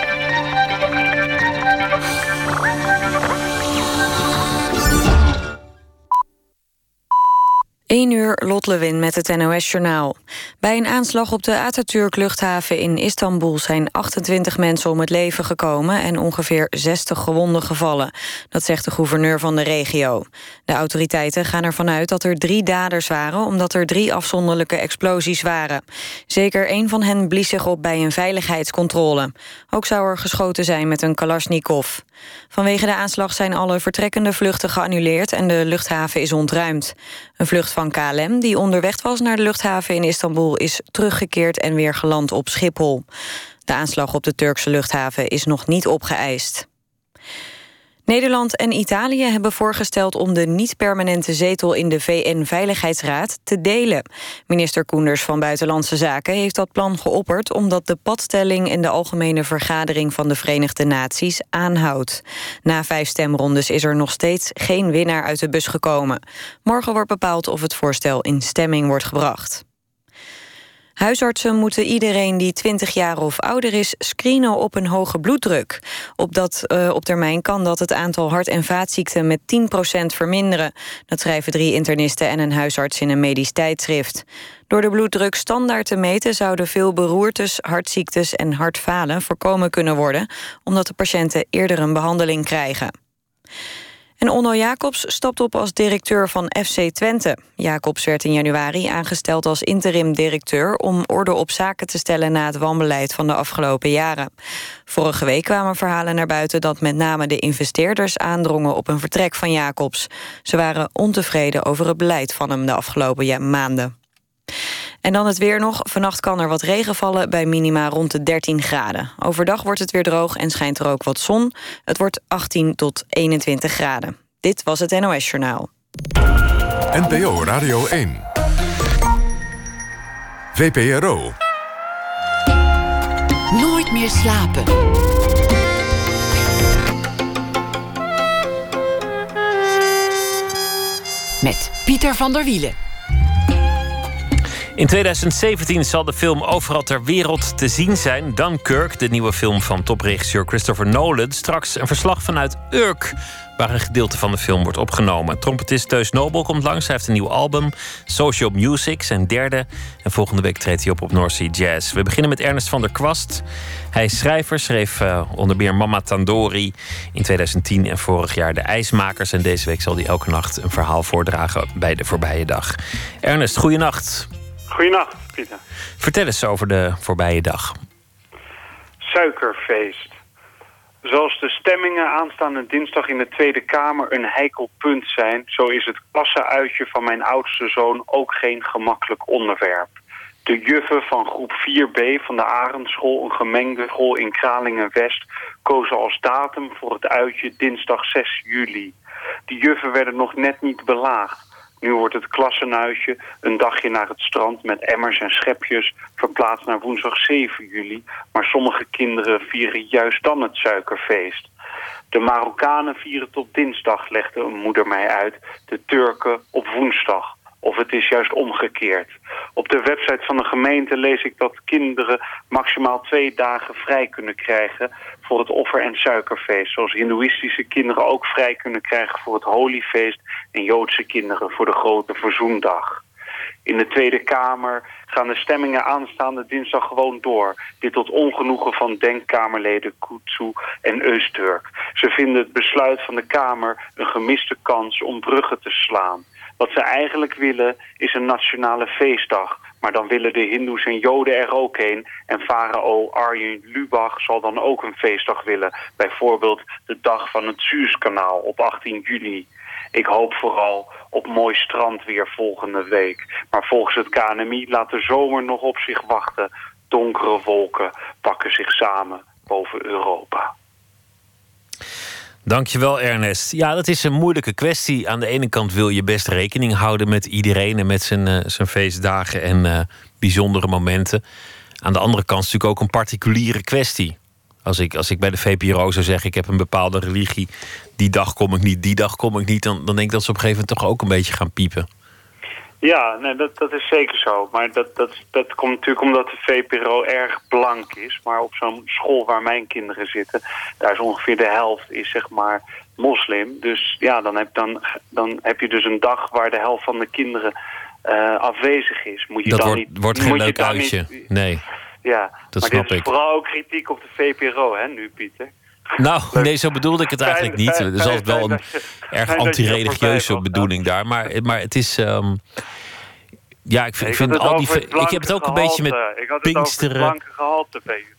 één uur, Lot Lewin met het N O S-journaal. Bij een aanslag op de Atatürk-luchthaven in Istanbul zijn achtentwintig mensen om het leven gekomen en ongeveer zestig gewonden gevallen. Dat zegt de gouverneur van de regio. De autoriteiten gaan ervan uit dat er drie daders waren, omdat er drie afzonderlijke explosies waren. Zeker één van hen blies zich op bij een veiligheidscontrole. Ook zou er geschoten zijn met een Kalashnikov. Vanwege de aanslag zijn alle vertrekkende vluchten geannuleerd en de luchthaven is ontruimd. Een vlucht van K L M, die onderweg was naar de luchthaven in Istanbul, is teruggekeerd en weer geland op Schiphol. De aanslag op de Turkse luchthaven is nog niet opgeëist. Nederland en Italië hebben voorgesteld om de niet-permanente zetel in de V N-veiligheidsraad te delen. Minister Koenders van Buitenlandse Zaken heeft dat plan geopperd omdat de padstelling in de Algemene Vergadering van de Verenigde Naties aanhoudt. Na vijf stemrondes is er nog steeds geen winnaar uit de bus gekomen. Morgen wordt bepaald of het voorstel in stemming wordt gebracht. Huisartsen moeten iedereen die twintig jaar of ouder is screenen op een hoge bloeddruk. Op, dat, uh, op termijn kan dat het aantal hart- en vaatziekten met tien procent verminderen. Dat schrijven drie internisten en een huisarts in een medisch tijdschrift. Door de bloeddruk standaard te meten zouden veel beroertes, hartziektes en hartfalen voorkomen kunnen worden, omdat de patiënten eerder een behandeling krijgen. En Onno Jacobs stapt op als directeur van F C Twente. Jacobs werd in januari aangesteld als interim-directeur om orde op zaken te stellen na het wanbeleid van de afgelopen jaren. Vorige week kwamen verhalen naar buiten dat met name de investeerders aandrongen op een vertrek van Jacobs. Ze waren ontevreden over het beleid van hem de afgelopen maanden. En dan het weer nog. Vannacht kan er wat regen vallen bij minima rond de dertien graden. Overdag wordt het weer droog en schijnt er ook wat zon. Het wordt achttien tot eenentwintig graden. Dit was het N O S Journaal. N P O Radio één. V P R O. Nooit meer slapen. Met Pieter van der Wielen. In tweeduizend zeventien zal de film overal ter wereld te zien zijn. Dunkirk, de nieuwe film van topregisseur Christopher Nolan. Straks een verslag vanuit Urk, waar een gedeelte van de film wordt opgenomen. Trompetist Teus Nobel komt langs. Hij heeft een nieuw album, Social Music, zijn derde. En volgende week treedt hij op op North Sea Jazz. We beginnen met Ernest van der Kwast. Hij is schrijver, schreef uh, onder meer Mama Tandori in tweeduizend tien... en vorig jaar De IJsmakers. En deze week zal hij elke nacht een verhaal voordragen bij De Voorbije Dag. Ernest, goeienacht. Goedenacht, Pieter. Vertel eens over de voorbije dag. Suikerfeest. Zoals de stemmingen aanstaande dinsdag in de Tweede Kamer een heikel punt zijn, zo is het klasseuitje van mijn oudste zoon ook geen gemakkelijk onderwerp. De juffen van groep vier B van de Arendschool, een gemengde school in Kralingen-West, kozen als datum voor het uitje dinsdag zes juli. Die juffen werden nog net niet belaagd. Nu wordt het klassenuitje een dagje naar het strand met emmers en schepjes verplaatst naar woensdag zeven juli. Maar sommige kinderen vieren juist dan het suikerfeest. De Marokkanen vieren tot dinsdag, legde een moeder mij uit. De Turken op woensdag. Of het is juist omgekeerd. Op de website van de gemeente lees ik dat kinderen maximaal twee dagen vrij kunnen krijgen voor het offer- en suikerfeest. Zoals hindoeïstische kinderen ook vrij kunnen krijgen voor het holiefeest en Joodse kinderen voor de grote verzoendag. In de Tweede Kamer gaan de stemmingen aanstaande dinsdag gewoon door. Dit tot ongenoegen van denkkamerleden Kutsu en Öztürk. Ze vinden het besluit van de Kamer een gemiste kans om bruggen te slaan. Wat ze eigenlijk willen is een nationale feestdag. Maar dan willen de Hindoes en Joden er ook heen. En farao Arjen Lubach zal dan ook een feestdag willen. Bijvoorbeeld de dag van het Suezkanaal op achttien juli. Ik hoop vooral op mooi strandweer volgende week. Maar volgens het K N M I laat de zomer nog op zich wachten. Donkere wolken pakken zich samen boven Europa. Dankjewel, Ernest. Ja, dat is een moeilijke kwestie. Aan de ene kant wil je best rekening houden met iedereen en met zijn, uh, zijn feestdagen en uh, bijzondere momenten. Aan de andere kant is het natuurlijk ook een particuliere kwestie. Als ik, als ik bij de V P R O zou zeggen, ik heb een bepaalde religie, die dag kom ik niet, die dag kom ik niet, dan, dan denk ik dat ze op een gegeven moment toch ook een beetje gaan piepen. Ja, nee, dat, dat is zeker zo. Maar dat, dat, dat komt natuurlijk omdat de V P R O erg blank is. Maar op zo'n school waar mijn kinderen zitten, daar is ongeveer de helft is zeg maar moslim. Dus ja, dan heb, dan, dan heb je dus een dag waar de helft van de kinderen uh, afwezig is. Moet je dat dan wordt, niet, wordt geen leuk uitje. Niet, nee, ja, dat maar snap dit is ik. Vooral ook kritiek op de V P R O, hè, nu, Pieter. Nou, nee, zo bedoelde ik het eigenlijk niet. Er is altijd wel een erg anti-religieuze bedoeling daar. Maar, maar het is... Um, ja, ik, ik vind al die... Ik heb het ook een beetje met Pinksteren... Ik had het gehalte bij u.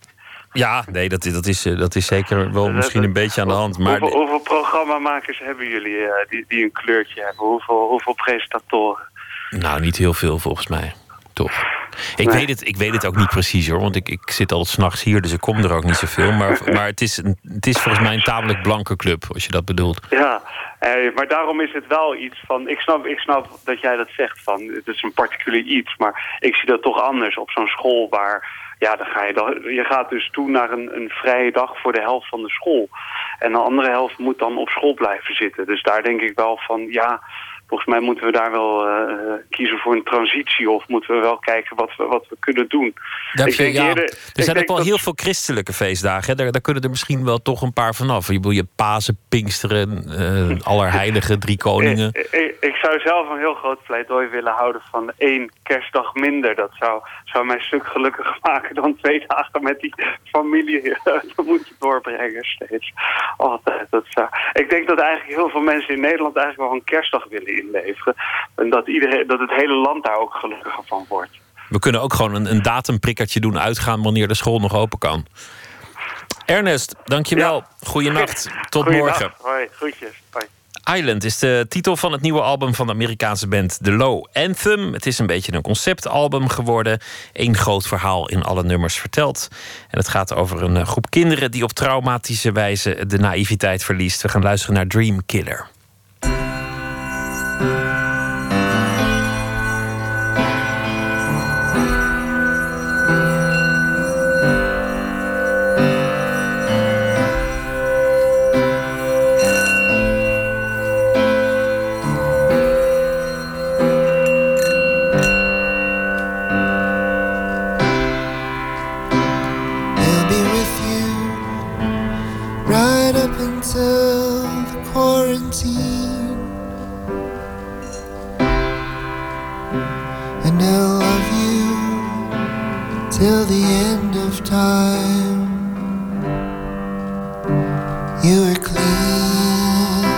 Ja, nee, dat, dat, is, dat is zeker wel misschien een beetje aan de hand. Maar hoeveel, hoeveel programmamakers hebben jullie uh, die, die een kleurtje hebben? Hoeveel, hoeveel presentatoren? Nou, niet heel veel volgens mij. Toch. Ik, nee. weet het, ik weet het ook niet precies hoor, want ik, ik zit al 's nachts hier, dus ik kom er ook niet zoveel. Maar, maar het, is een, het is volgens mij een tamelijk blanke club, als je dat bedoelt. Ja, eh, maar daarom is het wel iets van... Ik snap, ik snap dat jij dat zegt van, het is een particulier iets, maar ik zie dat toch anders op zo'n school waar... Ja, dan ga je, dan, je gaat dus toe naar een, een vrije dag voor de helft van de school. En de andere helft moet dan op school blijven zitten. Dus daar denk ik wel van, ja... Volgens mij moeten we daar wel uh, kiezen voor een transitie of moeten we wel kijken wat we, wat we kunnen doen? Ja, ik denk ja, eerder, er ik zijn denk ook wel heel veel christelijke feestdagen. Hè? Daar, daar kunnen er misschien wel toch een paar vanaf. Je bedoelt je Pasen, Pinksteren, uh, Allerheiligen, Drie Koningen. Ik, ik, ik zou zelf een heel groot pleidooi willen houden van één kerstdag minder. Dat zou, zou mij een stuk gelukkiger maken dan twee dagen met die familie uh, te moeten doorbrengen steeds. Altijd. Dat zou... Ik denk dat eigenlijk heel veel mensen in Nederland eigenlijk wel een kerstdag willen inleveren. En dat, iedereen, dat het hele land daar ook gelukkiger van wordt. We kunnen ook gewoon een, een datumprikkertje doen uitgaan wanneer de school nog open kan. Ernest, dankjewel. Ja. Goeienacht. Tot Goeienacht. Morgen. Hoi, groetjes. Bye. Island is de titel van het nieuwe album van de Amerikaanse band The Low Anthem. Het is een beetje een conceptalbum geworden. Eén groot verhaal in alle nummers verteld. En het gaat over een groep kinderen die op traumatische wijze de naïviteit verliest. We gaan luisteren naar Dream Killer. Till the end of time, you were clean,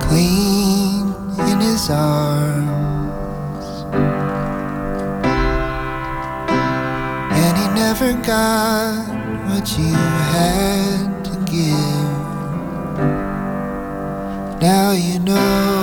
clean in his arms, and he never got what you had to give. Now you know.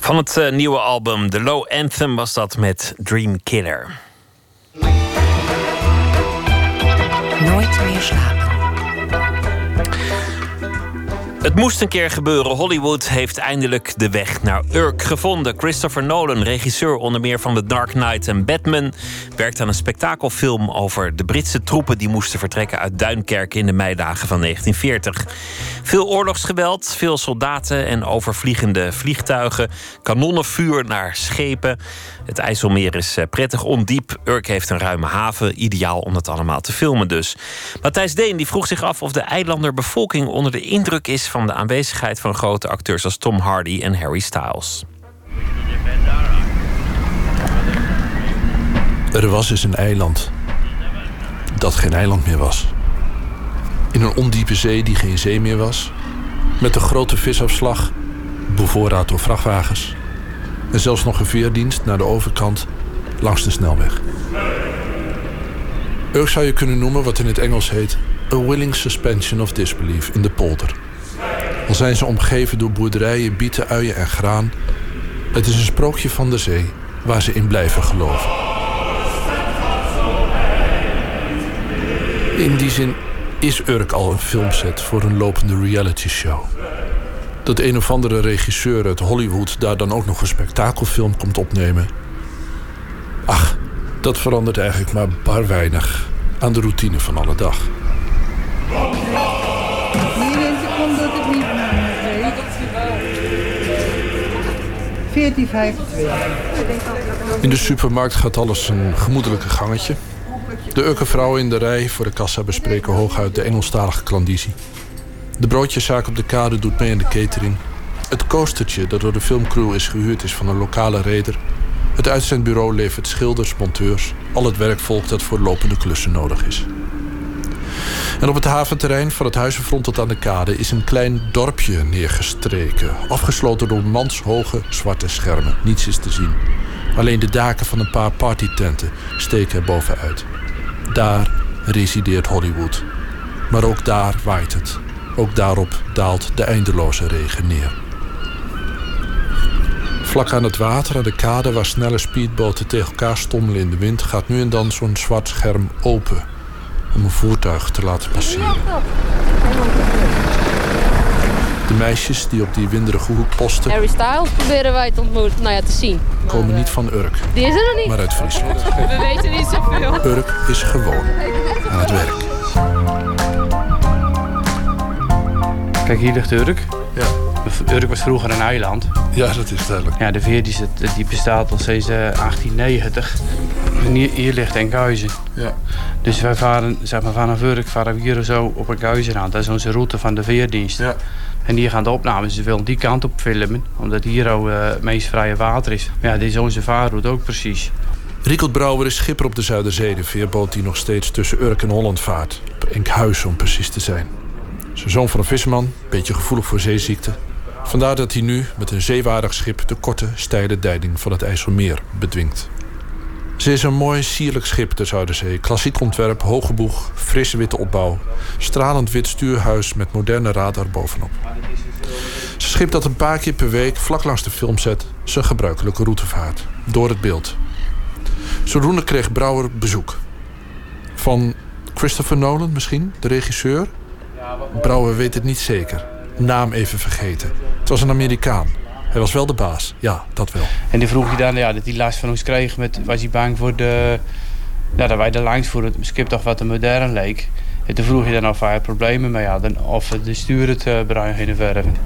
Van het nieuwe album The Low Anthem was dat met Dream Killer. Nooit meer slapen. Het moest een keer gebeuren. Hollywood heeft eindelijk de weg naar Urk gevonden. Christopher Nolan, regisseur onder meer van The Dark Knight en Batman, werkt aan een spektakelfilm over de Britse troepen die moesten vertrekken uit Dunkirk in de meidagen van negentien veertig. Veel oorlogsgeweld, veel soldaten en overvliegende vliegtuigen, kanonnenvuur naar schepen. Het IJsselmeer is prettig ondiep. Urk heeft een ruime haven, ideaal om dat allemaal te filmen dus. Matthijs Deen die vroeg zich af of de eilanderbevolking onder de indruk is van de aanwezigheid van grote acteurs als Tom Hardy en Harry Styles. Er was eens een eiland dat geen eiland meer was. In een ondiepe zee die geen zee meer was. Met een grote visafslag, bevoorraad door vrachtwagens. En zelfs nog een veerdienst naar de overkant langs de snelweg. Urk zou je kunnen noemen wat in het Engels heet a willing suspension of disbelief in de polder. Al zijn ze omgeven door boerderijen, bieten, uien en graan. Het is een sprookje van de zee waar ze in blijven geloven. In die zin is Urk al een filmset voor een lopende reality show. dat een of andere regisseur uit Hollywood daar dan ook nog een spektakelfilm komt opnemen. Ach, dat verandert eigenlijk maar bar weinig aan de routine van alle dag. In de supermarkt gaat alles een gemoedelijke gangetje. De Urker vrouwen in de rij voor de kassa bespreken hooguit de Engelstalige klandizie. De broodjeszaak op de kade doet mee aan de catering. Het coastertje dat door de filmcrew is gehuurd is van een lokale reder. Het uitzendbureau levert schilders, monteurs, al het werkvolk dat voor lopende klussen nodig is. En op het haventerrein van het Huizenfront tot aan de kade is een klein dorpje neergestreken. Afgesloten door manshoge zwarte schermen. Niets is te zien. Alleen de daken van een paar partytenten steken er bovenuit. Daar resideert Hollywood. Maar ook daar waait het. Ook daarop daalt de eindeloze regen neer. Vlak aan het water, aan de kade waar snelle speedboten tegen elkaar stommelen in de wind, gaat nu en dan zo'n zwart scherm open om een voertuig te laten passeren. De meisjes die op die winderige hoek posten, Harry Styles proberen wij te ontmoeten, nou ja, te zien. Maar komen niet van Urk, die is er nog niet. Maar uit Friesland. We weten niet zoveel. Urk is gewoon aan het werk. Kijk, hier ligt Urk. Ja. Urk was vroeger een eiland. Ja, dat is duidelijk. Ja, de veer die, zit, die bestaat al sinds uh, achttien negentig. En hier, hier ligt Enkhuizen. Ja. Dus wij varen, zeg maar, vanaf Urk varen we hier zo op Enkhuizen aan. Dat is onze route van de veerdienst. Ja. En hier gaan de opnames. Ze willen die kant op filmen, omdat hier al uh, het meest vrije water is. Maar ja, dit is onze vaarroute ook precies. Riekert Brouwer is schipper op de Zuiderzee. De veerboot die nog steeds tussen Urk en Holland vaart. Op Enkhuizen om precies te zijn. Zijn zoon van een visserman, een beetje gevoelig voor zeeziekte. Vandaar dat hij nu met een zeewaardig schip de korte, steile deiding van het IJsselmeer bedwingt. Ze is een mooi, sierlijk schip, de Zuiderzee. Klassiek ontwerp, hoge boeg, frisse witte opbouw. Stralend wit stuurhuis met moderne radar bovenop. Ze schip dat een paar keer per week vlak langs de filmset zijn gebruikelijke route vaart. Door het beeld. Zodoende kreeg Brouwer bezoek. Van Christopher Nolan misschien, de regisseur? Brouwer weet het niet zeker. Naam even vergeten. Het was een Amerikaan. Hij was wel de baas. Ja, dat wel. En die vroeg je dan ja, dat hij last van ons kreeg. Met, was hij bang voor de, nou, dat wij de langs voor het schip toch wat te modern leek. En toen vroeg je dan of hij problemen mee hadden. Of de stuur het uh, bruin gingen verven.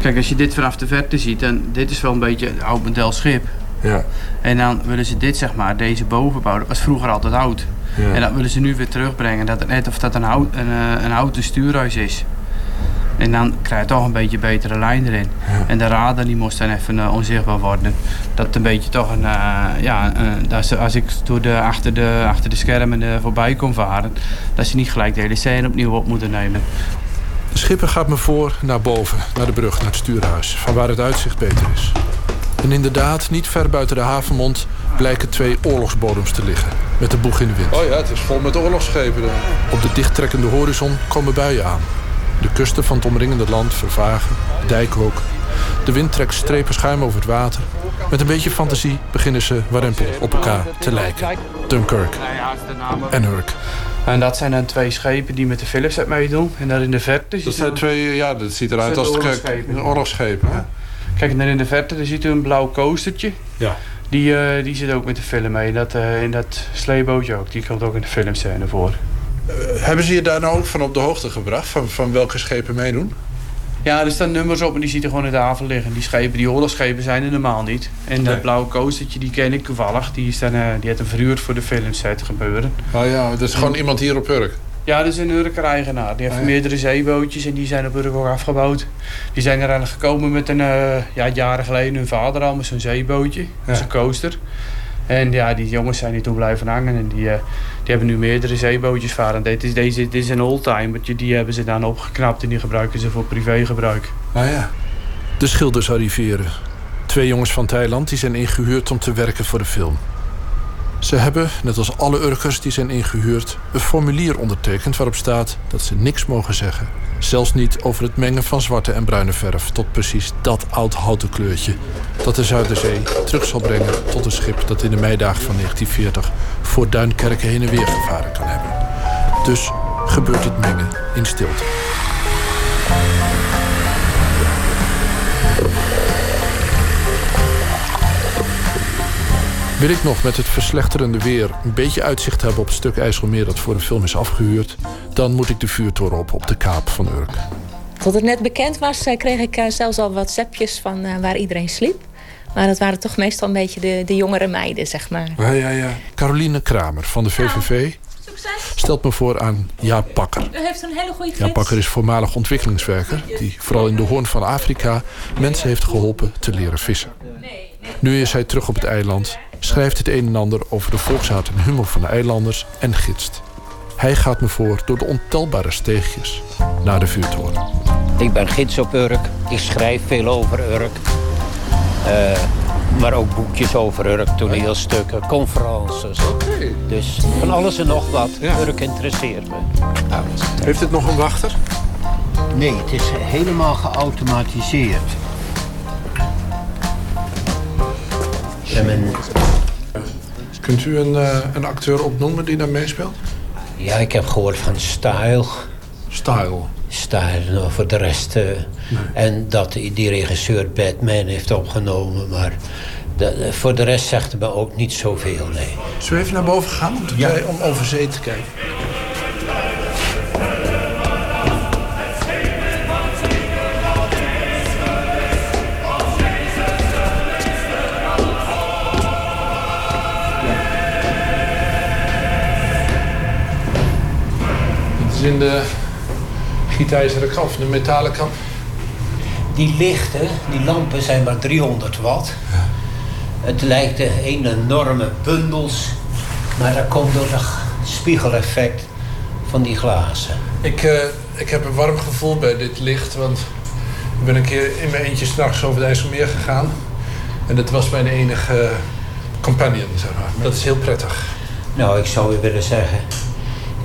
Kijk, als je dit vanaf de verte ziet. Dan, dit is wel een beetje een oud model schip. Ja. En dan willen ze dit, zeg maar, deze bovenbouw. Dat was vroeger altijd hout. Ja. En dat willen ze nu weer terugbrengen. Dat het net of dat een, hout, een, een houten stuurhuis is. En dan krijg je toch een beetje betere lijn erin. Ja. En de radar die moest dan even uh, onzichtbaar worden. Dat een beetje toch een... Uh, ja, uh, dat ze, als ik door de, achter, de, achter de schermen uh, voorbij kon varen, dat ze niet gelijk de hele scène opnieuw op moeten nemen. De schipper gaat me voor naar boven, naar de brug, naar het stuurhuis. Van waar het uitzicht beter is. En inderdaad, niet ver buiten de havenmond blijken twee oorlogsbodems te liggen. Met de boeg in de wind. Oh ja, het is vol met oorlogsschepen. Dan. Op de dichttrekkende horizon komen buien aan. De kusten van het omringende land vervagen, dijk ook. De wind trekt strepen schuim over het water. Met een beetje fantasie beginnen ze warempel op elkaar te lijken. Dunkirk en Urk. En dat zijn dan twee schepen die met de Philips meedoen. En daar in de verte... Dat zijn twee, ja, dat ziet eruit als een oorlogsscheep. Ja. Kijk, daar in de verte daar ziet u een blauw coastertje. Ja. Die, uh, die zit ook met de film mee. Dat, uh, in dat sleebootje ook. Die komt ook in de filmscène voor. Uh, hebben ze je daar nou ook van op de hoogte gebracht? Van, van welke schepen meedoen? Ja, er staan nummers op en die ziet er gewoon in de haven liggen. Die schepen, die oorlogsschepen zijn er normaal niet. En nee. Dat blauwe coastertje, die ken ik toevallig. Die, is dan, uh, die had een verhuurd voor de filmset gebeuren. Oh ja, dat is en... gewoon iemand hier op Urk? Ja, dat is een Urker eigenaar. Die heeft oh ja. meerdere zeebootjes en die zijn op Urk ook afgebouwd. Die zijn er aan gekomen met een, uh, ja, jaren geleden hun vader al met zo'n zeebootje. Ja. Met zo'n coaster. En ja, die jongens zijn hier toen blijven hangen en die, uh, die hebben nu meerdere zeebootjes varen. Dit is, deze, dit is een oldtimertje, die hebben ze dan opgeknapt en die gebruiken ze voor privégebruik. Nou ja. De schilders arriveren. Twee jongens van Thailand die zijn ingehuurd om te werken voor de film. Ze hebben, net als alle Urkers die zijn ingehuurd, een formulier ondertekend waarop staat dat ze niks mogen zeggen. Zelfs niet over het mengen van zwarte en bruine verf tot precies dat oud-houten kleurtje dat de Zuiderzee terug zal brengen tot een schip dat in de meidagen van negentien veertig voor Duinkerk heen en weer gevaren kan hebben. Dus gebeurt het mengen in stilte. Wil ik nog met het verslechterende weer een beetje uitzicht hebben op het stuk IJsselmeer dat voor een film is afgehuurd, dan moet ik de vuurtoren op op de kaap van Urk. Tot het net bekend was, kreeg ik zelfs al WhatsAppjes van uh, waar iedereen sliep. Maar dat waren toch meestal een beetje de, de jongere meiden, zeg maar. Ja, ja, ja. Caroline Kramer van de V V V stelt me voor aan Jaap Pakker. U heeft een hele goede gids. Jaap Pakker is voormalig ontwikkelingswerker die vooral in de Hoorn van Afrika mensen heeft geholpen te leren vissen. Nu is hij terug op het eiland, schrijft het een en ander over de volkshaat en humor van de eilanders en gidst. Hij gaat me voor door de ontelbare steegjes naar de vuurtoren. Ik ben gids op Urk. Ik schrijf veel over Urk. Uh, maar ook boekjes over Urk, toneelstukken, conferences. Okay. Dus van alles en nog wat. Ja. Urk interesseert me. Nou, heeft het nog een wachter? Nee, het is helemaal geautomatiseerd. En men... Kunt u een, uh, een acteur opnoemen die daar meespeelt? Ja, ik heb gehoord van Style. Style? Style, voor de rest. Uh, nee. En dat die regisseur Batman heeft opgenomen. Maar de, uh, voor de rest zegt me ook niet zoveel, nee. Zullen we even naar boven gaan om, te ja. om over zee te kijken? In de gietijzeren kap, de metalen kap. Die lichten, die lampen zijn maar driehonderd watt. Ja. Het lijkt een enorme bundels, maar dat komt door het spiegeleffect van die glazen. Ik, uh, ik heb een warm gevoel bij dit licht, want ik ben een keer in mijn eentje 's nachts over het IJsselmeer gegaan. En dat was mijn enige uh, companion, zeg maar. Dat is heel prettig. Nou, ik zou je willen zeggen...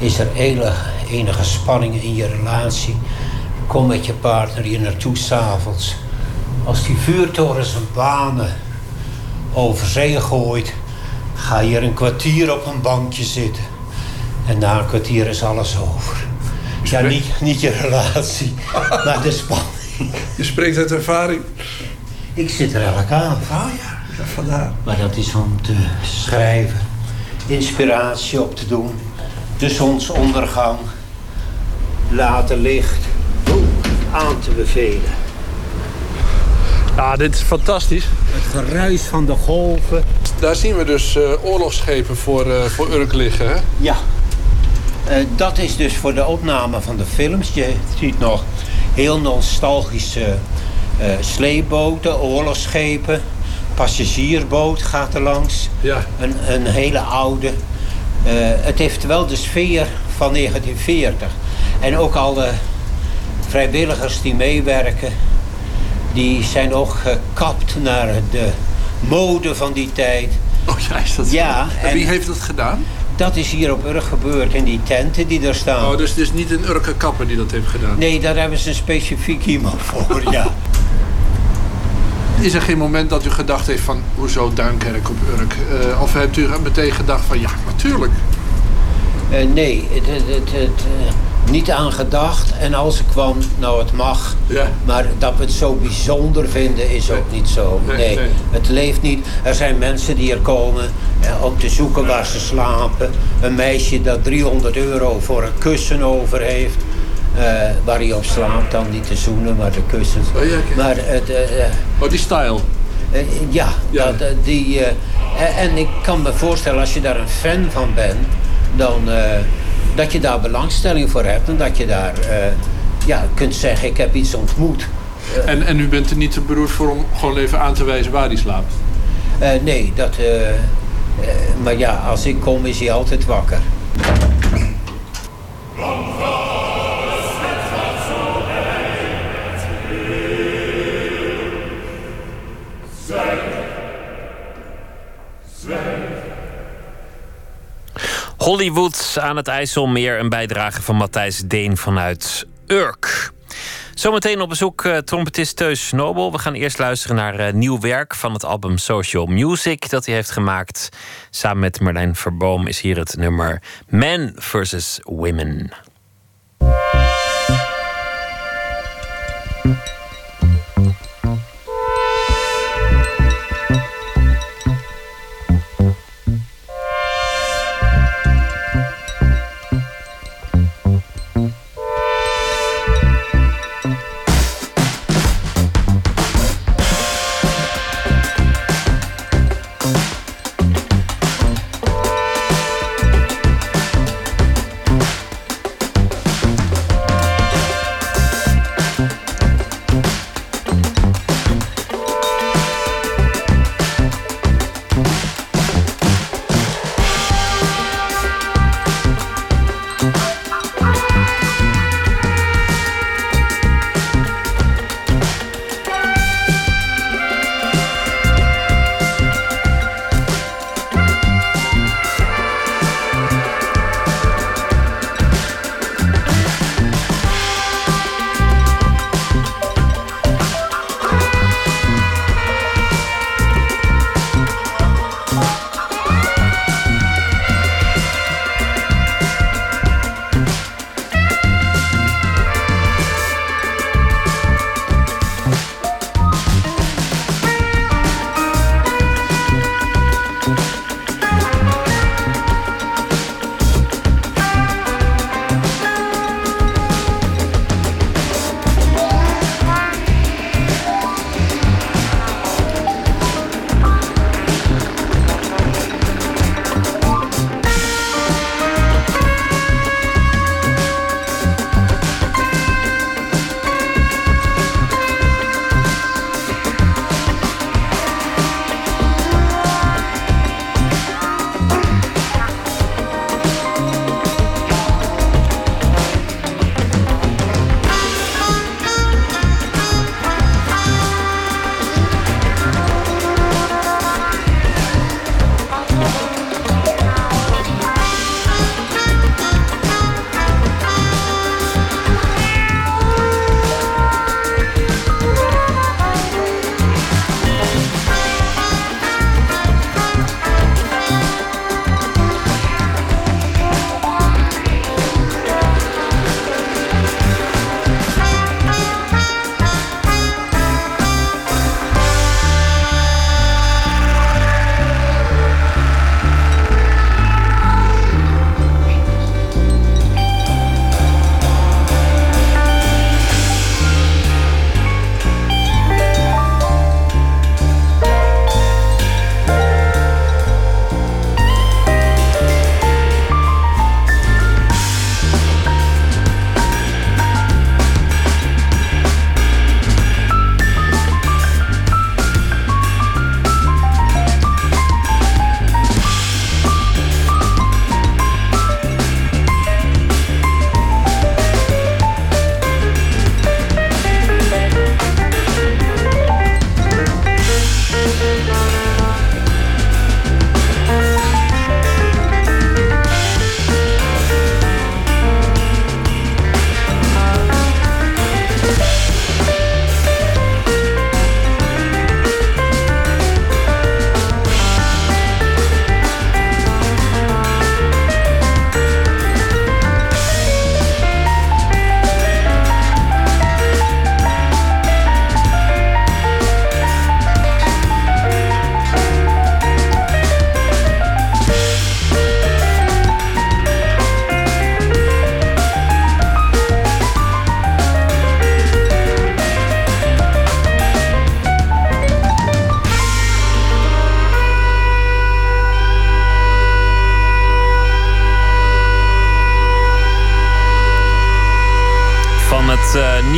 Is er enige, enige spanning in je relatie? Kom met je partner hier naartoe s'avonds. Als die vuurtoren zijn banen over zee gooit, ga je er een kwartier op een bankje zitten. En na een kwartier is alles over. Ja, niet, niet je relatie, maar de spanning. Je spreekt uit ervaring. Ik zit er elke avond. Ah ja, ja, vandaar. Maar dat is om te schrijven, inspiratie op te doen. De zonsondergang, later licht, aan te bevelen. Ja, dit is fantastisch. Het geruis van de golven. Daar zien we dus uh, oorlogsschepen voor, uh, voor Urk liggen, hè? Ja. Uh, dat is dus voor de opname van de films. Je ziet nog heel nostalgische uh, sleepboten, oorlogsschepen. Passagiersboot gaat er langs. Ja. Een, een hele oude... Uh, het heeft wel de sfeer van negentien veertig. En ook alle vrijwilligers die meewerken... die zijn ook gekapt naar de mode van die tijd. Oh ja, is dat ja, zo? En wie heeft dat gedaan? Dat is hier op Urk gebeurd, in die tenten die daar staan. Oh, dus het is niet een Urker kapper die dat heeft gedaan? Nee, daar hebben ze een specifiek iemand voor, ja. Is er geen moment dat u gedacht heeft van, hoezo Duinkerk op Urk? Uh, of hebt u meteen gedacht van, ja, natuurlijk. Uh, nee, het, het, het, uh, niet aan gedacht. En als ik kwam, nou het mag. Ja. Maar dat we het zo bijzonder vinden is nee. ook niet zo. Nee, nee, nee, het leeft niet. Er zijn mensen die er komen uh, om te zoeken waar ze slapen. Een meisje dat driehonderd euro voor een kussen over heeft. Uh, waar hij op slaapt, dan niet de zoenen, maar de kussens. Oh, ja, okay. Maar het... Uh, uh, oh, die style? Uh, ja, ja. Dat, uh, die... Uh, uh, en ik kan me voorstellen, als je daar een fan van bent, dan... Uh, dat je daar belangstelling voor hebt en dat je daar... Uh, ja, kunt zeggen, ik heb iets ontmoet. Uh, en, en u bent er niet te beroerd voor om gewoon even aan te wijzen waar hij slaapt? Uh, nee, dat... Uh, uh, maar ja, als ik kom is hij altijd wakker. Hollywood aan het IJsselmeer, een bijdrage van Matthijs Deen vanuit Urk. Zometeen op bezoek uh, trompetist Teus Nobel. We gaan eerst luisteren naar uh, nieuw werk van het album Social Music dat hij heeft gemaakt. Samen met Marlijn Verboom is hier het nummer Men versus. Women.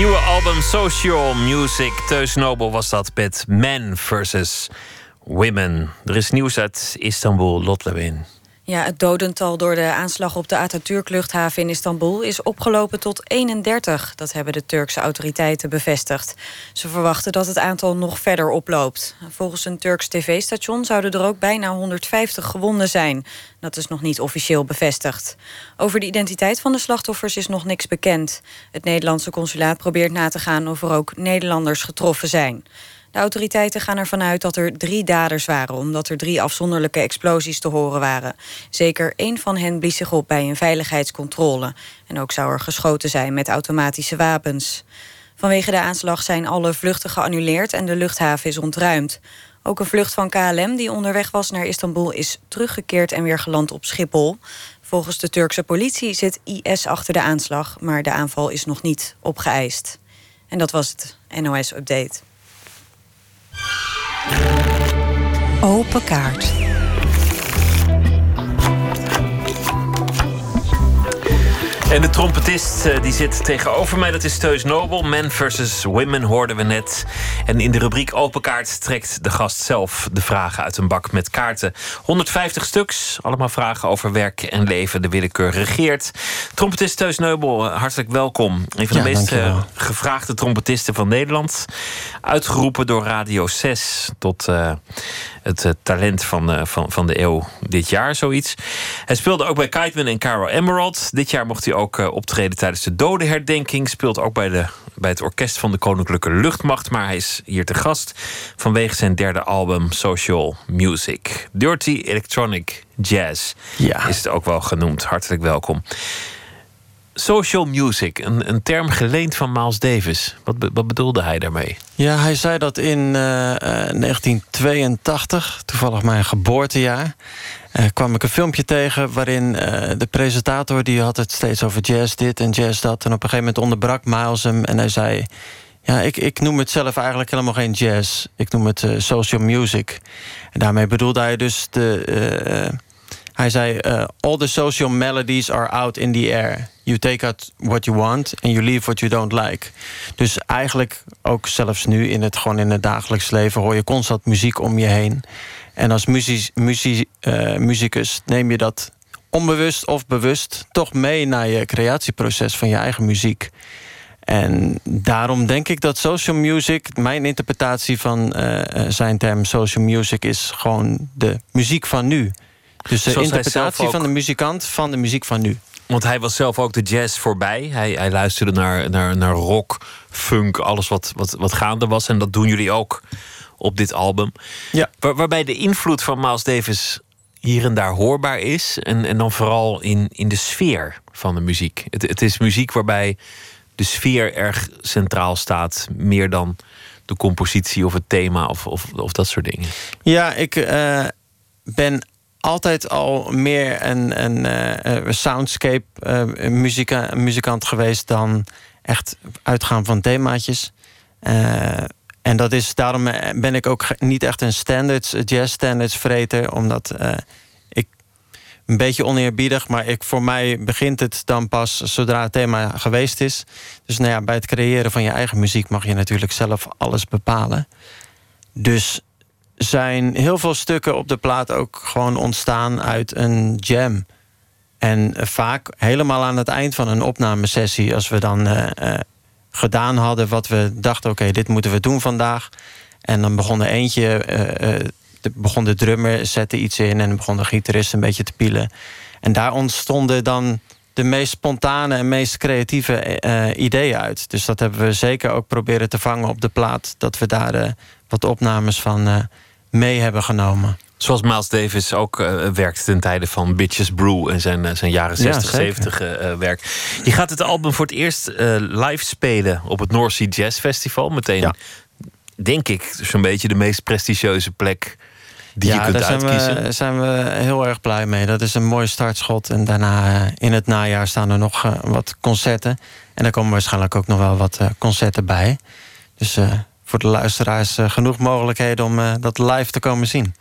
nieuwe album Social Music. Teus Nobel was dat met Men versus Women. Er is nieuws uit Istanbul, Lot Lewin. Ja, het dodental door de aanslag op de Atatürk-luchthaven in Istanbul is opgelopen tot eenendertig. Dat hebben de Turkse autoriteiten bevestigd. Ze verwachten dat het aantal nog verder oploopt. Volgens een Turks tv-station zouden er ook bijna honderdvijftig gewonden zijn. Dat is nog niet officieel bevestigd. Over de identiteit van de slachtoffers is nog niks bekend. Het Nederlandse consulaat probeert na te gaan of er ook Nederlanders getroffen zijn. De autoriteiten gaan ervan uit dat er drie daders waren, omdat er drie afzonderlijke explosies te horen waren. Zeker één van hen blies zich op bij een veiligheidscontrole. En ook zou er geschoten zijn met automatische wapens. Vanwege de aanslag zijn alle vluchten geannuleerd en de luchthaven is ontruimd. Ook een vlucht van K L M die onderweg was naar Istanbul is teruggekeerd en weer geland op Schiphol. Volgens de Turkse politie zit I S achter de aanslag, maar de aanval is nog niet opgeëist. En dat was het N O S-update. Open kaart. En de trompetist die zit tegenover mij, dat is Teus Nobel. Men versus Women hoorden we net. En in de rubriek Open Kaart trekt de gast zelf de vragen uit een bak met kaarten. honderdvijftig stuks, allemaal vragen over werk en leven. De willekeur regeert. Trompetist Teus Nobel, hartelijk welkom. Een van de ja, meest dankjewel. gevraagde trompetisten van Nederland. Uitgeroepen door Radio zes tot uh, het uh, talent van, uh, van, van de eeuw dit jaar, zoiets. Hij speelde ook bij Kiteman en Caro Emerald. Dit jaar mocht hij ook... ook optreden tijdens de dodenherdenking. Speelt ook bij, de, bij het orkest van de Koninklijke Luchtmacht. Maar hij is hier te gast vanwege zijn derde album Social Music. Dirty Electronic Jazz ja. is het ook wel genoemd. Hartelijk welkom. Social Music, een, een term geleend van Miles Davis. Wat, wat bedoelde hij daarmee? Ja, hij zei dat in uh, negentien tweeëntachtig, toevallig mijn geboortejaar... Uh, kwam ik een filmpje tegen waarin uh, de presentator... die had het steeds over jazz dit en jazz dat. En op een gegeven moment onderbrak Miles hem en hij zei... ja, ik, ik noem het zelf eigenlijk helemaal geen jazz. Ik noem het uh, social music. En daarmee bedoelde hij dus de... Uh, uh, hij zei, uh, all the social melodies are out in the air. You take out what you want and you leave what you don't like. Dus eigenlijk, ook zelfs nu in het, gewoon in het dagelijks leven... hoor je constant muziek om je heen. En als muziek, muziek, uh, muzikus neem je dat onbewust of bewust... toch mee naar je creatieproces van je eigen muziek. En daarom denk ik dat social music... mijn interpretatie van uh, zijn term social music... is gewoon de muziek van nu... Dus de Zoals interpretatie ook, van de muzikant van de muziek van nu. Want hij was zelf ook de jazz voorbij. Hij, hij luisterde naar, naar, naar rock, funk, alles wat, wat, wat gaande was. En dat doen jullie ook op dit album. Ja. Waar, waarbij de invloed van Miles Davis hier en daar hoorbaar is. En, en dan vooral in, in de sfeer van de muziek. Het, het is muziek waarbij de sfeer erg centraal staat. Meer dan de compositie of het thema of, of, of dat soort dingen. Ja, ik uh, ben... altijd al meer een, een uh, soundscape uh, muzika, muzikant geweest... dan echt uitgaan van themaatjes. Uh, en dat is, daarom ben ik ook niet echt een standards, jazz standards vreter... omdat uh, ik een beetje oneerbiedig... maar ik, voor mij begint het dan pas zodra het thema geweest is. Dus nou ja, bij het creëren van je eigen muziek... mag je natuurlijk zelf alles bepalen. Dus... zijn heel veel stukken op de plaat ook gewoon ontstaan uit een jam. En vaak helemaal aan het eind van een opnamesessie... als we dan uh, uh, gedaan hadden wat we dachten... oké, okay, dit moeten we doen vandaag. En dan begon er eentje... Uh, uh, de, begon de drummer, zette iets in... en begon de gitarist een beetje te pielen. En daar ontstonden dan de meest spontane... en meest creatieve uh, ideeën uit. Dus dat hebben we zeker ook proberen te vangen op de plaat... dat we daar uh, wat opnames van... Uh, mee hebben genomen. Zoals Miles Davis ook uh, werkt ten tijde van Bitches Brew... en zijn, zijn jaren zestig, ja, zeventig uh, werk. Je gaat het album voor het eerst uh, live spelen... op het North Sea Jazz Festival. Meteen, ja. denk ik, zo'n beetje de meest prestigieuze plek... die ja, je kunt uitkiezen. Ja, daar zijn we heel erg blij mee. Dat is een mooi startschot. En daarna uh, in het najaar staan er nog uh, wat concerten. En daar komen waarschijnlijk ook nog wel wat uh, concerten bij. Dus... Uh, voor de luisteraars uh, genoeg mogelijkheden om uh, dat live te komen zien.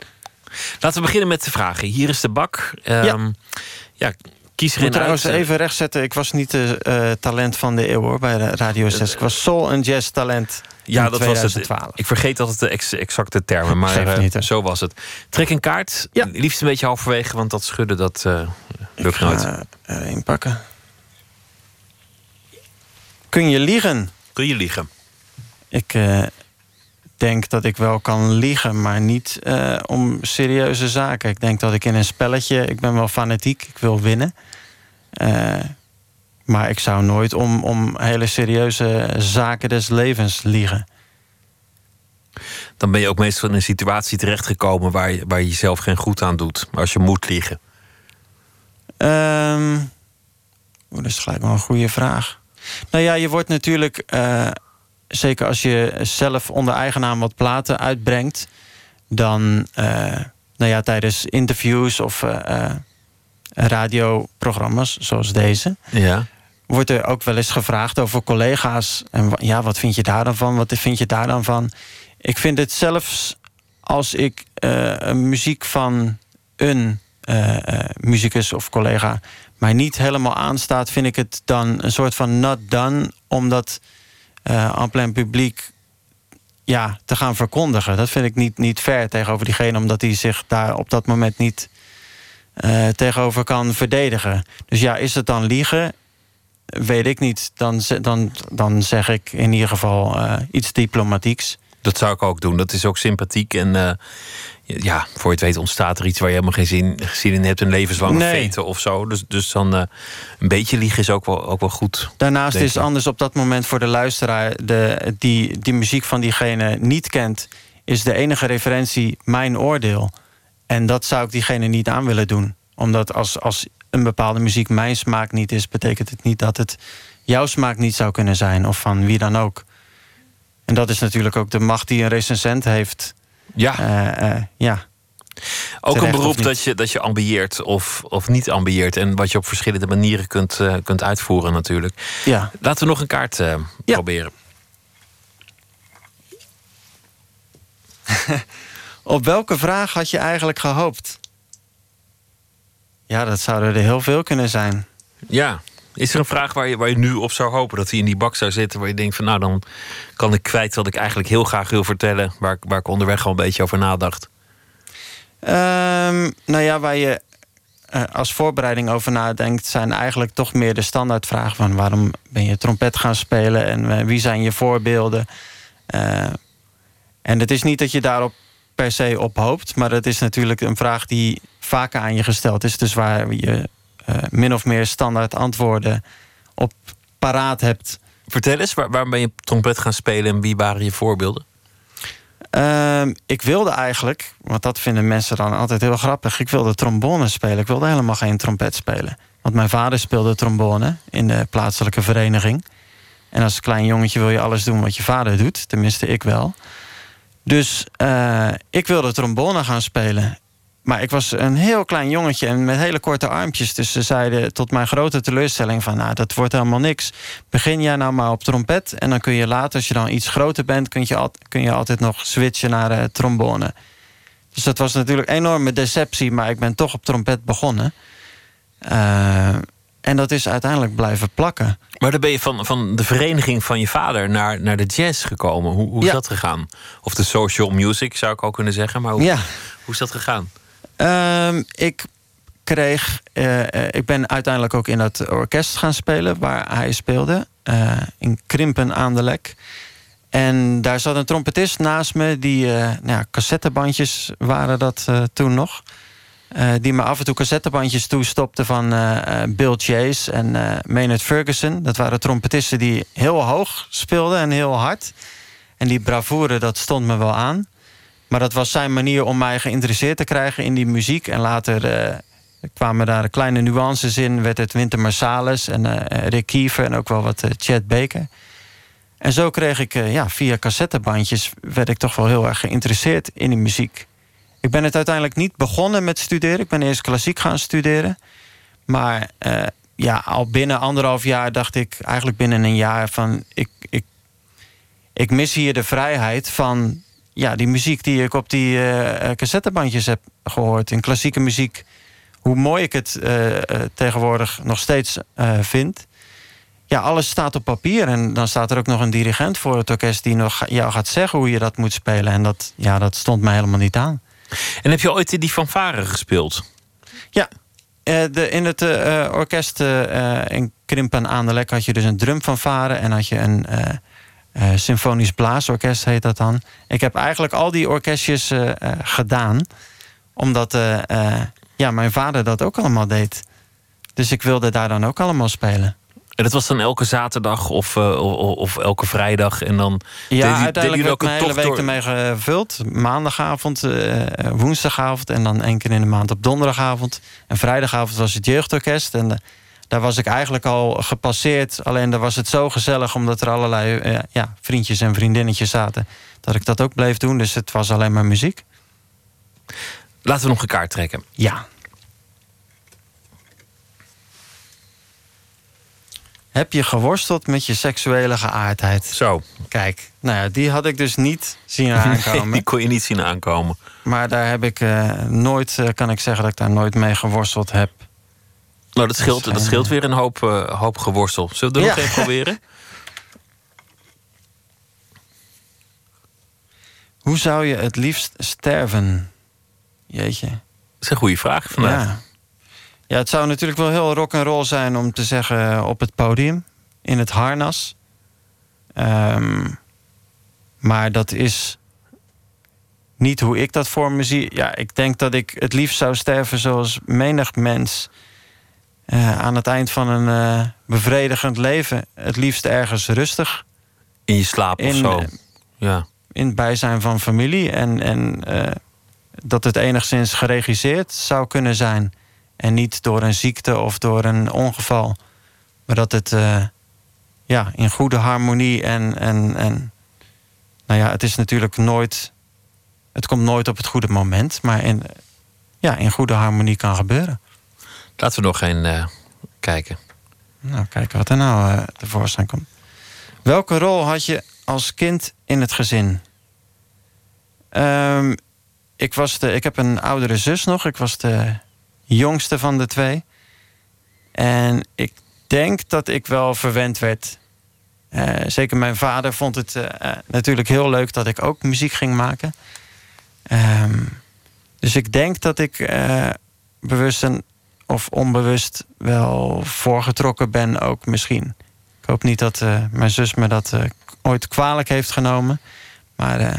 Laten we beginnen met de vragen. Hier is de bak. Um, ja. ja, kiesrein uit. Ik moet trouwens even rechtzetten. Ik was niet de uh, talent van de eeuw hoor, bij Radio zes. Ik was soul- en jazz-talent. Ja, dat twintig twaalf. Was het. Ik vergeet altijd de ex- exacte termen, maar niet, uh, zo was het. Trek een kaart. Ja. Liefst een beetje halverwege, want dat schudden, dat uh, lukt nooit. Uh, inpakken. Kun je liegen? Kun je liegen? Ik uh, denk dat ik wel kan liegen, maar niet uh, om serieuze zaken. Ik denk dat ik in een spelletje... Ik ben wel fanatiek, ik wil winnen. Uh, maar ik zou nooit om, om hele serieuze zaken des levens liegen. Dan ben je ook meestal in een situatie terechtgekomen... waar je, waar je jezelf geen goed aan doet, als je moet liegen. Um, dat is gelijk wel een goede vraag. Nou ja, je wordt natuurlijk... Uh, zeker als je zelf onder eigen naam wat platen uitbrengt... dan uh, nou ja, tijdens interviews of uh, uh, radioprogramma's zoals deze... Ja. Wordt er ook wel eens gevraagd over collega's. En ja, wat vind je daar dan van? Wat vind je daar dan van? Ik vind het zelfs als ik uh, muziek van een uh, uh, muzikus of collega... mij niet helemaal aanstaat, vind ik het dan een soort van not done... omdat... Uh, aan plein publiek ja, te gaan verkondigen. Dat vind ik niet, niet fair tegenover diegene... omdat hij zich daar op dat moment niet uh, tegenover kan verdedigen. Dus ja, is het dan liegen? Weet ik niet. Dan, dan, dan zeg ik in ieder geval uh, iets diplomatieks. Dat zou ik ook doen. Dat is ook sympathiek. En uh, ja, voor je het weet ontstaat er iets waar je helemaal geen zin, zin in hebt. Een levenslange nee. veten of zo. Dus, dus dan uh, een beetje liegen is ook wel, ook wel goed. Daarnaast is het anders op dat moment voor de luisteraar... De, die die muziek van diegene niet kent... is de enige referentie mijn oordeel. En dat zou ik diegene niet aan willen doen. Omdat als, als een bepaalde muziek mijn smaak niet is... betekent het niet dat het jouw smaak niet zou kunnen zijn. Of van wie dan ook. En dat is natuurlijk ook de macht die een recensent heeft. Ja. Uh, uh, ja. Ook terecht, een beroep dat je, dat je ambieert of, of niet ambieert. En wat je op verschillende manieren kunt, uh, kunt uitvoeren natuurlijk. Ja. Laten we nog een kaart uh, ja. proberen. Op welke vraag had je eigenlijk gehoopt? Ja, dat zouden er heel veel kunnen zijn. Ja. Is er een vraag waar je, waar je nu op zou hopen? Dat hij in die bak zou zitten waar je denkt van... nou, dan kan ik kwijt wat ik eigenlijk heel graag wil vertellen... waar, waar ik onderweg al een beetje over nadacht. Um, nou ja, waar je uh, als voorbereiding over nadenkt... zijn eigenlijk toch meer de standaardvragen van... waarom ben je trompet gaan spelen en uh, wie zijn je voorbeelden? Uh, en het is niet dat je daarop per se op hoopt... maar het is natuurlijk een vraag die vaker aan je gesteld is. Dus waar je... Uh, min of meer standaard antwoorden op paraat hebt. Vertel eens, waar, waarom ben je trompet gaan spelen... en wie waren je voorbeelden? Uh, ik wilde eigenlijk, want dat vinden mensen dan altijd heel grappig... ik wilde trombone spelen, ik wilde helemaal geen trompet spelen. Want mijn vader speelde trombone in de plaatselijke vereniging. En als klein jongetje wil je alles doen wat je vader doet. Tenminste, ik wel. Dus uh, ik wilde trombone gaan spelen... Maar ik was een heel klein jongetje en met hele korte armpjes. Dus ze zeiden tot mijn grote teleurstelling van... nou, dat wordt helemaal niks. Begin jij nou maar op trompet. En dan kun je later, als je dan iets groter bent... kun je, al, kun je altijd nog switchen naar uh, trombone. Dus dat was natuurlijk een enorme deceptie. Maar ik ben toch op trompet begonnen. Uh, en dat is uiteindelijk blijven plakken. Maar dan ben je van, van de vereniging van je vader naar, naar de jazz gekomen. Hoe, hoe is ja. dat gegaan? Of de social music, zou ik ook kunnen zeggen. Maar hoe, ja. hoe is dat gegaan? Um, ik kreeg... Uh, ik ben uiteindelijk ook in dat orkest gaan spelen... waar hij speelde. Uh, in Krimpen aan de Lek. En daar zat een trompetist naast me... die... Uh, nou ja, cassettebandjes waren dat uh, toen nog. Uh, die me af en toe cassettebandjes toestopte... van uh, uh, Bill Chase en uh, Maynard Ferguson. Dat waren trompetisten die heel hoog speelden en heel hard. En die bravoure, dat stond me wel aan. Maar dat was zijn manier om mij geïnteresseerd te krijgen in die muziek. En later uh, kwamen daar kleine nuances in. Werd het Wynter Marsalis en uh, Rick Kiefer en ook wel wat uh, Chet Baker. En zo kreeg ik uh, ja, via cassettebandjes... werd ik toch wel heel erg geïnteresseerd in die muziek. Ik ben het uiteindelijk niet begonnen met studeren. Ik ben eerst klassiek gaan studeren. Maar uh, ja, al binnen anderhalf jaar dacht ik... eigenlijk binnen een jaar van... ik, ik, ik mis hier de vrijheid van... ja, die muziek die ik op die uh, cassettebandjes heb gehoord... in klassieke muziek hoe mooi ik het uh, uh, tegenwoordig nog steeds uh, vind. Ja, alles staat op papier. En dan staat er ook nog een dirigent voor het orkest die nog jou gaat zeggen hoe je dat moet spelen. En dat, ja, dat stond mij helemaal niet aan. En heb je ooit die fanfare gespeeld? Ja, uh, de, in het uh, orkest uh, in Krimpen aan de Lek had je dus een drumfanfare en had je een uh, uh, symfonisch blaasorkest, heet dat dan. Ik heb eigenlijk al die orkestjes uh, uh, gedaan, omdat uh, uh, ja, mijn vader dat ook allemaal deed. Dus ik wilde daar dan ook allemaal spelen. En dat was dan elke zaterdag of, uh, of, of elke vrijdag? En dan ja, deed, uiteindelijk heb ik mijn hele week door... ermee gevuld. Maandagavond, uh, woensdagavond en dan één keer in de maand op donderdagavond. En vrijdagavond was het jeugdorkest. En uh, daar was ik eigenlijk al gepasseerd. Alleen daar was het zo gezellig omdat er allerlei uh, ja, vriendjes en vriendinnetjes zaten. Dat ik dat ook bleef doen. Dus het was alleen maar muziek. Laten we nog een kaart trekken. Ja. Heb je geworsteld met je seksuele geaardheid? Zo. Kijk, nou ja, die had ik dus niet zien aankomen. Nee, die kon je niet zien aankomen. Maar daar heb ik uh, nooit, uh, kan ik zeggen dat ik daar nooit mee geworsteld heb. Nou, dat scheelt, dus, dat scheelt weer een hoop, uh, hoop geworstel. Zullen we er ja. nog even proberen? Hoe zou je het liefst sterven? Jeetje. Dat is een goede vraag vandaag. Ja. Ja, het zou natuurlijk wel heel rock'n'roll zijn om te zeggen op het podium, in het harnas. Um, maar dat is niet hoe ik dat voor me zie. Ja, ik denk dat ik het liefst zou sterven zoals menig mens uh, aan het eind van een uh, bevredigend leven. Het liefst ergens rustig. In je slaap in, of zo. Ja. In het bijzijn van familie. En, en uh, dat het enigszins geregisseerd zou kunnen zijn. En niet door een ziekte of door een ongeval. Maar dat het uh, ja, in goede harmonie en, en, en... Nou ja, het is natuurlijk nooit... Het komt nooit op het goede moment. Maar in, ja, in goede harmonie kan gebeuren. Laten we nog een uh, kijken. Nou, kijken wat er nou uh, tevoorschijn komt. Welke rol had je als kind in het gezin? Um, ik, was de, ik heb een oudere zus nog. Ik was de... jongste van de twee. En ik denk dat ik wel verwend werd. Uh, zeker mijn vader vond het uh, natuurlijk heel leuk dat ik ook muziek ging maken. Um, dus ik denk dat ik uh, bewust en, of onbewust wel voorgetrokken ben ook misschien. Ik hoop niet dat uh, mijn zus me dat uh, ooit kwalijk heeft genomen. Maar... Uh,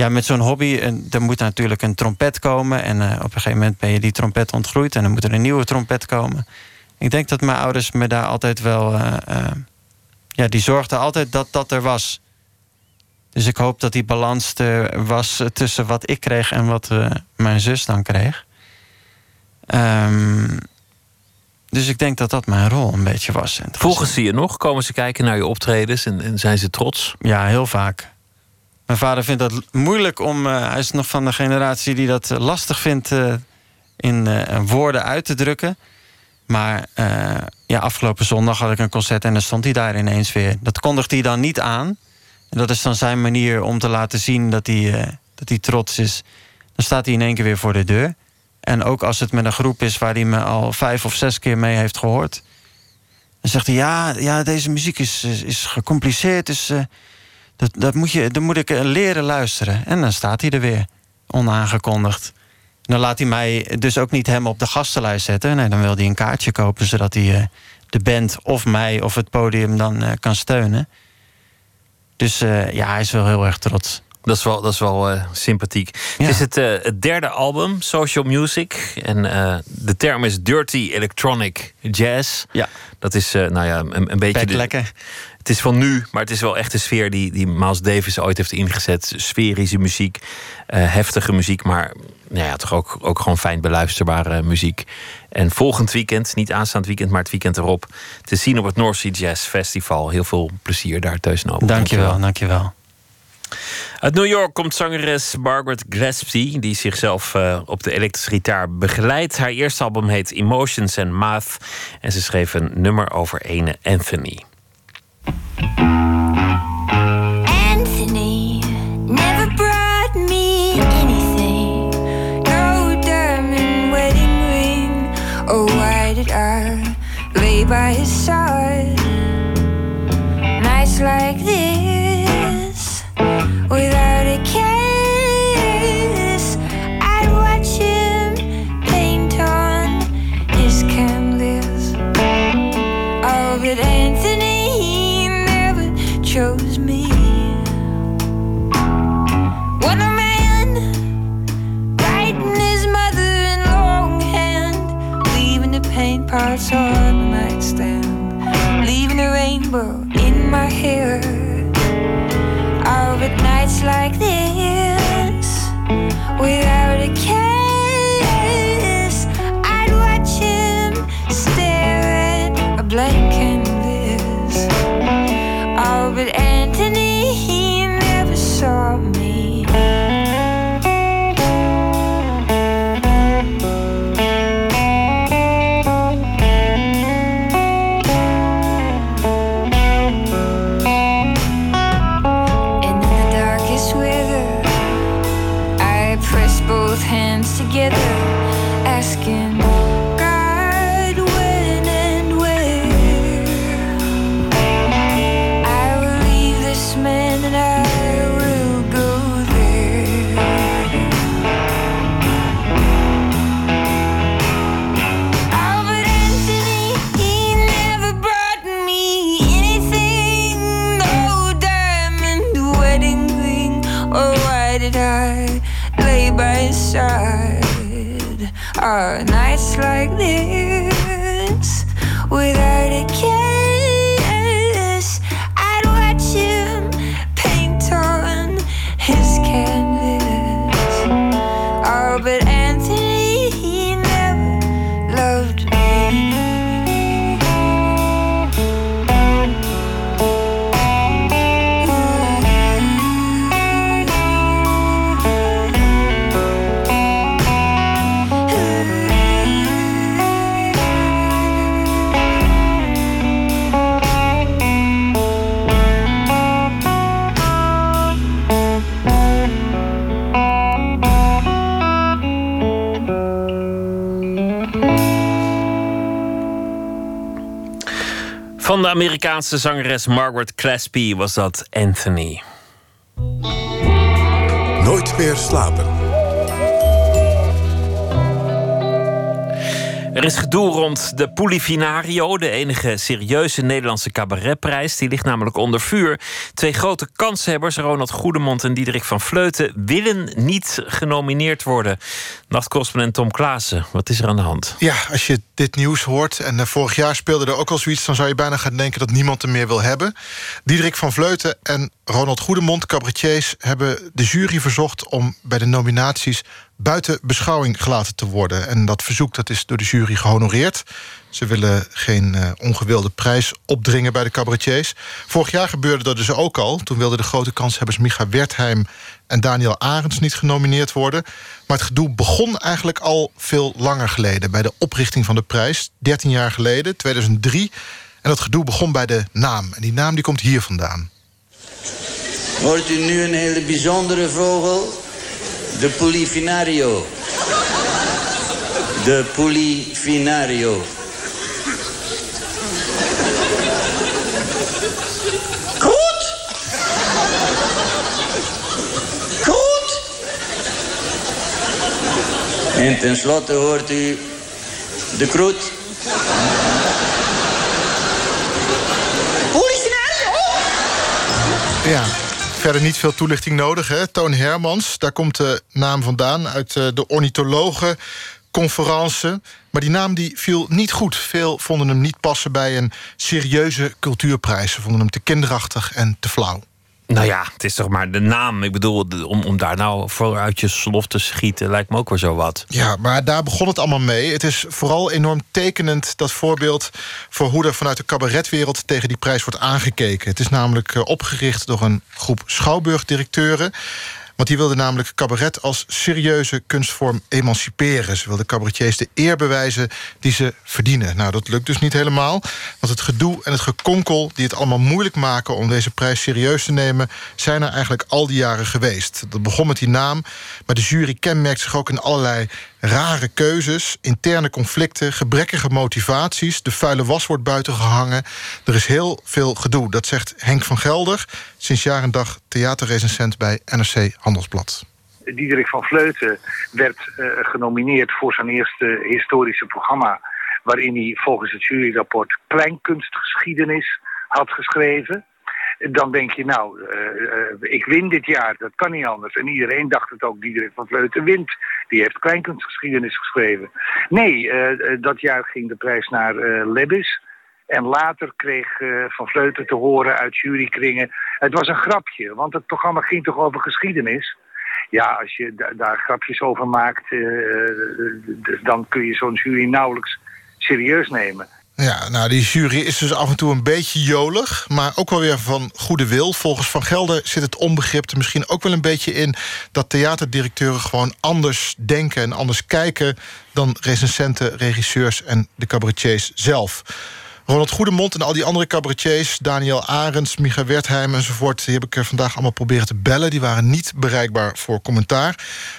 Ja, met zo'n hobby, er moet natuurlijk een trompet komen. En uh, op een gegeven moment ben je die trompet ontgroeid. En dan moet er een nieuwe trompet komen. Ik denk dat mijn ouders me daar altijd wel... Uh, uh, ja, die zorgden altijd dat dat er was. Dus ik hoop dat die balans er was tussen wat ik kreeg... en wat uh, mijn zus dan kreeg. Um, dus ik denk dat dat mijn rol een beetje was. Volgen ze je nog? Komen ze kijken naar je optredens en, en zijn ze trots? Ja, heel vaak. Mijn vader vindt dat moeilijk om... Uh, hij is nog van de generatie die dat lastig vindt... Uh, in uh, woorden uit te drukken. Maar uh, ja, afgelopen zondag had ik een concert... en dan stond hij daar ineens weer. Dat kondigt hij dan niet aan. En dat is dan zijn manier om te laten zien dat hij, uh, dat hij trots is. Dan staat hij in één keer weer voor de deur. En ook als het met een groep is... waar hij me al vijf of zes keer mee heeft gehoord... dan zegt hij... ja, ja deze muziek is, is, is gecompliceerd, dus... Uh, Dat, dat moet je, dan moet ik leren luisteren. En dan staat hij er weer, onaangekondigd. Dan laat hij mij dus ook niet hem op de gastenlijst zetten. Nee, dan wil hij een kaartje kopen... zodat hij uh, de band of mij of het podium dan uh, kan steunen. Dus uh, ja, hij is wel heel erg trots. Dat is wel, dat is wel uh, sympathiek. Ja. Het is het, uh, het derde album, Social Music. En uh, de term is Dirty Electronic Jazz. Ja. Dat is uh, nou ja, een, een beetje... De, lekker. Het is van nu, maar het is wel echt de sfeer die, die Miles Davis ooit heeft ingezet. Sferische muziek, uh, heftige muziek... maar nou ja, toch ook, ook gewoon fijn beluisterbare muziek. En volgend weekend, niet aanstaand weekend, maar het weekend erop... te zien op het North Sea Jazz Festival. Heel veel plezier daar, Teus Nobel. Dank je wel, dank je wel. Uit New York komt zangeres Margaret Gillespie... die zichzelf uh, op de elektrische gitaar begeleidt. Haar eerste album heet Emotions and Math... en ze schreef een nummer over ene Anthony. Anthony never brought me anything. No diamond wedding ring. heart's on the nightstand, leaving the rainbow in my hair. Out of nights like this, without a kiss, I'd watch him stare at a blank canvas. Oh, but Anthony, he never saw me. Together, asking God when and where I will leave this man and I will go there. Oh, but Anthony, he never brought me anything, no diamond wedding ring. Or why did I lay by his side? Are nights like this without a kiss, I'd watch him paint on his canvas. Oh, but Anthony, he never loved me. Van de Amerikaanse zangeres Margaret Claspy was dat Anthony. Nooit meer slapen. Er is gedoe rond de Polifinario, de enige serieuze Nederlandse cabaretprijs. Die ligt namelijk onder vuur. Twee grote kanshebbers, Ronald Goedemond en Diederik van Vleuten, willen niet genomineerd worden. Nachtcorrespondent Tom Klaassen, wat is er aan de hand? Ja, als je dit nieuws hoort, en uh, vorig jaar speelde er ook al zoiets, dan zou je bijna gaan denken dat niemand hem meer wil hebben. Diederik van Vleuten en Ronald Goedemond, cabaretiers, hebben de jury verzocht om bij de nominaties buiten beschouwing gelaten te worden. En dat verzoek dat is door de jury gehonoreerd. Ze willen geen uh, ongewilde prijs opdringen bij de cabaretiers. Vorig jaar gebeurde dat dus ook al. Toen wilden de grote kanshebbers Micha Wertheim en Daniel Arends niet genomineerd worden. Maar het gedoe begon eigenlijk al veel langer geleden, bij de oprichting van de prijs, dertien jaar geleden, tweeduizend drie. En dat gedoe begon bij de naam. En die naam die komt hier vandaan. Wordt u nu een hele bijzondere vogel? De Polifinario. De Polifinario. Goed! Goed! En tenslotte hoort u de kroet. Polifinario! Ja. Verder niet veel toelichting nodig, hè? Toon Hermans, daar komt de naam vandaan, uit de ornithologenconferentie. Maar die naam die viel niet goed. Veel vonden hem niet passen bij een serieuze cultuurprijs. Ze vonden hem te kinderachtig en te flauw. Nou ja, het is toch maar de naam. Ik bedoel, om, om daar nou vooruit je slof te schieten lijkt me ook weer zo wat. Ja, maar daar begon het allemaal mee. Het is vooral enorm tekenend, dat voorbeeld, voor hoe er vanuit de cabaretwereld tegen die prijs wordt aangekeken. Het is namelijk opgericht door een groep schouwburgdirecteuren. Want die wilden namelijk cabaret als serieuze kunstvorm emanciperen. Ze wilden cabaretiers de eer bewijzen die ze verdienen. Nou, dat lukt dus niet helemaal. Want het gedoe en het gekonkel die het allemaal moeilijk maken om deze prijs serieus te nemen, zijn er eigenlijk al die jaren geweest. Dat begon met die naam, maar de jury kenmerkt zich ook in allerlei rare keuzes, interne conflicten, gebrekkige motivaties. De vuile was wordt buiten gehangen. Er is heel veel gedoe. Dat zegt Henk van Gelder, sinds jaar en dag theaterrecensent bij N R C Handelsblad. Diederik van Vleuten werd uh, genomineerd voor zijn eerste historische programma, waarin hij volgens het juryrapport kleinkunstgeschiedenis had geschreven. dan denk je, nou, uh, ik win dit jaar, dat kan niet anders. En iedereen dacht het ook, Diederik van Vleuten wint. Die heeft kleinkunstgeschiedenis geschreven. Nee, uh, dat jaar ging de prijs naar uh, Lebbis. En later kreeg uh, Van Vleuten te horen uit jurykringen. Het was een grapje, want het programma ging toch over geschiedenis? Ja, als je da- daar grapjes over maakt, uh, d- dan kun je zo'n jury nauwelijks serieus nemen. Ja, nou, die jury is dus af en toe een beetje jolig, maar ook wel weer van goede wil. Volgens Van Gelder zit het onbegrip er misschien ook wel een beetje in dat theaterdirecteuren gewoon anders denken en anders kijken dan recensenten, regisseurs en de cabaretiers zelf. Ronald Goedemond en al die andere cabaretiers, Daniel Arends, Micha Wertheim enzovoort, die heb ik vandaag allemaal proberen te bellen. Die waren niet bereikbaar voor commentaar.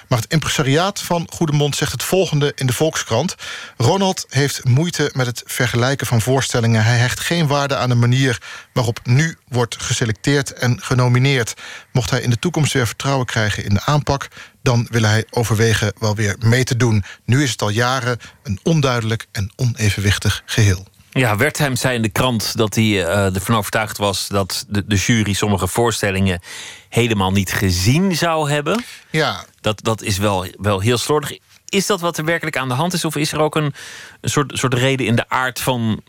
Maar het impresariaat van Goedemond zegt het volgende in de Volkskrant. Ronald heeft moeite met het vergelijken van voorstellingen. Hij hecht geen waarde aan de manier waarop nu wordt geselecteerd en genomineerd. Mocht hij in de toekomst weer vertrouwen krijgen in de aanpak, dan wil hij overwegen wel weer mee te doen. Nu is het al jaren een onduidelijk en onevenwichtig geheel. Ja, Wertheim zei in de krant dat hij uh, ervan overtuigd was dat de, de jury sommige voorstellingen helemaal niet gezien zou hebben. Ja. Dat, dat is wel, wel heel slordig. Is dat wat er werkelijk aan de hand is? Of is er ook een, een soort, soort reden in de aard van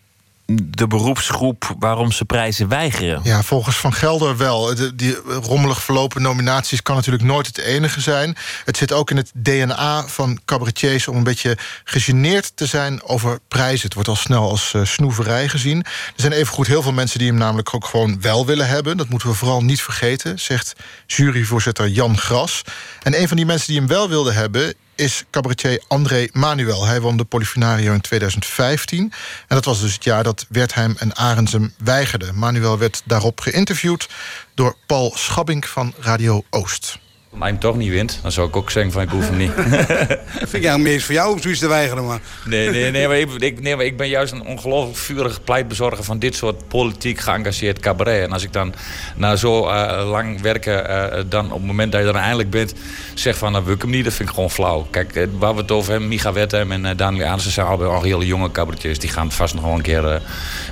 de beroepsgroep waarom ze prijzen weigeren? Ja, volgens Van Gelder wel. De, die rommelig verlopen nominaties kan natuurlijk nooit het enige zijn. Het zit ook in het D N A van cabaretiers om een beetje gegeneerd te zijn over prijzen. Het wordt al snel als uh, snoeverij gezien. Er zijn evengoed heel veel mensen die hem namelijk ook gewoon wel willen hebben. Dat moeten we vooral niet vergeten, zegt juryvoorzitter Jan Gras. En een van die mensen die hem wel wilden hebben is cabaretier André Manuel. Hij won de Polifinario in tweeduizend vijftien. En dat was dus het jaar dat Wertheim en Arends hem weigerden. Manuel werd daarop geïnterviewd door Paul Schabbink van Radio Oost. Als mij hem toch niet wint, dan zou ik ook zeggen van ik hoef hem niet. Dat vind ik ja, meest voor jou om zoiets te weigeren, maar. Nee, nee, nee, maar ik, nee, maar ik ben juist een ongelooflijk vurig pleitbezorger van dit soort politiek geëngageerd cabaret. En als ik dan na zo uh, lang werken, uh, dan op het moment dat je er eindelijk bent, zeg van dan wil ik hem niet, dat vind ik gewoon flauw. Kijk, uh, waar we het over hebben, Micha Wertheim en uh, Daniel Arendsen zijn allemaal al hele jonge cabaretiers. Die gaan vast nog wel een keer uh,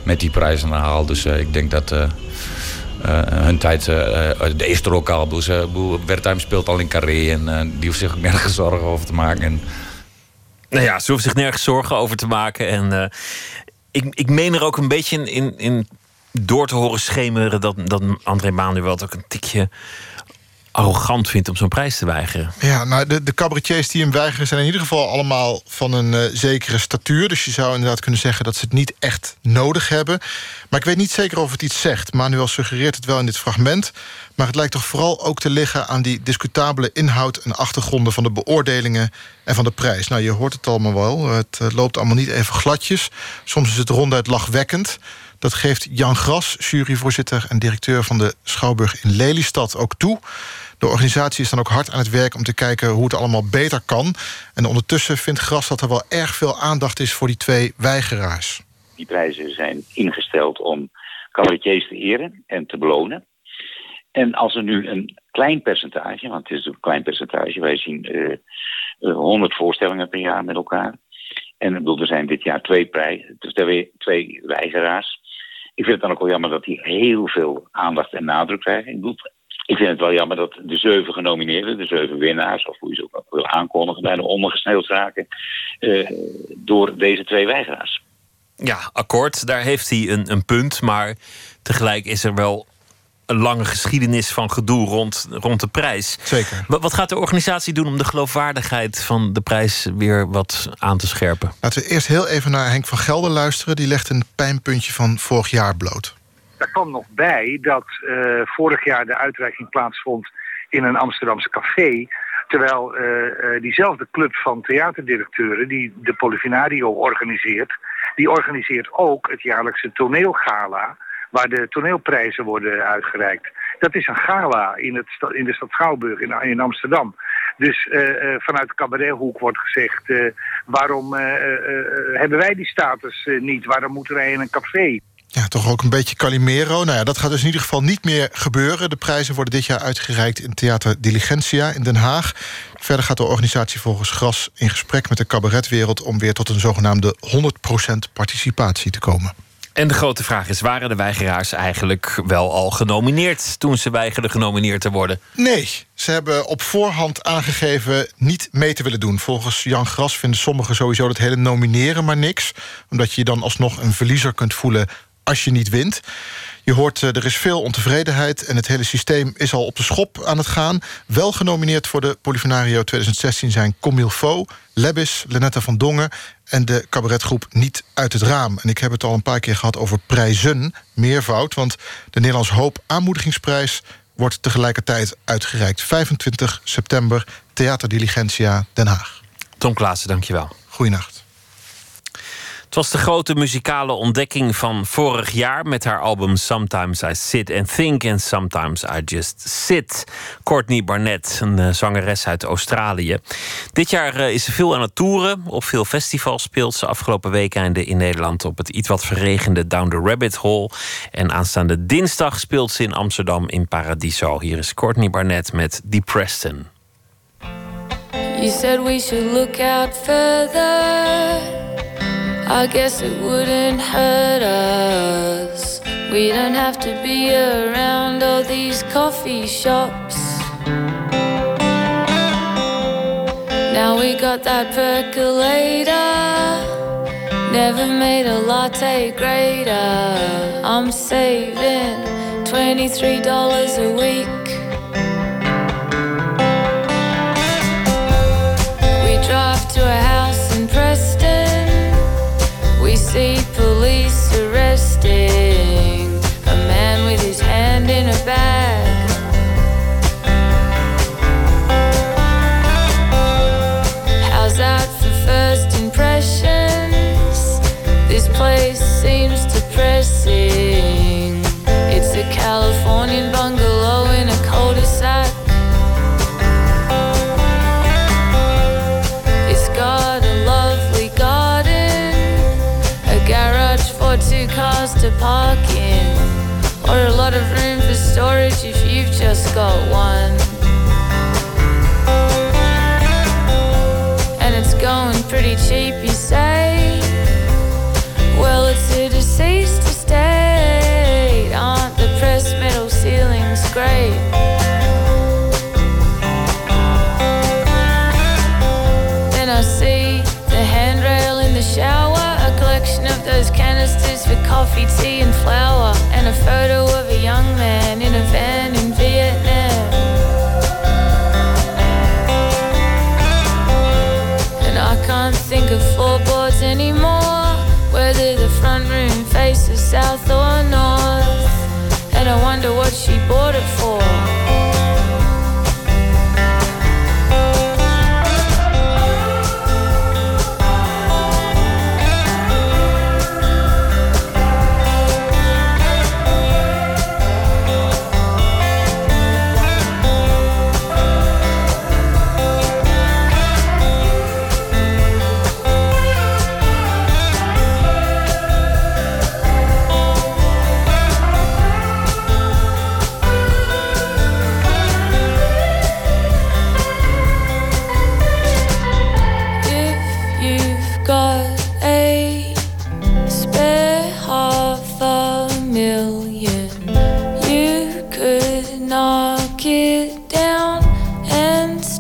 met die prijzen naar haal. Dus uh, ik denk dat Uh, Uh, hun tijd, uh, de is er ook al. Dus, uh, Wertheim speelt al in Carré en uh, die hoeft zich ook nergens zorgen over te maken. En nou ja, ze hoeft zich nergens zorgen over te maken. En uh, ik, ik meen er ook een beetje in, in, in door te horen schemeren dat, dat André Manuel ook een tikje arrogant vindt om zo'n prijs te weigeren. Ja, nou, de, de cabaretiers die hem weigeren zijn in ieder geval allemaal van een uh, zekere statuur. Dus je zou inderdaad kunnen zeggen dat ze het niet echt nodig hebben. Maar ik weet niet zeker of het iets zegt. Manuel suggereert het wel in dit fragment. Maar het lijkt toch vooral ook te liggen aan die discutabele inhoud en achtergronden van de beoordelingen en van de prijs. Nou, je hoort het allemaal wel. Het uh, loopt allemaal niet even gladjes. Soms is het ronduit lachwekkend. Dat geeft Jan Gras, juryvoorzitter en directeur van de Schouwburg in Lelystad, ook toe. De organisatie is dan ook hard aan het werk om te kijken hoe het allemaal beter kan. En ondertussen vindt Gras dat er wel erg veel aandacht is voor die twee weigeraars. Die prijzen zijn ingesteld om cabaretiers te eren en te belonen. En als er nu een klein percentage, want het is een klein percentage, wij zien uh, honderd voorstellingen per jaar met elkaar. En ik bedoel, er zijn dit jaar twee, prij- twee, twee weigeraars. Ik vind het dan ook wel jammer dat die heel veel aandacht en nadruk krijgen. Ik bedoel, ik vind het wel jammer dat de zeven genomineerden, de zeven winnaars, of hoe je ze ook wil aankondigen, bijna ondergesneeuwd raken uh, door deze twee weigeraars. Ja, akkoord. Daar heeft hij een, een punt. Maar tegelijk is er wel een lange geschiedenis van gedoe rond, rond de prijs. Zeker. Wat gaat de organisatie doen om de geloofwaardigheid van de prijs weer wat aan te scherpen? Laten we eerst heel even naar Henk van Gelder luisteren. Die legt een pijnpuntje van vorig jaar bloot. Daar kwam nog bij dat uh, vorig jaar de uitreiking plaatsvond in een Amsterdamse café. Terwijl uh, uh, diezelfde club van theaterdirecteuren die de Polifinario organiseert, die organiseert ook het jaarlijkse toneelgala waar de toneelprijzen worden uitgereikt. Dat is een gala in, het sta- in de stad Schouwburg in, in Amsterdam. Dus uh, uh, vanuit de cabarethoek wordt gezegd, Uh, waarom uh, uh, uh, hebben wij die status uh, niet? Waarom moeten wij in een café? Ja, toch ook een beetje Calimero. Nou ja, dat gaat dus in ieder geval niet meer gebeuren. De prijzen worden dit jaar uitgereikt in Theater Diligentia in Den Haag. Verder gaat de organisatie volgens Gras in gesprek met de cabaretwereld om weer tot een zogenaamde honderd procent participatie te komen. En de grote vraag is, waren de weigeraars eigenlijk wel al genomineerd toen ze weigerden genomineerd te worden? Nee, ze hebben op voorhand aangegeven niet mee te willen doen. Volgens Jan Gras vinden sommigen sowieso dat hele nomineren maar niks. Omdat je dan alsnog een verliezer kunt voelen als je niet wint. Je hoort, er is veel ontevredenheid en het hele systeem is al op de schop aan het gaan. Wel genomineerd voor de Polifinario tweeduizend zestien zijn Comilfo, Lebbis, Lennetta van Dongen en de cabaretgroep Niet uit het Raam. En ik heb het al een paar keer gehad over prijzen, meervoud, want de Nederlands Hoop Aanmoedigingsprijs wordt tegelijkertijd uitgereikt. vijfentwintig september, Theater Diligentia, Den Haag. Tom Klaassen, dankjewel. Goeienacht. Het was de grote muzikale ontdekking van vorig jaar met haar album Sometimes I Sit and Think and Sometimes I Just Sit. Courtney Barnett, een zangeres uit Australië. Dit jaar is ze veel aan het toeren. Op veel festivals speelt ze afgelopen weekende in Nederland op het iets wat verregende Down the Rabbit Hole. En aanstaande dinsdag speelt ze in Amsterdam in Paradiso. Hier is Courtney Barnett met Die Preston. You said we should look out further. I guess it wouldn't hurt us. We don't have to be around all these coffee shops. Now we got that percolator. Never made a latte greater. I'm saving twenty-three dollars a week. We drive to a house in Preston. We see police arresting a man with his hand in a bag. How's that for first impressions? This place seems depressing. It's a Californian bungalow in a cul-de-sac. Two cars to park in, or a lot of room for storage if you've just got one. And it's going pretty cheap, you say? Well, it's a deceased estate. Aren't the pressed metal ceilings great? Then I see the handrail in the shower, a collection of those canisters for coffee, tea and flour, and a photo of a young man in a van in Vietnam. And I can't think of floorboards anymore, whether the front room faces south or north. And I wonder what she bought it for.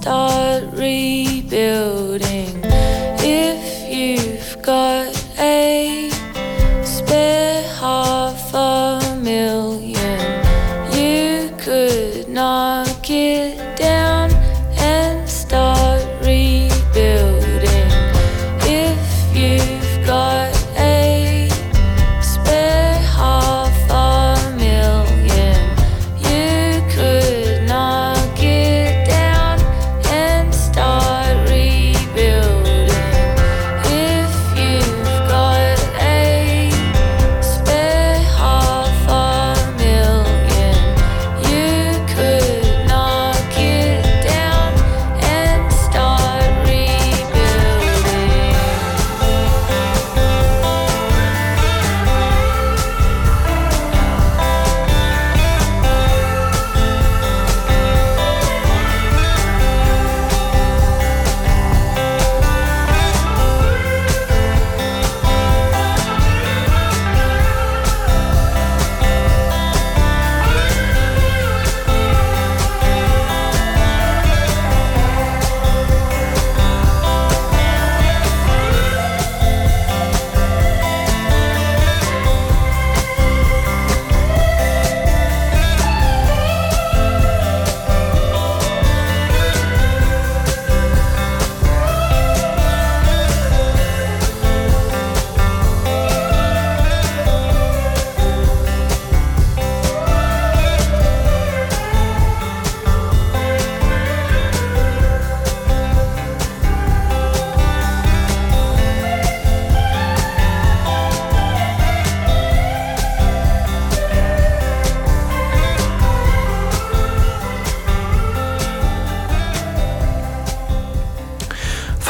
Sorry.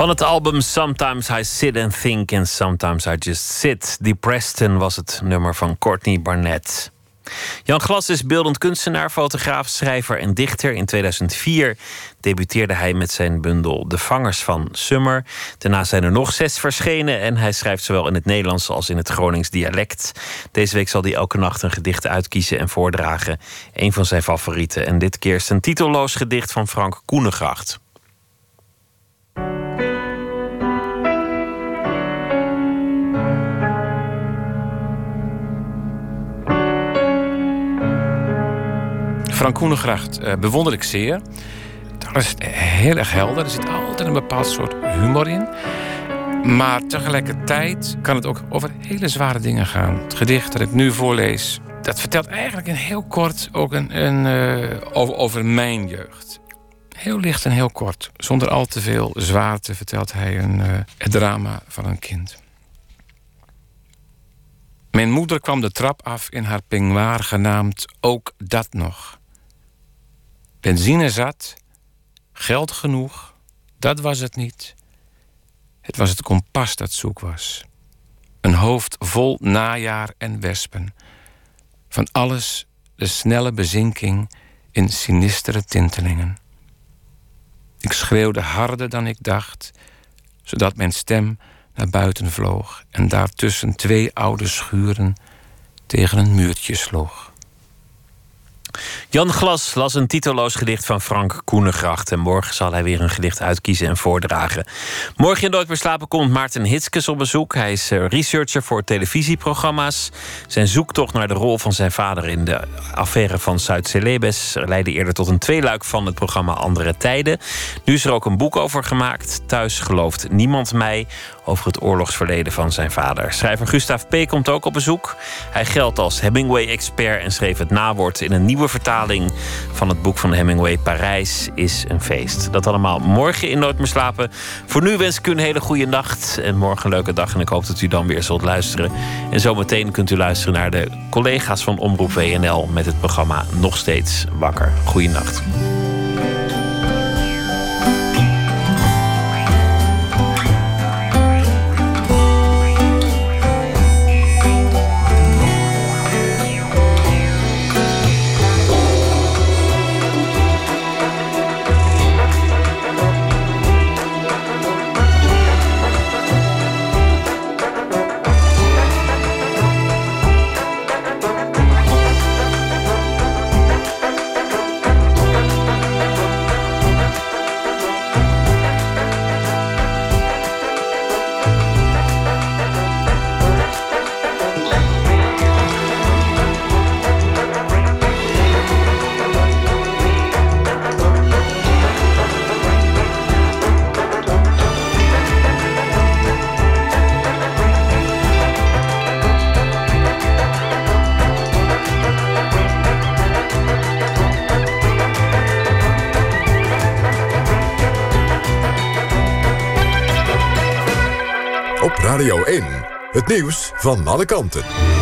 Van het album Sometimes I Sit and Think and Sometimes I Just Sit. Depreston was het nummer van Courtney Barnett. Jan Gras is beeldend kunstenaar, fotograaf, schrijver en dichter. In tweeduizend vier debuteerde hij met zijn bundel De Vangers van Summer. Daarna zijn er nog zes verschenen en hij schrijft zowel in het Nederlands als in het Gronings dialect. Deze week zal hij elke nacht een gedicht uitkiezen en voordragen. Een van zijn favorieten. En dit keer is een titelloos gedicht van Frank Koenegracht. Frank Koenegracht bewonder ik zeer. Dat is heel erg helder. Er zit altijd een bepaald soort humor in. Maar tegelijkertijd kan het ook over hele zware dingen gaan. Het gedicht dat ik nu voorlees, dat vertelt eigenlijk in heel kort ook een, een, uh, over, over mijn jeugd. Heel licht en heel kort. Zonder al te veel zwaarte vertelt hij een, uh, het drama van een kind. Mijn moeder kwam de trap af in haar peignoir genaamd Ook dat nog. Benzine zat, geld genoeg, dat was het niet. Het was het kompas dat zoek was. Een hoofd vol najaar en wespen. Van alles de snelle bezinking in sinistere tintelingen. Ik schreeuwde harder dan ik dacht, zodat mijn stem naar buiten vloog en daartussen twee oude schuren tegen een muurtje sloeg. Jan Gras las een titelloos gedicht van Frank Koenegracht. En morgen zal hij weer een gedicht uitkiezen en voordragen. Morgen in Nooit meer slapen komt Maarten Hitskes op bezoek. Hij is researcher voor televisieprogramma's. Zijn zoektocht naar de rol van zijn vader in de affaire van Zuid-Celebes leidde eerder tot een tweeluik van het programma Andere Tijden. Nu is er ook een boek over gemaakt. Thuis gelooft niemand mij, over het oorlogsverleden van zijn vader. Schrijver Gustav P. komt ook op bezoek. Hij geldt als Hemingway-expert en schreef het nawoord in een nieuwe vertaling van het boek van Hemingway. Parijs is een feest. Dat allemaal morgen in Nooit meer slapen. Voor nu wens ik u een hele goede nacht en morgen een leuke dag. En ik hoop dat u dan weer zult luisteren. En zometeen kunt u luisteren naar de collega's van Omroep W N L met het programma Nog Steeds Wakker. Goeienacht. Radio één, het nieuws van alle kanten.